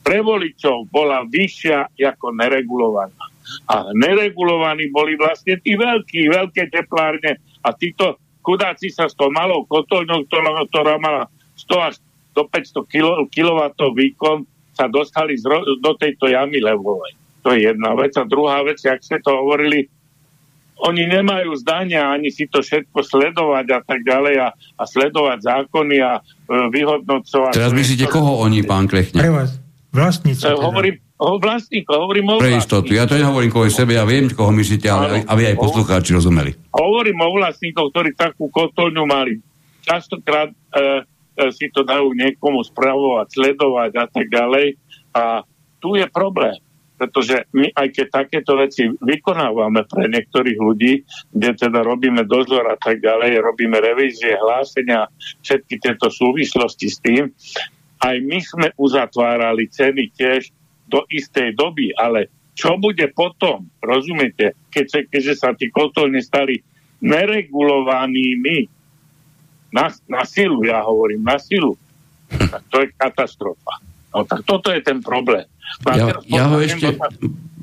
pre voličov bola vyššia ako neregulovaná. A neregulovaní boli vlastne tí veľkí, veľké teplárne a títo chudáci sa s tou malou kotolňou, ktorá mala sto až do päťsto kW výkon, sa dostali do tejto jamy levovej. To je jedna vec. A druhá vec, jak ste to hovorili, oni nemajú zdania ani si to všetko sledovať a tak ďalej a, a sledovať zákony a e, vyhodnocovať. Teraz myslíte, koho oni, pán Klechňák? Pre vás, vlastníci. Teda. Hovorím o vlastníkoch, hovorím o vlastníkoch. Pre istotu, ja to nehovorím kvôli sebe, ja viem, koho myslíte, ale aby aj poslucháči rozumeli. Hovorím o vlastníkoch, ktorí takú kotolňu mali. Častokrát e, e, si to dajú niekomu spravovať, sledovať a tak ďalej a tu je problém. Pretože my, aj keď takéto veci vykonávame pre niektorých ľudí, kde teda robíme dozor a tak ďalej, robíme revízie, hlásenia, všetky tieto súvislosti s tým, aj my sme uzatvárali ceny tiež do istej doby, ale čo bude potom, rozumiete, keď, keďže sa tí kotolne stali neregulovanými, na, na silu, ja hovorím, na silu, tak to je katastrofa. No tak toto je ten problém. Ja, ja ho ešte,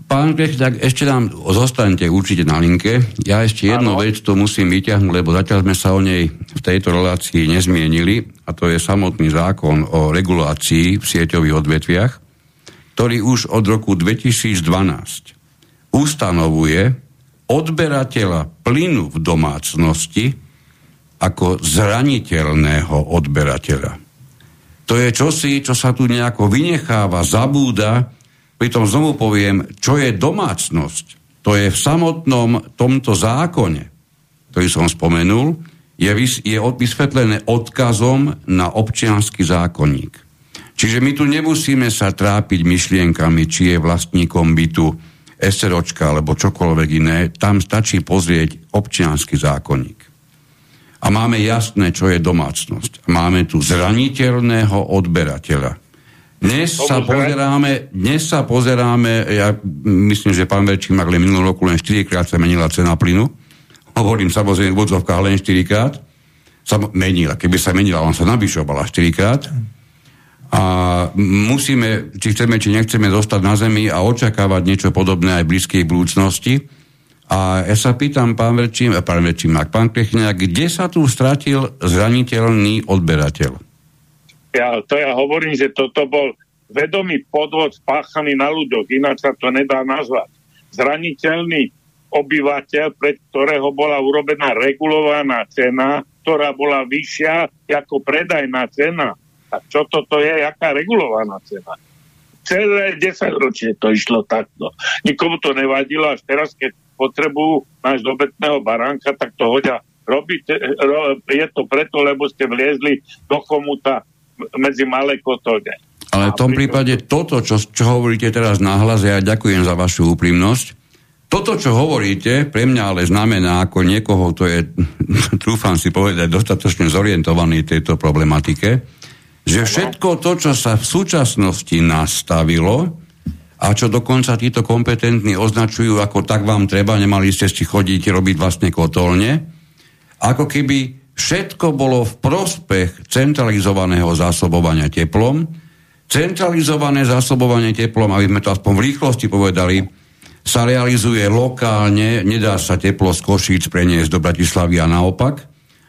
Pán Grech, tak ešte nám zostanete určite na linke. Ja ešte jednu ano. vec tu musím vyťahnuť, lebo zatiaľ sme sa o nej v tejto relácii nezmienili, a to je samotný zákon o regulácii v sieťových odvetviach, ktorý už od roku dvetisícdvanásť ustanovuje odberateľa plynu v domácnosti ako zraniteľného odberateľa. To je čosi, čo sa tu nejako vynecháva, zabúda. Pritom znovu poviem, čo je domácnosť. To je v samotnom tomto zákone, ktorý som spomenul, je, vys- je vysvetlené odkazom na občiansky zákonník. Čiže my tu nemusíme sa trápiť myšlienkami, či je vlastníkom bytu SROčka alebo čokoľvek iné. Tam stačí pozrieť občiansky zákonník. A máme jasné, čo je domácnosť. Máme tu zraniteľného odberateľa. Dnes sa pozeráme, dnes sa pozeráme, ja myslím, že pán Verčimák len minulý roku len štyrikrát sa menila cena plynu. Hovorím samozrejme v odzovkách len štyrikrát. Sa menila, keby sa menila, on sa navyšovala štyrikrát. A musíme, či chceme, či nechceme zostať na zemi a očakávať niečo podobné aj v blízkej budúcnosti. A ja sa pýtam, pán Verčimák, pán Verčimák, pán Krechňák, kde sa tu stratil zraniteľný odberateľ? Ja, to ja hovorím, že toto bol vedomý podvod spáchaný na ľuďoch, ináč sa to nedá nazvať. Zraniteľný obyvateľ, pre ktorého bola urobená regulovaná cena, ktorá bola vyššia ako predajná cena. A čo toto je, aká regulovaná cena? Celé desaťročie to išlo takto. Nikomu to nevadilo, až teraz, keď potrebujú náš dobytného baránka, tak to hodia robiť. Je to preto, lebo ste vliezli do komuta medzi malé kotolne. Ale v tom prípade toto, čo, čo hovoríte teraz nahlas, ja ďakujem za vašu úprimnosť. Toto, čo hovoríte, pre mňa ale znamená, ako niekoho, to je, trúfam si povedať, dostatočne zorientovaný tejto problematike, že všetko to, čo sa v súčasnosti nastavilo a čo dokonca títo kompetentní označujú ako tak vám treba, nemali ste si chodiť robiť vlastne kotolne, ako keby všetko bolo v prospech centralizovaného zásobovania teplom. Centralizované zásobovanie teplom, aby sme to aspoň v rýchlosti povedali, sa realizuje lokálne, nedá sa teplo z Košíc preniesť do Bratislavy a naopak,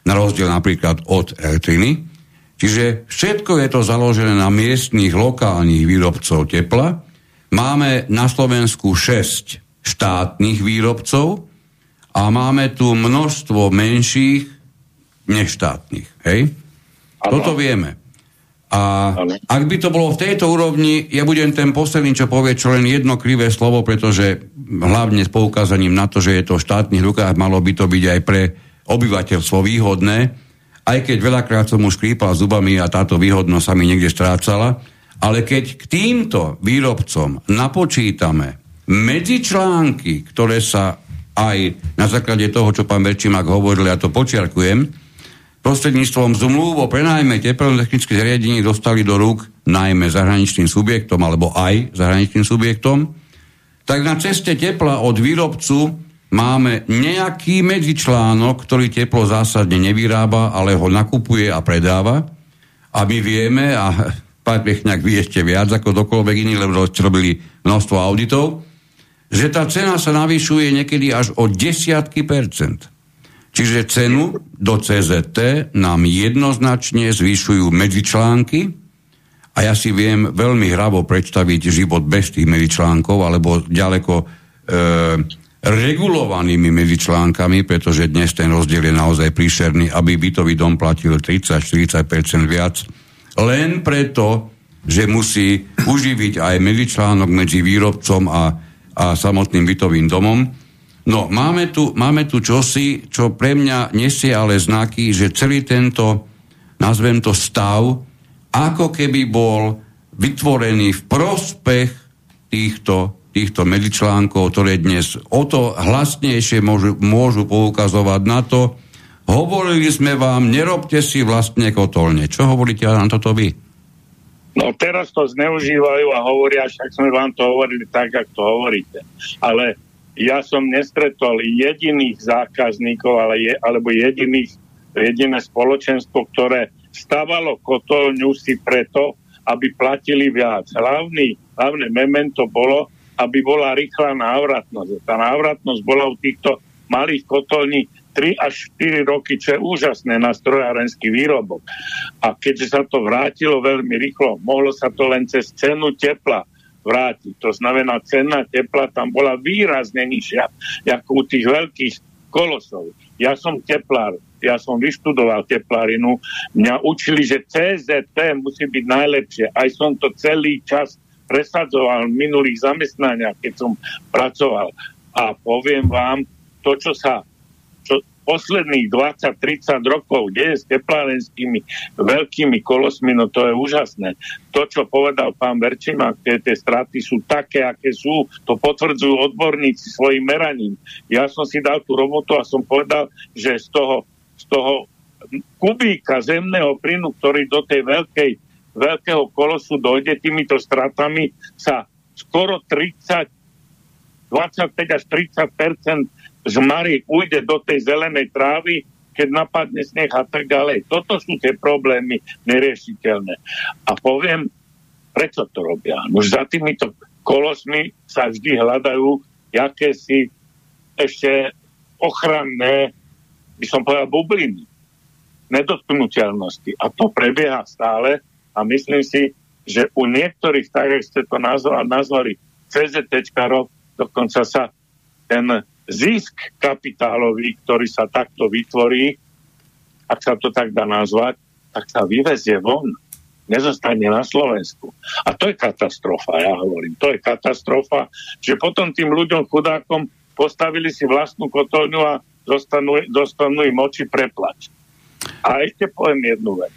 na rozdiel napríklad od elektriny. Čiže všetko je to založené na miestnych, lokálnych výrobcov tepla. Máme na Slovensku šesť štátnych výrobcov a máme tu množstvo menších neštátnych, hej? Ano. Toto vieme. A ano. Ak by to bolo v tejto úrovni, ja budem ten posledný, čo povie, čo len jedno krivé slovo, pretože hlavne s poukázaním na to, že je to v štátnych rukách, malo by to byť aj pre obyvateľstvo výhodné, aj keď veľakrát som už škrípal zubami a táto výhodnosť sa mi niekde strácala, ale keď k týmto výrobcom napočítame medzičlánky, ktoré sa aj na základe toho, čo pán Verčimák hovoril, ja to počiarkujem, prostredníctvom zmluv o prenajme teplotechnických zariadení dostali do rúk najmä zahraničným subjektom alebo aj zahraničným subjektom, tak na ceste tepla od výrobcu máme nejaký medzičlánok, ktorý teplo zásadne nevyrába, ale ho nakupuje a predáva. A my vieme, a pán Pechňák vie ešte viac ako dokoľvek iný, lebo robili množstvo auditov, že tá cena sa navyšuje niekedy až o desiatky percent. Čiže cenu do cé zet té nám jednoznačne zvyšujú medzičlánky a ja si viem veľmi hravo predstaviť život bez tých medzičlánkov alebo ďaleko e, regulovanými medzičlánkami, pretože dnes ten rozdiel je naozaj príšerný, aby bytový dom platil tridsať až štyridsať percent viac len preto, že musí uživiť aj medzičlánok medzi výrobcom a, a samotným bytovým domom. No, máme tu, máme tu čosi, čo pre mňa nesie ale znaky, že celý tento, nazvem to stav, ako keby bol vytvorený v prospech týchto, týchto medzičlánkov, ktoré dnes o to hlasnejšie môžu, môžu poukazovať na to, hovorili sme vám, nerobte si vlastne kotolne. Čo hovoríte na toto vy? No, teraz to zneužívajú a hovoria, však sme vám to hovorili tak, ako to hovoríte. Ale ja som nestretol jediných zákazníkov, ale je, alebo jediných, jediné spoločenstvo, ktoré stavalo kotolňu si preto, aby platili viac. Hlavný, hlavné memento bolo, aby bola rýchla návratnosť. Tá návratnosť bola u týchto malých kotolní tri až štyri roky, čo je úžasné na strojárenský výrobok. A keďže sa to vrátilo veľmi rýchlo, mohlo sa to len cez cenu tepla vrátiť. To znamená, cena tepla tam bola výrazne nižšia, ako u tých veľkých kolosov. Ja som teplár, ja som vyštudoval teplarinu, mňa učili, že cé zet té musí byť najlepšie. Aj som to celý čas presadzoval v minulých zamestnaniach, keď som pracoval. A poviem vám, to, čo sa čo posledných dvadsať tridsať rokov deje s teplárenskými veľkými kolosmi, no to je úžasné. To, čo povedal pán Verčimák, tie, tie straty sú také, aké sú, to potvrdzujú odborníci svojim meraním. Ja som si dal tú robotu a som povedal, že z toho, z toho kubíka zemného plynu, ktorý do tej veľkej, veľkého kolosu dojde, týmito stratami sa skoro tridsať, dvadsaťpäť až tridsať percent žmary ujde do tej zelenej trávy, keď napadne sneh a tak ďalej. Toto sú tie problémy neriešiteľné. A poviem, prečo to robia. Už za týmito kolosmi sa vždy hľadajú jakési ešte ochranné, by som povedal, bubliny nedotknuteľnosti. A to prebieha stále a myslím si, že u niektorých, tak jak ste to nazvali, cé zet téčkarov, dokonca sa ten zisk kapitálový, ktorý sa takto vytvorí, ak sa to tak dá nazvať, tak sa vyvezie von. Nezostane na Slovensku. A to je katastrofa, ja hovorím. To je katastrofa, že potom tým ľuďom chudákom postavili si vlastnú kotolňu a dostanú, dostanú im oči preplač. A ešte poviem jednu vec.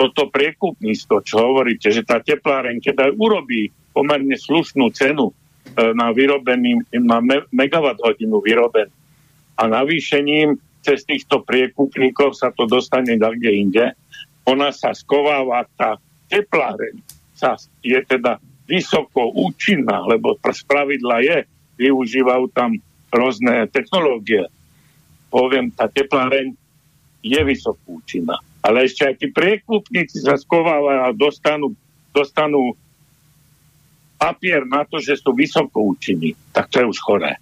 Toto priekupníctvo, čo hovoríte, že tá tepláreň, keď aj urobí pomerne slušnú cenu na vyrobený, na megawatt hodinu vyroben. A navýšením cez týchto priekupníkov sa to dostane kde inde. Ona sa skováva, tá tepláreň sa je teda vysoko účinná, lebo spravidla je, využívajú tam rôzne technológie. Poviem, tá tepláreň je vysoko účinná. Ale ešte aj tí priekupníci sa skovávajú a dostanú, dostanú papier na to, že sú vysoko účinní, tak to je už choré.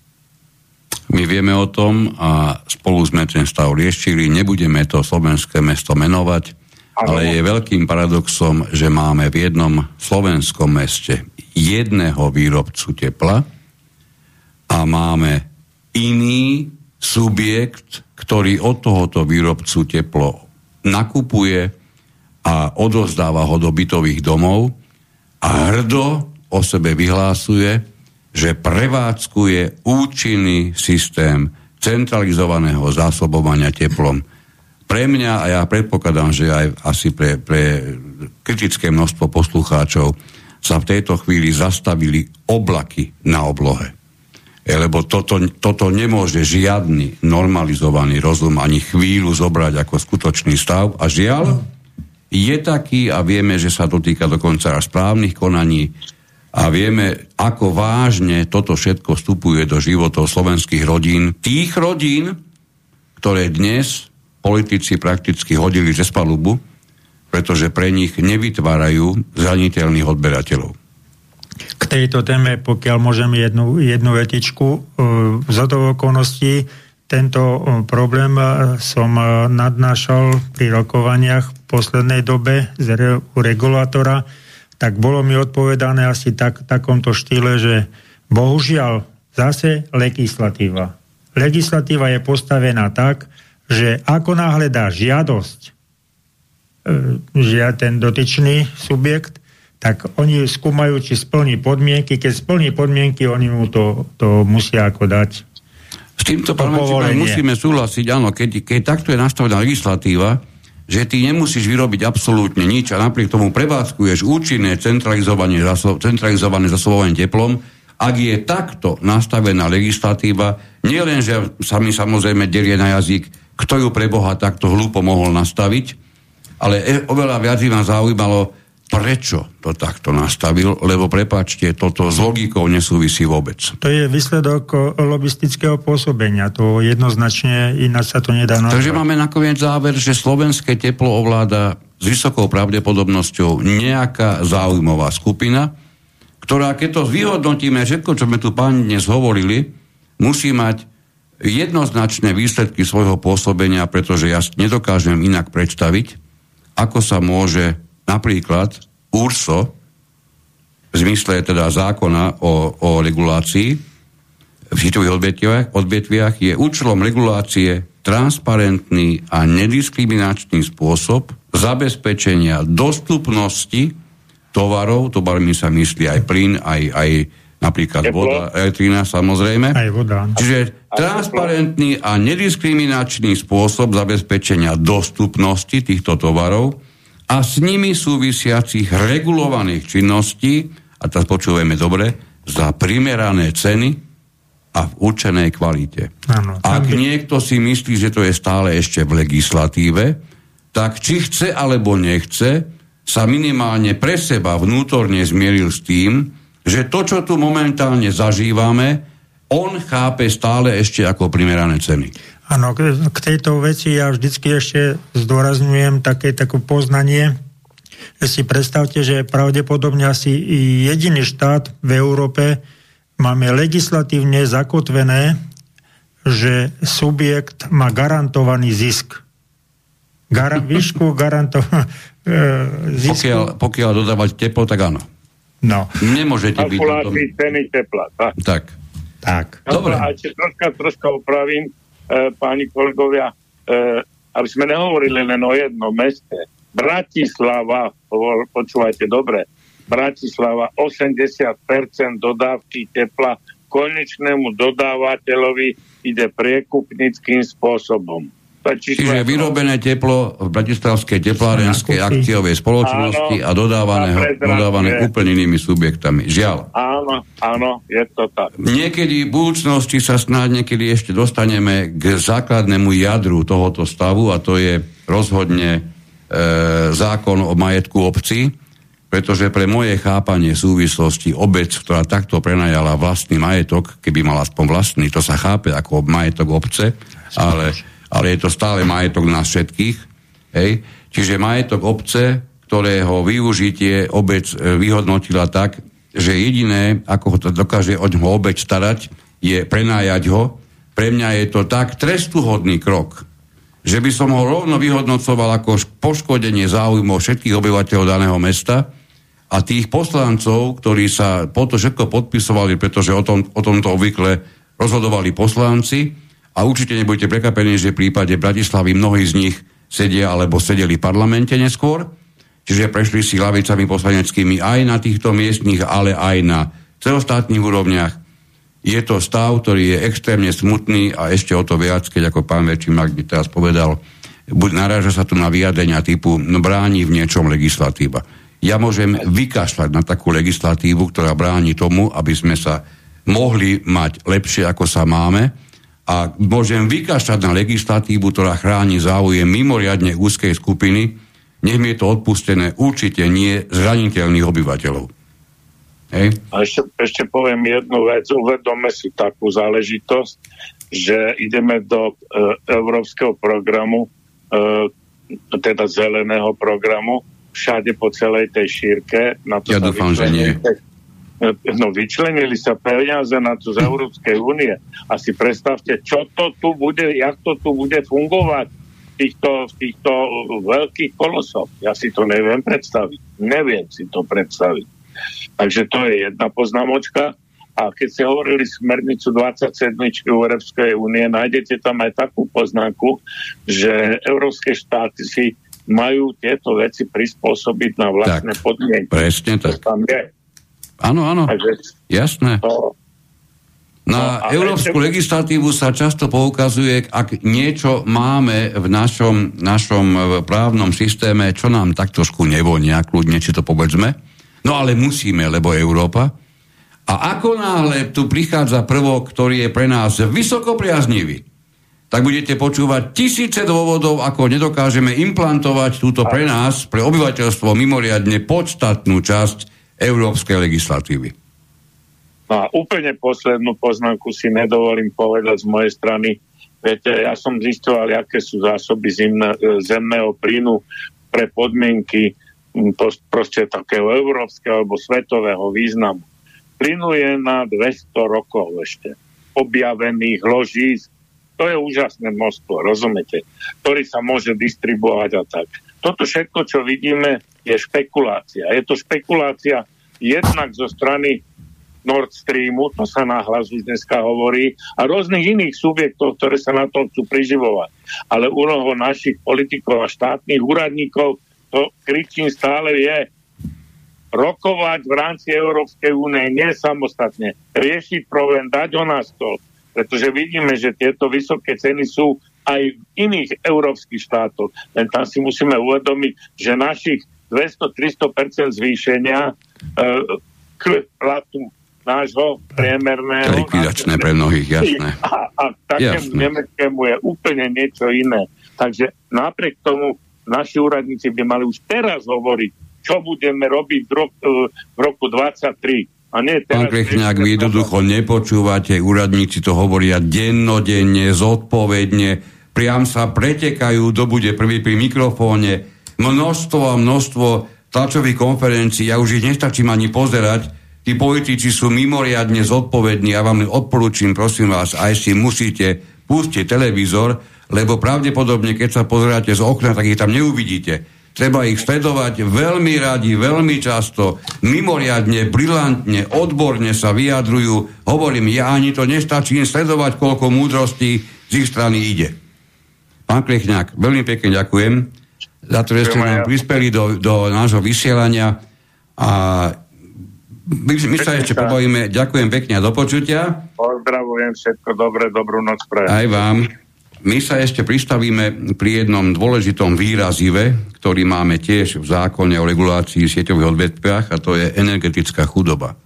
My vieme o tom a spolu sme ten stav riešili, nebudeme to slovenské mesto menovať, ano. Ale je veľkým paradoxom, že máme v jednom slovenskom meste jedného výrobcu tepla a máme iný subjekt, ktorý od tohoto výrobcu teplo nakupuje a odozdáva ho do bytových domov a hrdo o sebe vyhlásuje, že prevádzkuje účinný systém centralizovaného zásobovania teplom. Pre mňa, a ja predpokladám, že aj asi pre, pre kritické množstvo poslucháčov sa v tejto chvíli zastavili oblaky na oblohe. E, lebo toto, toto nemôže žiadny normalizovaný rozum ani chvíľu zobrať ako skutočný stav. A žiaľ, je taký a vieme, že sa dotýka dokonca až správnych konaní. A vieme, ako vážne toto všetko vstupuje do životov slovenských rodín. Tých rodín, ktoré dnes politici prakticky hodili cez palubu, pretože pre nich nevytvárajú zraniteľných odberateľov. K tejto téme, pokiaľ môžem jednu, jednu vetičku, zhodou okolností tento problém som nadnášal pri rokovaniach v poslednej dobe z regulátora, tak bolo mi odpovedané asi tak, takomto štýle, že bohužiaľ zase legislatíva. Legislatíva je postavená tak, že ako náhle dá žiadosť že ten dotyčný subjekt, tak oni skúmajú, či splní podmienky. Keď splní podmienky, oni mu to, to musia ako dať. S týmto povolenie musíme súhlasiť, áno, keď, keď takto je nastavená legislatíva, že ty nemusíš vyrobiť absolútne nič a napriek tomu prevádzkuješ účinné centralizované, centralizované zasobovanie teplom, ak je takto nastavená legislatíva, nielen, že sa mi samozrejme derie na jazyk, kto ju pre Boha takto hlúpo mohol nastaviť, ale oveľa viac ma zaujímalo, prečo to takto nastavil, lebo prepáčte, toto s logikou nesúvisí vôbec. To je výsledok lobistického pôsobenia, to jednoznačne ináč sa to nedá nazvať. Takže máme nakoniec záver, že slovenské teplo ovláda s vysokou pravdepodobnosťou nejaká záujmová skupina, ktorá, keď to vyhodnotíme, všetko, čo sme tu páni dnes hovorili, musí mať jednoznačné výsledky svojho pôsobenia, pretože ja nedokážem inak predstaviť, ako sa môže napríklad ÚRSO, v zmysle teda zákona o, o regulácii v síťových odvetviach, odvetviach je účelom regulácie transparentný a nediskriminačný spôsob zabezpečenia dostupnosti tovarov, tovarmi sa myslí aj plyn, aj, aj napríklad voda, elektrina samozrejme. Aj voda. Čiže transparentný a nediskriminačný spôsob zabezpečenia dostupnosti týchto tovarov a s nimi súvisiacich regulovaných činností, a teraz počúvajme dobre, za primerané ceny a v určenej kvalite. Áno, ak je... niekto si myslí, že to je stále ešte v legislatíve, tak či chce alebo nechce, sa minimálne pre seba vnútorne zmieril s tým, že to, čo tu momentálne zažívame, on chápe stále ešte ako primerané ceny. Áno, k tejto veci ja vždycky ešte zdôrazňujem také, také poznanie. Si predstavte, že pravdepodobne asi jediný štát v Európe máme legislatívne zakotvené, že subjekt má garantovaný zisk. Gar- výšku garantovaný e, zisk. Pokiaľ, pokiaľ dodávať teplo, tak áno. No. Nemôžete byť... Kalkulácii ceny tepla. Tak. Tak. tak. Dobre. A ešte troška, troška opravím, e, páni kolegovia, e, aby sme nehovorili len o jednom meste. Bratislava, počúvajte dobre, Bratislava osemdesiat percent dodávky tepla konečnému dodávateľovi ide priekupnickým spôsobom. Čiže vyrobené teplo v Bratislavskej teplárenskej akciovej spoločnosti áno, a dodávané, dodávané úplne inými subjektami. Žiaľ. Áno, áno, je to tak. Niekedy v budúcnosti sa snáď niekedy ešte dostaneme k základnému jadru tohoto stavu a to je rozhodne e, zákon o majetku obcí, pretože pre moje chápanie súvislosti obec, ktorá takto prenajala vlastný majetok, keby mala aspoň vlastný, to sa chápe ako majetok obce, ale, ale je to stále majetok nás všetkých. Hej. Čiže majetok obce, ktorého využitie obec vyhodnotila tak, že jediné, ako to dokáže o ňoho obec starať, je prenajať ho. Pre mňa je to tak trestuhodný krok, že by som ho rovno vyhodnocoval ako poškodenie záujmov všetkých obyvateľov daného mesta, a tých poslancov, ktorí sa po to všetko podpisovali, pretože o, tom, o tomto obvykle rozhodovali poslanci, a určite nebudete prekvapení, že v prípade Bratislavy mnohí z nich sedia alebo sedeli v parlamente neskôr, čiže prešli si lavicami poslaneckými aj na týchto miestnych, ale aj na celostátnych úrovniach. Je to stav, ktorý je extrémne smutný a ešte o to viac, keď ako pán Verčimák by teraz povedal, naráža sa tu na vyjadrenia typu no, bráni v niečom legislatíva. Ja môžem vykašľať na takú legislatívu, ktorá bráni tomu, aby sme sa mohli mať lepšie, ako sa máme, a môžem vykašľať na legislatívu, ktorá chráni záujem mimoriadne úzkej skupiny, nech mi je to odpustené určite nie zraniteľných obyvateľov. Hej? A ešte, ešte poviem jednu vec, uvedome si takú záležitosť, že ideme do e, európskeho programu, e, teda zeleného programu, všade po celej tej šírke. Na to ja dúfam, že nie. No, vyčlenili sa peniaze na to z Európskej únie. A si predstavte, čo to tu bude, jak to tu bude fungovať v týchto, v týchto veľkých kolosoch. Ja si to neviem predstaviť. Neviem si to predstaviť. Takže to je jedna poznámočka. A keď ste hovorili smernicu dvadsaťsedem Európskej únie, nájdete tam aj takú poznámku, že európske štáty si majú tieto veci prispôsobiť na vlastné tak, podmienky. Presne tak. Áno, áno. Jasné. To... Na no, európsku ešte... legislatívu sa často poukazuje, ak niečo máme v našom, našom právnom systéme, čo nám tak trošku nevonia, kľudne, či to povedzme. No ale musíme, lebo Európa. A ako náhle tu prichádza prvok, ktorý je pre nás vysoko priaznivý, tak budete počúvať tisíce dôvodov, ako nedokážeme implantovať túto pre nás, pre obyvateľstvo mimoriadne podstatnú časť európskej legislatívy. No a úplne poslednú poznámku si nedovolím povedať z mojej strany. Viete, ja som zistoval, aké sú zásoby zimne, zemného plynu pre podmienky proste takého európskeho alebo svetového významu. plynu je na dvesto rokov ešte objavených ložísk. To je úžasné množstvo, rozumiete? Ktorý sa môže distribuovať a tak. Toto všetko, čo vidíme, je špekulácia. Je to špekulácia jednak zo strany Nord Streamu, to sa nahlas už dneska hovorí, a rôznych iných subjektov, ktoré sa na tom chcú priživovať. Ale úloha našich politikov a štátnych úradníkov, to kričím stále, je rokovať v rámci Európskej únie, nie samostatne, riešiť problém, dať ho na stôl, pretože vidíme, že tieto vysoké ceny sú aj v iných európskych štátoch. Len tam si musíme uvedomiť, že našich dvesto až tristo percent zvýšenia e, k platu nášho priemerného... Likvidačné pre mnohých, jasné. A, a takému nemeckému je úplne niečo iné. Takže napriek tomu naši úradníci by mali už teraz hovoriť, čo budeme robiť v roku, v roku dvadsaťtri. A nie teraz... Pán Krechňák, vy jednoducho nepočúvate, úradníci to hovoria dennodenne, zodpovedne, priam sa pretekajú, kto bude prvý pri mikrofóne, množstvo a množstvo tlačových konferencií, ja už ich nestačím ani pozerať, tí politici sú mimoriadne zodpovední, ja vám odporúčam, prosím vás, aj si musíte pustiť televízor, lebo pravdepodobne, keď sa pozeráte z okna, tak ich tam neuvidíte. Treba ich sledovať veľmi radi, veľmi často, mimoriadne, brilantne, odborne sa vyjadrujú. Hovorím, ja ani to nestačím sledovať, koľko múdrosti z ich strany ide. Pán Krechňák, veľmi pekne ďakujem za to, že ste nám prispeli do, do nášho vysielania a my, my sa ešte pobavíme. Ďakujem pekne a do počutia. Pozdravujem, všetko dobre, dobrú noc prajem. Aj vám. My sa ešte pristavíme pri jednom dôležitom výrazive, ktorý máme tiež v zákone o regulácii sieťových odvetviach, a to je energetická chudoba.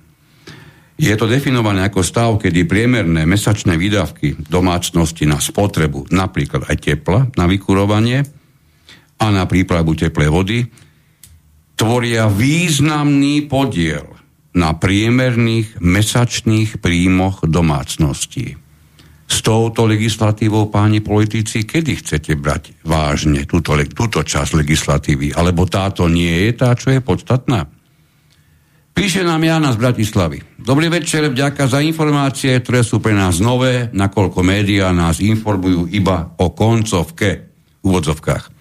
Je to definované ako stav, kedy priemerné mesačné výdavky domácnosti na spotrebu, napríklad aj tepla, na vykurovanie a na prípravu teplej vody, tvoria významný podiel na priemerných mesačných príjmoch domácností. S touto legislatívou, páni politici, kedy chcete brať vážne túto, túto časť legislatívy? Alebo táto nie je tá, čo je podstatná? Píše nám Jana z Bratislavy. Dobrý večer, vďaka za informácie, ktoré sú pre nás nové, nakoľko médiá nás informujú iba o koncovke, v úvodzovkách.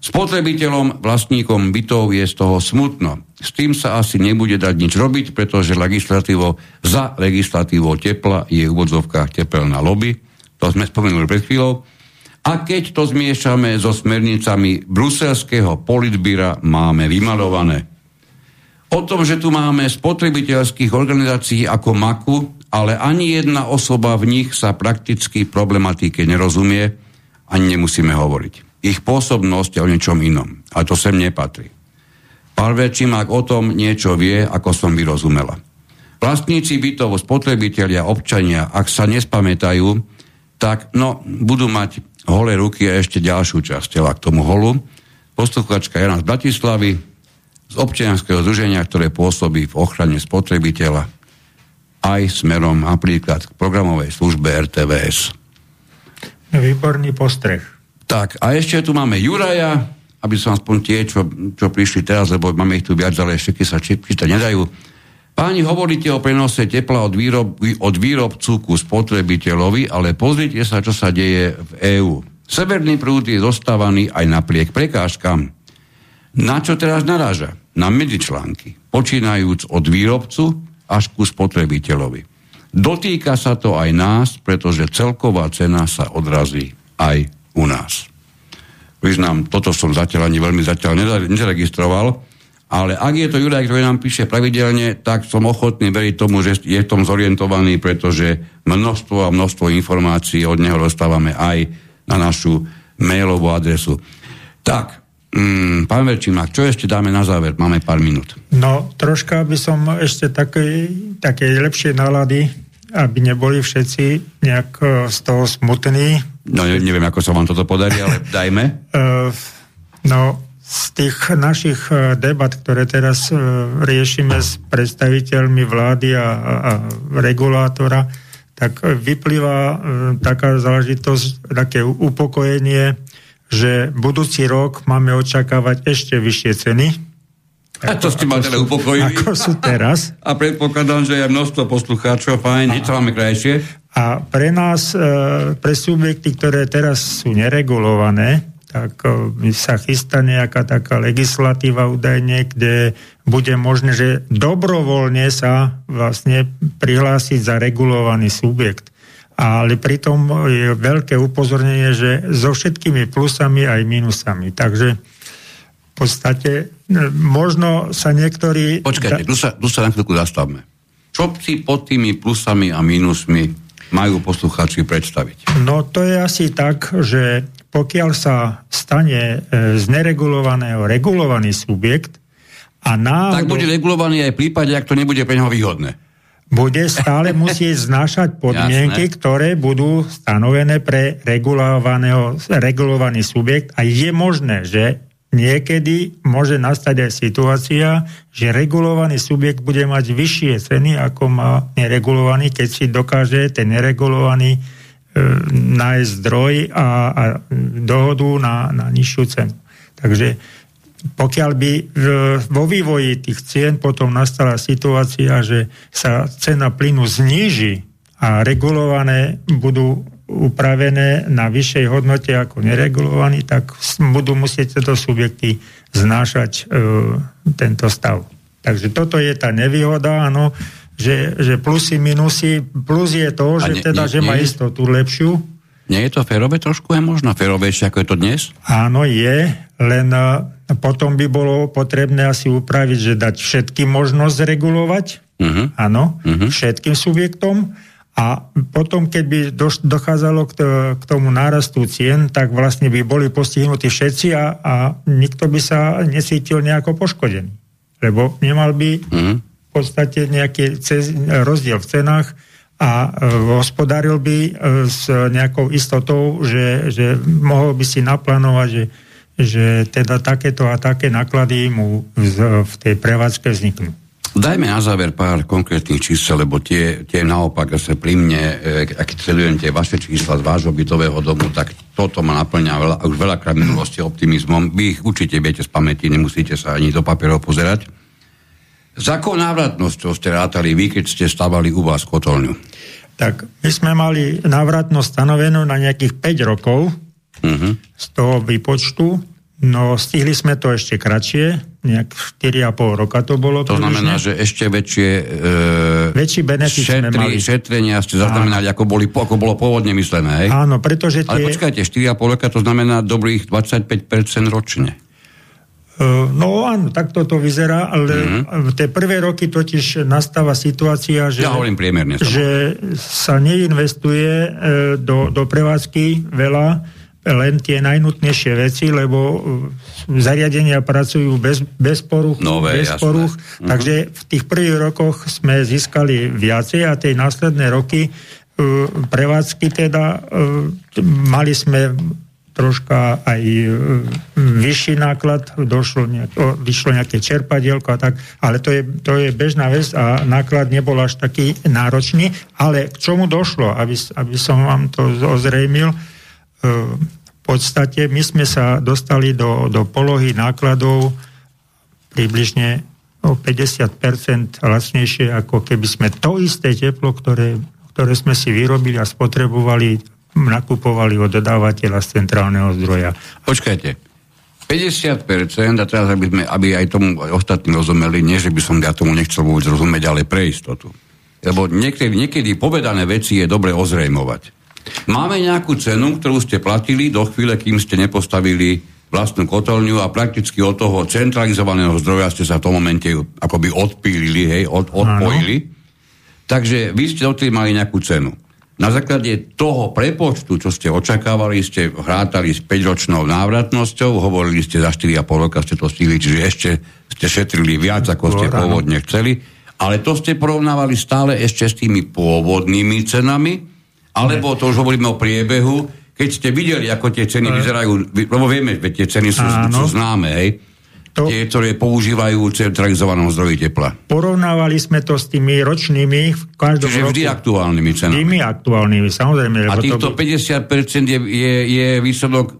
Spotrebiteľom, vlastníkom bytov je z toho smutno. S tým sa asi nebude dať nič robiť, pretože legislatívo, za legislatívou tepla je v úvodzovkách tepelná lobby. To sme spomenuli pred chvíľou. A keď to zmiešame so smernicami bruselského politbíra, máme vymalované. O tom, že tu máme spotrebiteľských organizácií ako Maku, ale ani jedna osoba v nich sa prakticky problematike nerozumie, ani nemusíme hovoriť. Ich pôsobnosť je o niečom inom. A to sem nepatrí. Pán Verčimák o tom niečo vie, ako som vyrozumela. Vlastníci bytov, spotrebitelia, občania, ak sa nespamätajú, tak no, budú mať holé ruky a ešte ďalšiu časť tela k tomu holu. Posluchačka Jana z Bratislavy, z občianskeho združenia, ktoré pôsobí v ochrane spotrebiteľa aj smerom napríklad k programovej službe er té vé es. Výborný postreh. Tak, a ešte tu máme Juraja, aby som aspoň tie, čo, čo prišli teraz, lebo máme ich tu viac, ale všetky sa čítať nedajú. Páni, hovoríte o prenose tepla od, výrob, od výrobcu ku spotrebiteľovi, ale pozrite sa, čo sa deje v EÚ. Severný prúd je dostávaný aj napriek prekážkam. Na čo teraz naráža? Na medzičlánky, počínajúc od výrobcu až ku spotrebiteľovi. Dotýka sa to aj nás, pretože celková cena sa odrazí aj u nás. Vyznám, toto som zatiaľ ani veľmi zatiaľ nezaregistroval, ale ak je to Juraj, ktorý nám píše pravidelne, tak som ochotný veriť tomu, že je v tom zorientovaný, pretože množstvo a množstvo informácií od neho dostávame aj na našu mailovú adresu. Tak, mm, pán Verčimák, čo ešte dáme na záver? Máme pár minút. No, troška by som ešte také, také lepšie nálady, aby neboli všetci nejak z toho smutní. No, neviem, ako sa vám toto podarí, ale dajme. No, z tých našich debat, ktoré teraz riešime s predstaviteľmi vlády a, a regulátora, tak vyplýva taká záležitosť, také upokojenie, že budúci rok máme očakávať ešte vyššie ceny. A to ste ma teda upokojili. Ako sú teraz. A predpokladám, že je množstvo poslucháčov, fajn, nič máme krajšie. A pre nás, pre subjekty, ktoré teraz sú neregulované, tak sa chystá nejaká taká legislatíva údajne, kde bude možné, že dobrovoľne sa vlastne prihlásiť za regulovaný subjekt. Ale pritom je veľké upozornenie, že so všetkými plusami aj minusami. Takže v podstate možno sa niektorí... Počkajte, tu sa, tu sa na chvíľku zastavme. Čo si pod tými plusami a mínusmi majú poslucháči predstaviť? No to je asi tak, že pokiaľ sa stane z neregulovaného regulovaný subjekt a náhodou... Tak bude regulovaný aj v prípade, ak to nebude pre neho výhodné. Bude stále musieť znášať podmienky, jasné, ktoré budú stanovené pre regulovaný subjekt a je možné, že niekedy môže nastať aj situácia, že regulovaný subjekt bude mať vyššie ceny, ako má neregulovaný, keď si dokáže ten neregulovaný e, nájsť zdroj a, a dohodu na, na nižšiu cenu. Takže pokiaľ by v, vo vývoji tých cien potom nastala situácia, že sa cena plynu zníži a regulované budú upravené na vyššej hodnote ako neregulovaní, tak budú musieť tieto subjekty znášať e, tento stav. Takže toto je tá nevýhoda, áno, že, že plusy, minusy, plus je to, že, ne, teda, ne, že má nie, istotu lepšiu. Nie je to férové trošku? Je možno férovejšie, ako je to dnes? Áno, je, len potom by bolo potrebné asi upraviť, že dať všetkým možnosť regulovať, uh-huh. áno, uh-huh. všetkým subjektom. A potom, keď by dochádzalo k tomu nárastu cien, tak vlastne by boli postihnutí všetci a, a nikto by sa necítil nejako poškodený. Lebo nemal by v podstate nejaký rozdiel v cenách a hospodáril by s nejakou istotou, že, že mohol by si naplánovať, že, že teda takéto a také náklady mu v, v tej prevádzke vzniknú. Dajme na záver pár konkrétnych čísel, lebo tie, tie naopak sa pri mne, ak celujem tie vaše čísla z vášho bytového domu, tak toto ma naplňa veľa, už veľakrát minulosti optimizmom. Vy ich určite viete z pamäti, nemusíte sa ani do papierov pozerať. Za akou návratnosťou ste rátali vy, keď ste stavali u vás kotolňu? Tak my sme mali návratnosť stanovenú na nejakých päť rokov uh-huh. z toho výpočtu. No, stihli sme to ešte kratšie, nejak štyri a pol roka to bolo. To prílišne. Znamená, že ešte väčšie e, väčší benefit šetri, sme mali. Šetrenia ste zaznamenali, ako, boli, ako bolo pôvodne myslené, hej? Áno, pretože tie... Ale počkajte, štyri a pol roka to znamená dobrých dvadsaťpäť percent ročne. E, no áno, tak toto vyzerá, ale mm-hmm. tie prvé roky totiž nastáva situácia, že, ja hovorím priemerne, že sa neinvestuje e, do, do prevádzky veľa, len tie najnutnejšie veci, lebo zariadenia pracujú bez, bez poruch. Nové, bez poruch uh-huh. Takže v tých prvých rokoch sme získali viacej a tie následné roky uh, prevádzky teda uh, mali sme troška aj uh, vyšší náklad, došlo nejak, oh, vyšlo nejaké čerpadielko a tak, ale to je, to je bežná vec a náklad nebol až taký náročný, ale k čomu došlo, aby, aby som vám to ozrejmil. V podstate my sme sa dostali do, do polohy nákladov približne o päťdesiat percent lacnejšie, ako keby sme to isté teplo, ktoré, ktoré sme si vyrobili a spotrebovali, nakupovali od dodávateľa z centrálneho zdroja. Počkajte, päťdesiat percent a teraz, aby, sme, aby aj tomu aj ostatní rozumeli, nie, že by som ja tomu nechcel vôbec rozumieť, ale pre istotu. Lebo niekedy, niekedy povedané veci je dobre ozrejmovať. Máme nejakú cenu, ktorú ste platili do chvíle, kým ste nepostavili vlastnú kotolňu a prakticky od toho centralizovaného zdroja ste sa v tom momente akoby odpílili, hej, od, odpojili. Ano. Takže vy ste odtedy mali nejakú cenu. Na základe toho prepočtu, čo ste očakávali, ste hrátali s päťročnou návratnosťou, hovorili ste za štyri a pol roka ste to stihli, čiže ešte ste šetrili viac, ako ste pôvodne chceli, ale to ste porovnávali stále ešte s tými pôvodnými cenami. Alebo to už hovoríme o priebehu, keď ste videli, ako tie ceny vyzerajú, lebo vieme, že tie ceny sú, sú známe, hej, to, tie, ktoré používajú centralizovanom zdroji tepla. Porovnávali sme to s tými ročnými v každom Čiže roku. Vždy aktuálnymi cenami. Tými aktuálnymi, samozrejme. A týchto by... päťdesiat percent je, je, je výsledok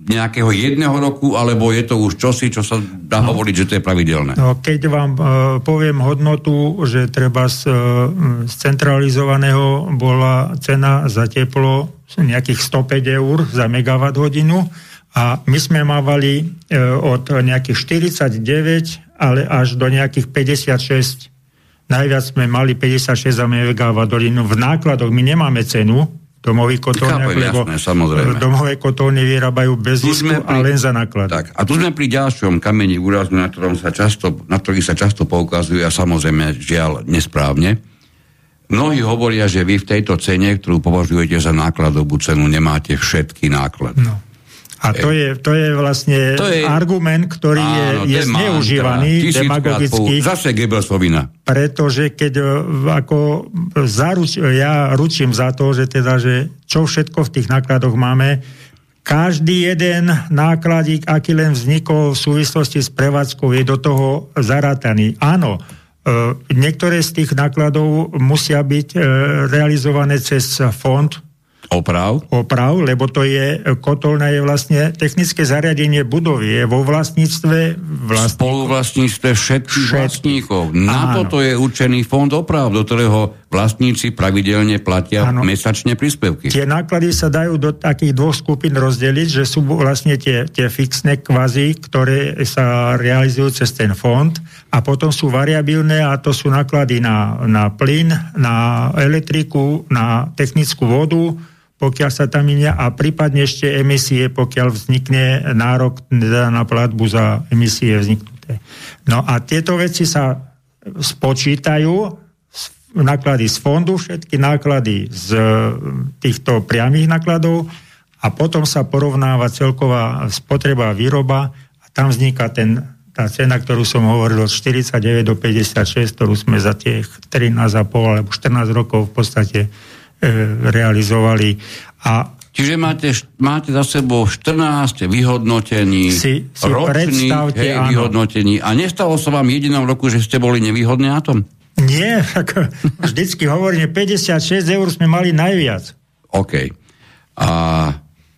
nejakého jedného roku, alebo je to už čosi, čo sa dá no. hovoriť, že to je pravidelné? No, keď vám e, poviem hodnotu, že treba z, e, z centralizovaného bola cena za teplo nejakých stopäť eur za megawatt hodinu a my sme mávali e, od nejakých štyridsaťdeväť, ale až do nejakých päťdesiatšesť. Najviac sme mali päťdesiatšesť za megawatt hodinu. V nákladoch my nemáme cenu domových kotóniach, lebo jasné, domové kotóny vyrábajú bez zisku pri... a len za náklad. Tak, a tu sme pri ďalšom kameni úrazu, na ktorom sa často, na ktorý sa často poukazuje a samozrejme žiaľ nesprávne. Mnohí hovoria, že vy v tejto cene, ktorú považujete za nákladovú cenu, nemáte všetky náklady. No. A to je, to je vlastne to je, argument, ktorý áno, je, je zneužívaný demagogicky. Zase Gebelsovina. Pretože keď ako zaruč, ja ručím za to, že teda, že čo všetko v tých nákladoch máme, každý jeden nákladík, aký len vznikol v súvislosti s prevádzkou, je do toho zarátaný. Áno, niektoré z tých nákladov musia byť realizované cez fond Oprav? Oprav, lebo to je, kotolná je vlastne technické zariadenie budovy, je vo vlastníctve vlastníkov. Spoluvlastníctve všetkých Všet... vlastníkov. Na áno. toto je určený fond oprav, do ktorého vlastníci pravidelne platia áno. mesačne príspevky. Tie náklady sa dajú do takých dvoch skupín rozdeliť, že sú vlastne tie, tie fixné kvazi, ktoré sa realizujú cez ten fond a potom sú variabilné a to sú náklady na, na plyn, na elektriku, na technickú vodu, pokiaľ sa tam inia a prípadne ešte emisie, pokiaľ vznikne nárok na platbu za emisie vzniknuté. No a tieto veci sa spočítajú, náklady z fondu, všetky náklady z týchto priamých nákladov a potom sa porovnáva celková spotreba, výroba a tam vzniká ten, tá cena, ktorú som hovoril od štyridsaťdeväť do päťdesiatšesť, ktorú sme za tých trinásť a pol alebo štrnásť rokov v podstate realizovali. A čiže máte, máte za sebou štrnásť vyhodnotení, si, si ročných hej, vyhodnotení. A nestalo sa vám jedinom roku, že ste boli nevýhodný na tom? Nie, ako vždycky hovoríme, päťdesiatšesť eur sme mali najviac. OK. A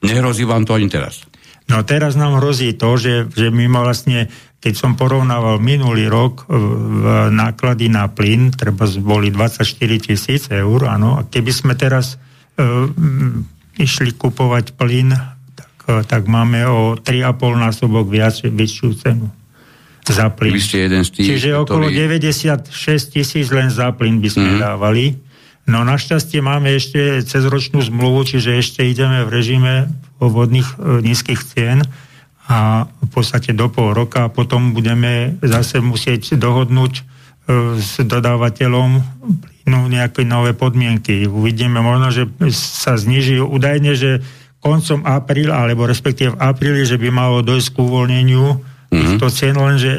nehrozí vám to ani teraz? No teraz nám hrozí to, že, že my vlastne, keď som porovnával minulý rok v náklady na plyn, treba boli dvadsaťštyri tisíc eur, áno, a keby sme teraz e, išli kupovať plyn, tak, tak máme o tri a pol násobok viac, väčšiu cenu za plyn. Vy ste jeden z tých, čiže okolo ktorý... deväťdesiatšesť tisíc len za plyn by sme mm-hmm. dávali. No našťastie máme ešte cezročnú zmluvu, čiže ešte ideme v režime pôvodných e, nízkych cien, a v podstate do pol roka potom budeme zase musieť dohodnúť s dodávateľom no, nejaké nové podmienky. Uvidíme možno, že sa zniží údajne, že koncom apríla, alebo respektíve v apríli, že by malo dojsť k uvoľneniu mm-hmm. týchto cien, lenže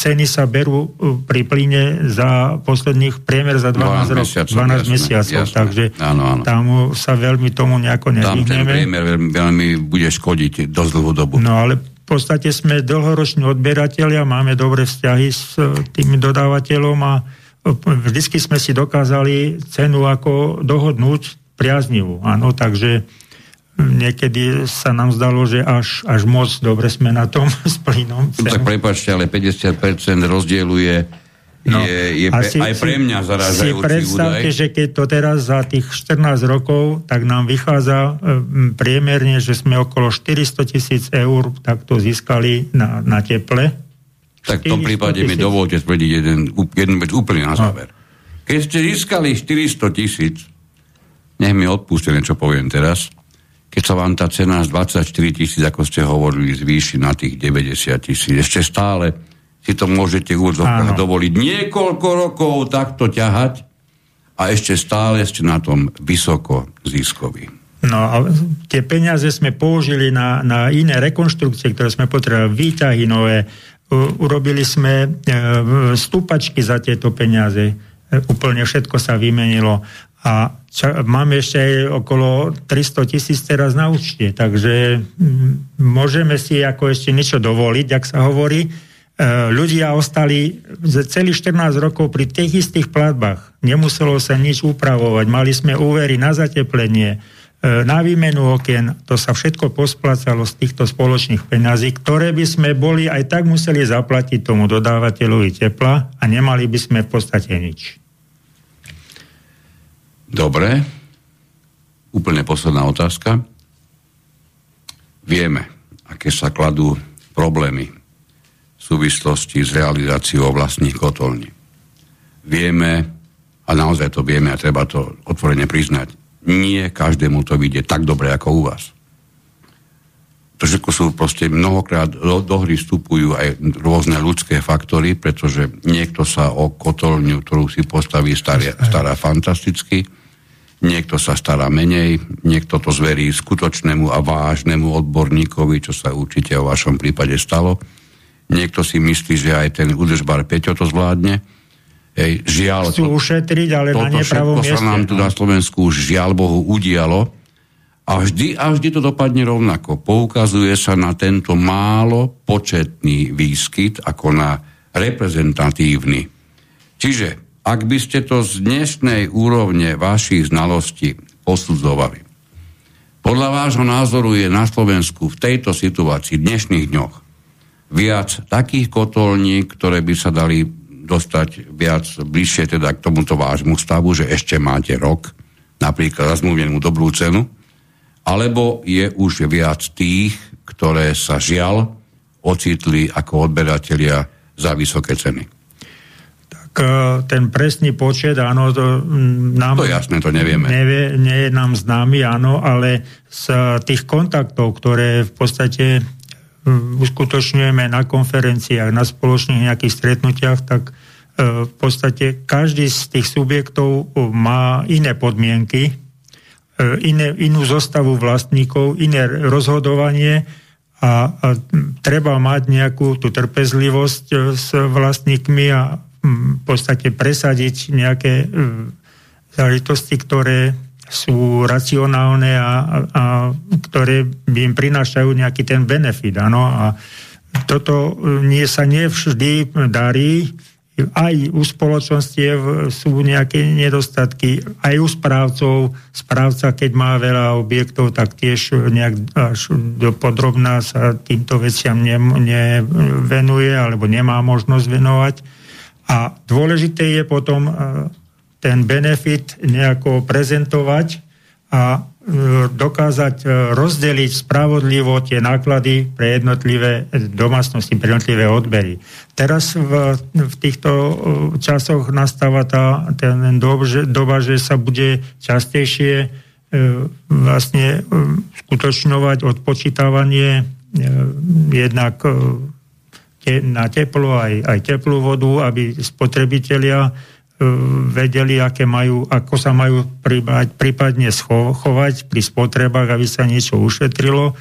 ceny sa berú pri plyne za posledných priemer za dvanásť mesiacov. Takže áno, áno. tam sa veľmi tomu nejako nevyhneme. Tam ten priemer veľmi bude škodiť dosť dlhú dobu. No ale v podstate sme dlhoroční odberatelia, máme dobré vzťahy s tým dodávateľom a vždycky sme si dokázali cenu ako dohodnúť priaznivú. Áno, takže niekedy sa nám zdalo, že až, až moc dobre sme na tom s plynom. No, tak prepáčte, ale päťdesiat percent rozdielu je, no, je, je pe, si, aj pre mňa zarážajúci údaj. Si predstavte, údaj. Že keď to teraz za tých štrnásť rokov, tak nám vychádza um, priemerne, že sme okolo štyristo tisíc eur takto získali na, na teple. Tak v tom prípade mi dovolte splniť jednu vec úplne na záver. Keď ste získali štyristo tisíc, nech mi odpúste, čo poviem teraz, keď sa vám tá cena z dvadsaťštyri tisíc, ako ste hovorili, zvýši na tých deväťdesiat tisíc. Ešte stále si to môžete úvodzovkách dovoliť niekoľko rokov takto ťahať a ešte stále ste na tom vysoko ziskoví. No a tie peniaze sme použili na, na iné rekonštrukcie, ktoré sme potrebovali, výťahy nové. Urobili sme stúpačky za tieto peniaze. Úplne všetko sa vymenilo. A ča, máme ešte okolo tristo tisíc teraz na účte, takže m, môžeme si ako ešte niečo dovoliť, ak sa hovorí. E, ľudia ostali celých štrnásť rokov pri tých istých platbách. Nemuselo sa nič upravovať. Mali sme úvery na zateplenie, e, na výmenu okien, to sa všetko posplácalo z týchto spoločných peňazí, ktoré by sme boli aj tak museli zaplatiť tomu dodávateľovi tepla a nemali by sme v podstate nič. Dobre. Úplne posledná otázka. Vieme, aké sa kladú problémy v súvislosti s realizáciou vlastných kotolní. Vieme, a naozaj to vieme a treba to otvorene priznať, nie každému to vyjde tak dobre ako u vás. To všetko sú proste mnohokrát do, do hry vstupujú aj rôzne ľudské faktory, pretože niekto sa o kotolňu, ktorú si postaví, stará, stará fantasticky, niekto sa stará menej, niekto to zverí skutočnému a vážnemu odborníkovi, čo sa určite o vašom prípade stalo. Niekto si myslí, že aj ten údržbár Peťo to zvládne. Hej, žiaľ, chcú ušetriť, ale na nepravom mieste. Toto sa nám tu na Slovensku žiaľ Bohu udialo a vždy, a vždy to dopadne rovnako. Poukazuje sa na tento málo početný výskyt ako na reprezentatívny. Čiže, ak by ste to z dnešnej úrovne vašich znalostí posudzovali, podľa vášho názoru je na Slovensku v tejto situácii, v dnešných dňoch, viac takých kotolní, ktoré by sa dali dostať viac bližšie teda k tomuto vášmu stavu, že ešte máte rok, napríklad zazmluvnenú dobrú cenu, alebo je už viac tých, ktoré sa žiaľ ocitli ako odberatelia za vysoké ceny. Tak ten presný počet, áno, to nám... To jasné, to nevieme. Nevie, nie je nám známy, áno, ale z tých kontaktov, ktoré v podstate uskutočňujeme na konferenciách, na spoločných nejakých stretnutiach, tak v podstate každý z tých subjektov má iné podmienky, iné, inú zostavu vlastníkov, iné rozhodovanie a, a treba mať nejakú tú trpezlivosť s vlastníkmi a v podstate presadiť nejaké záležitosti, ktoré sú racionálne a, a ktoré by im prinášajú nejaký ten benefit. Áno? A toto nie, sa nevždy darí. Aj u spoločenstiev sú nejaké nedostatky. Aj u správcov. Správca, keď má veľa objektov, tak tiež nejak až dopodrobná sa týmto veciam nevenuje alebo nemá možnosť venovať. A dôležité je potom ten benefit nejako prezentovať a dokázať rozdeliť spravodlivo tie náklady pre jednotlivé domácnosti, pre jednotlivé odbery. Teraz v, v týchto časoch nastáva tá ten dob, že, doba, že sa bude častejšie vlastne skutočňovať odpočítavanie jednak na teplo aj, aj teplú vodu, aby spotrebitelia vedeli, aké majú, ako sa majú prípadne schovať pri spotrebách, aby sa niečo ušetrilo.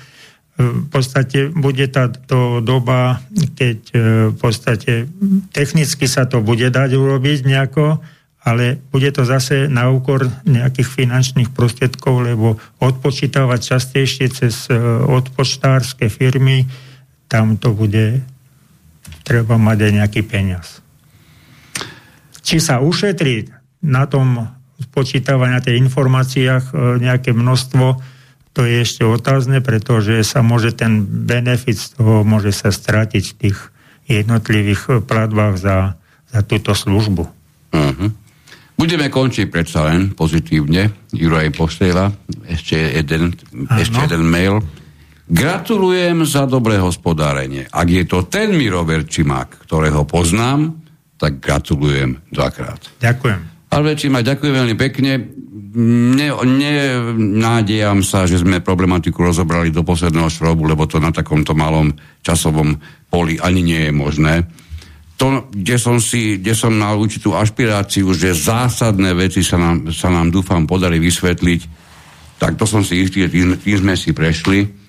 V podstate bude táto doba, keď v podstate technicky sa to bude dať urobiť nejako, ale bude to zase na úkor nejakých finančných prostriedkov, lebo odpočítavať častejšie cez odpočtárske firmy, tam to bude treba mať aj nejaký peniaz. Či sa ušetrí na tom spočítavaní, na tých informáciách nejaké množstvo, to je ešte otázne, pretože sa môže ten benefit z toho môže sa stratiť v tých jednotlivých platbách za, za túto službu. Uh-huh. Budeme končiť predsa len pozitívne. Juraj posiela ešte jeden, ešte jeden mail. Gratulujem za dobré hospodárenie. Ak je to ten Miro Verčimák, ktorého poznám, tak gratulujem dvakrát. Ďakujem. Verčimák, ďakujem veľmi pekne. Ne, ne, nádejam sa, že sme problematiku rozobrali do posledného šrobu, lebo to na takomto malom časovom poli ani nie je možné. To, kde som, si, kde som mal určitú ašpiráciu, že zásadné veci sa nám, sa nám dúfam podarí vysvetliť, tak to som si istý, tým, tým sme si prešli.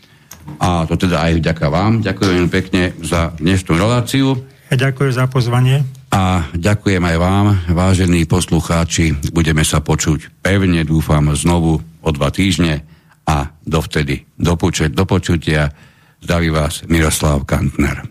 A to teda aj vďaka vám. Ďakujem veľmi pekne za dnešnú reláciu. A ďakujem za pozvanie. A ďakujem aj vám, vážení poslucháči. Budeme sa počuť pevne, dúfam, znovu o dva týždne a dovtedy do, poču- do počutia. Zdraví vás Miroslav Kantner.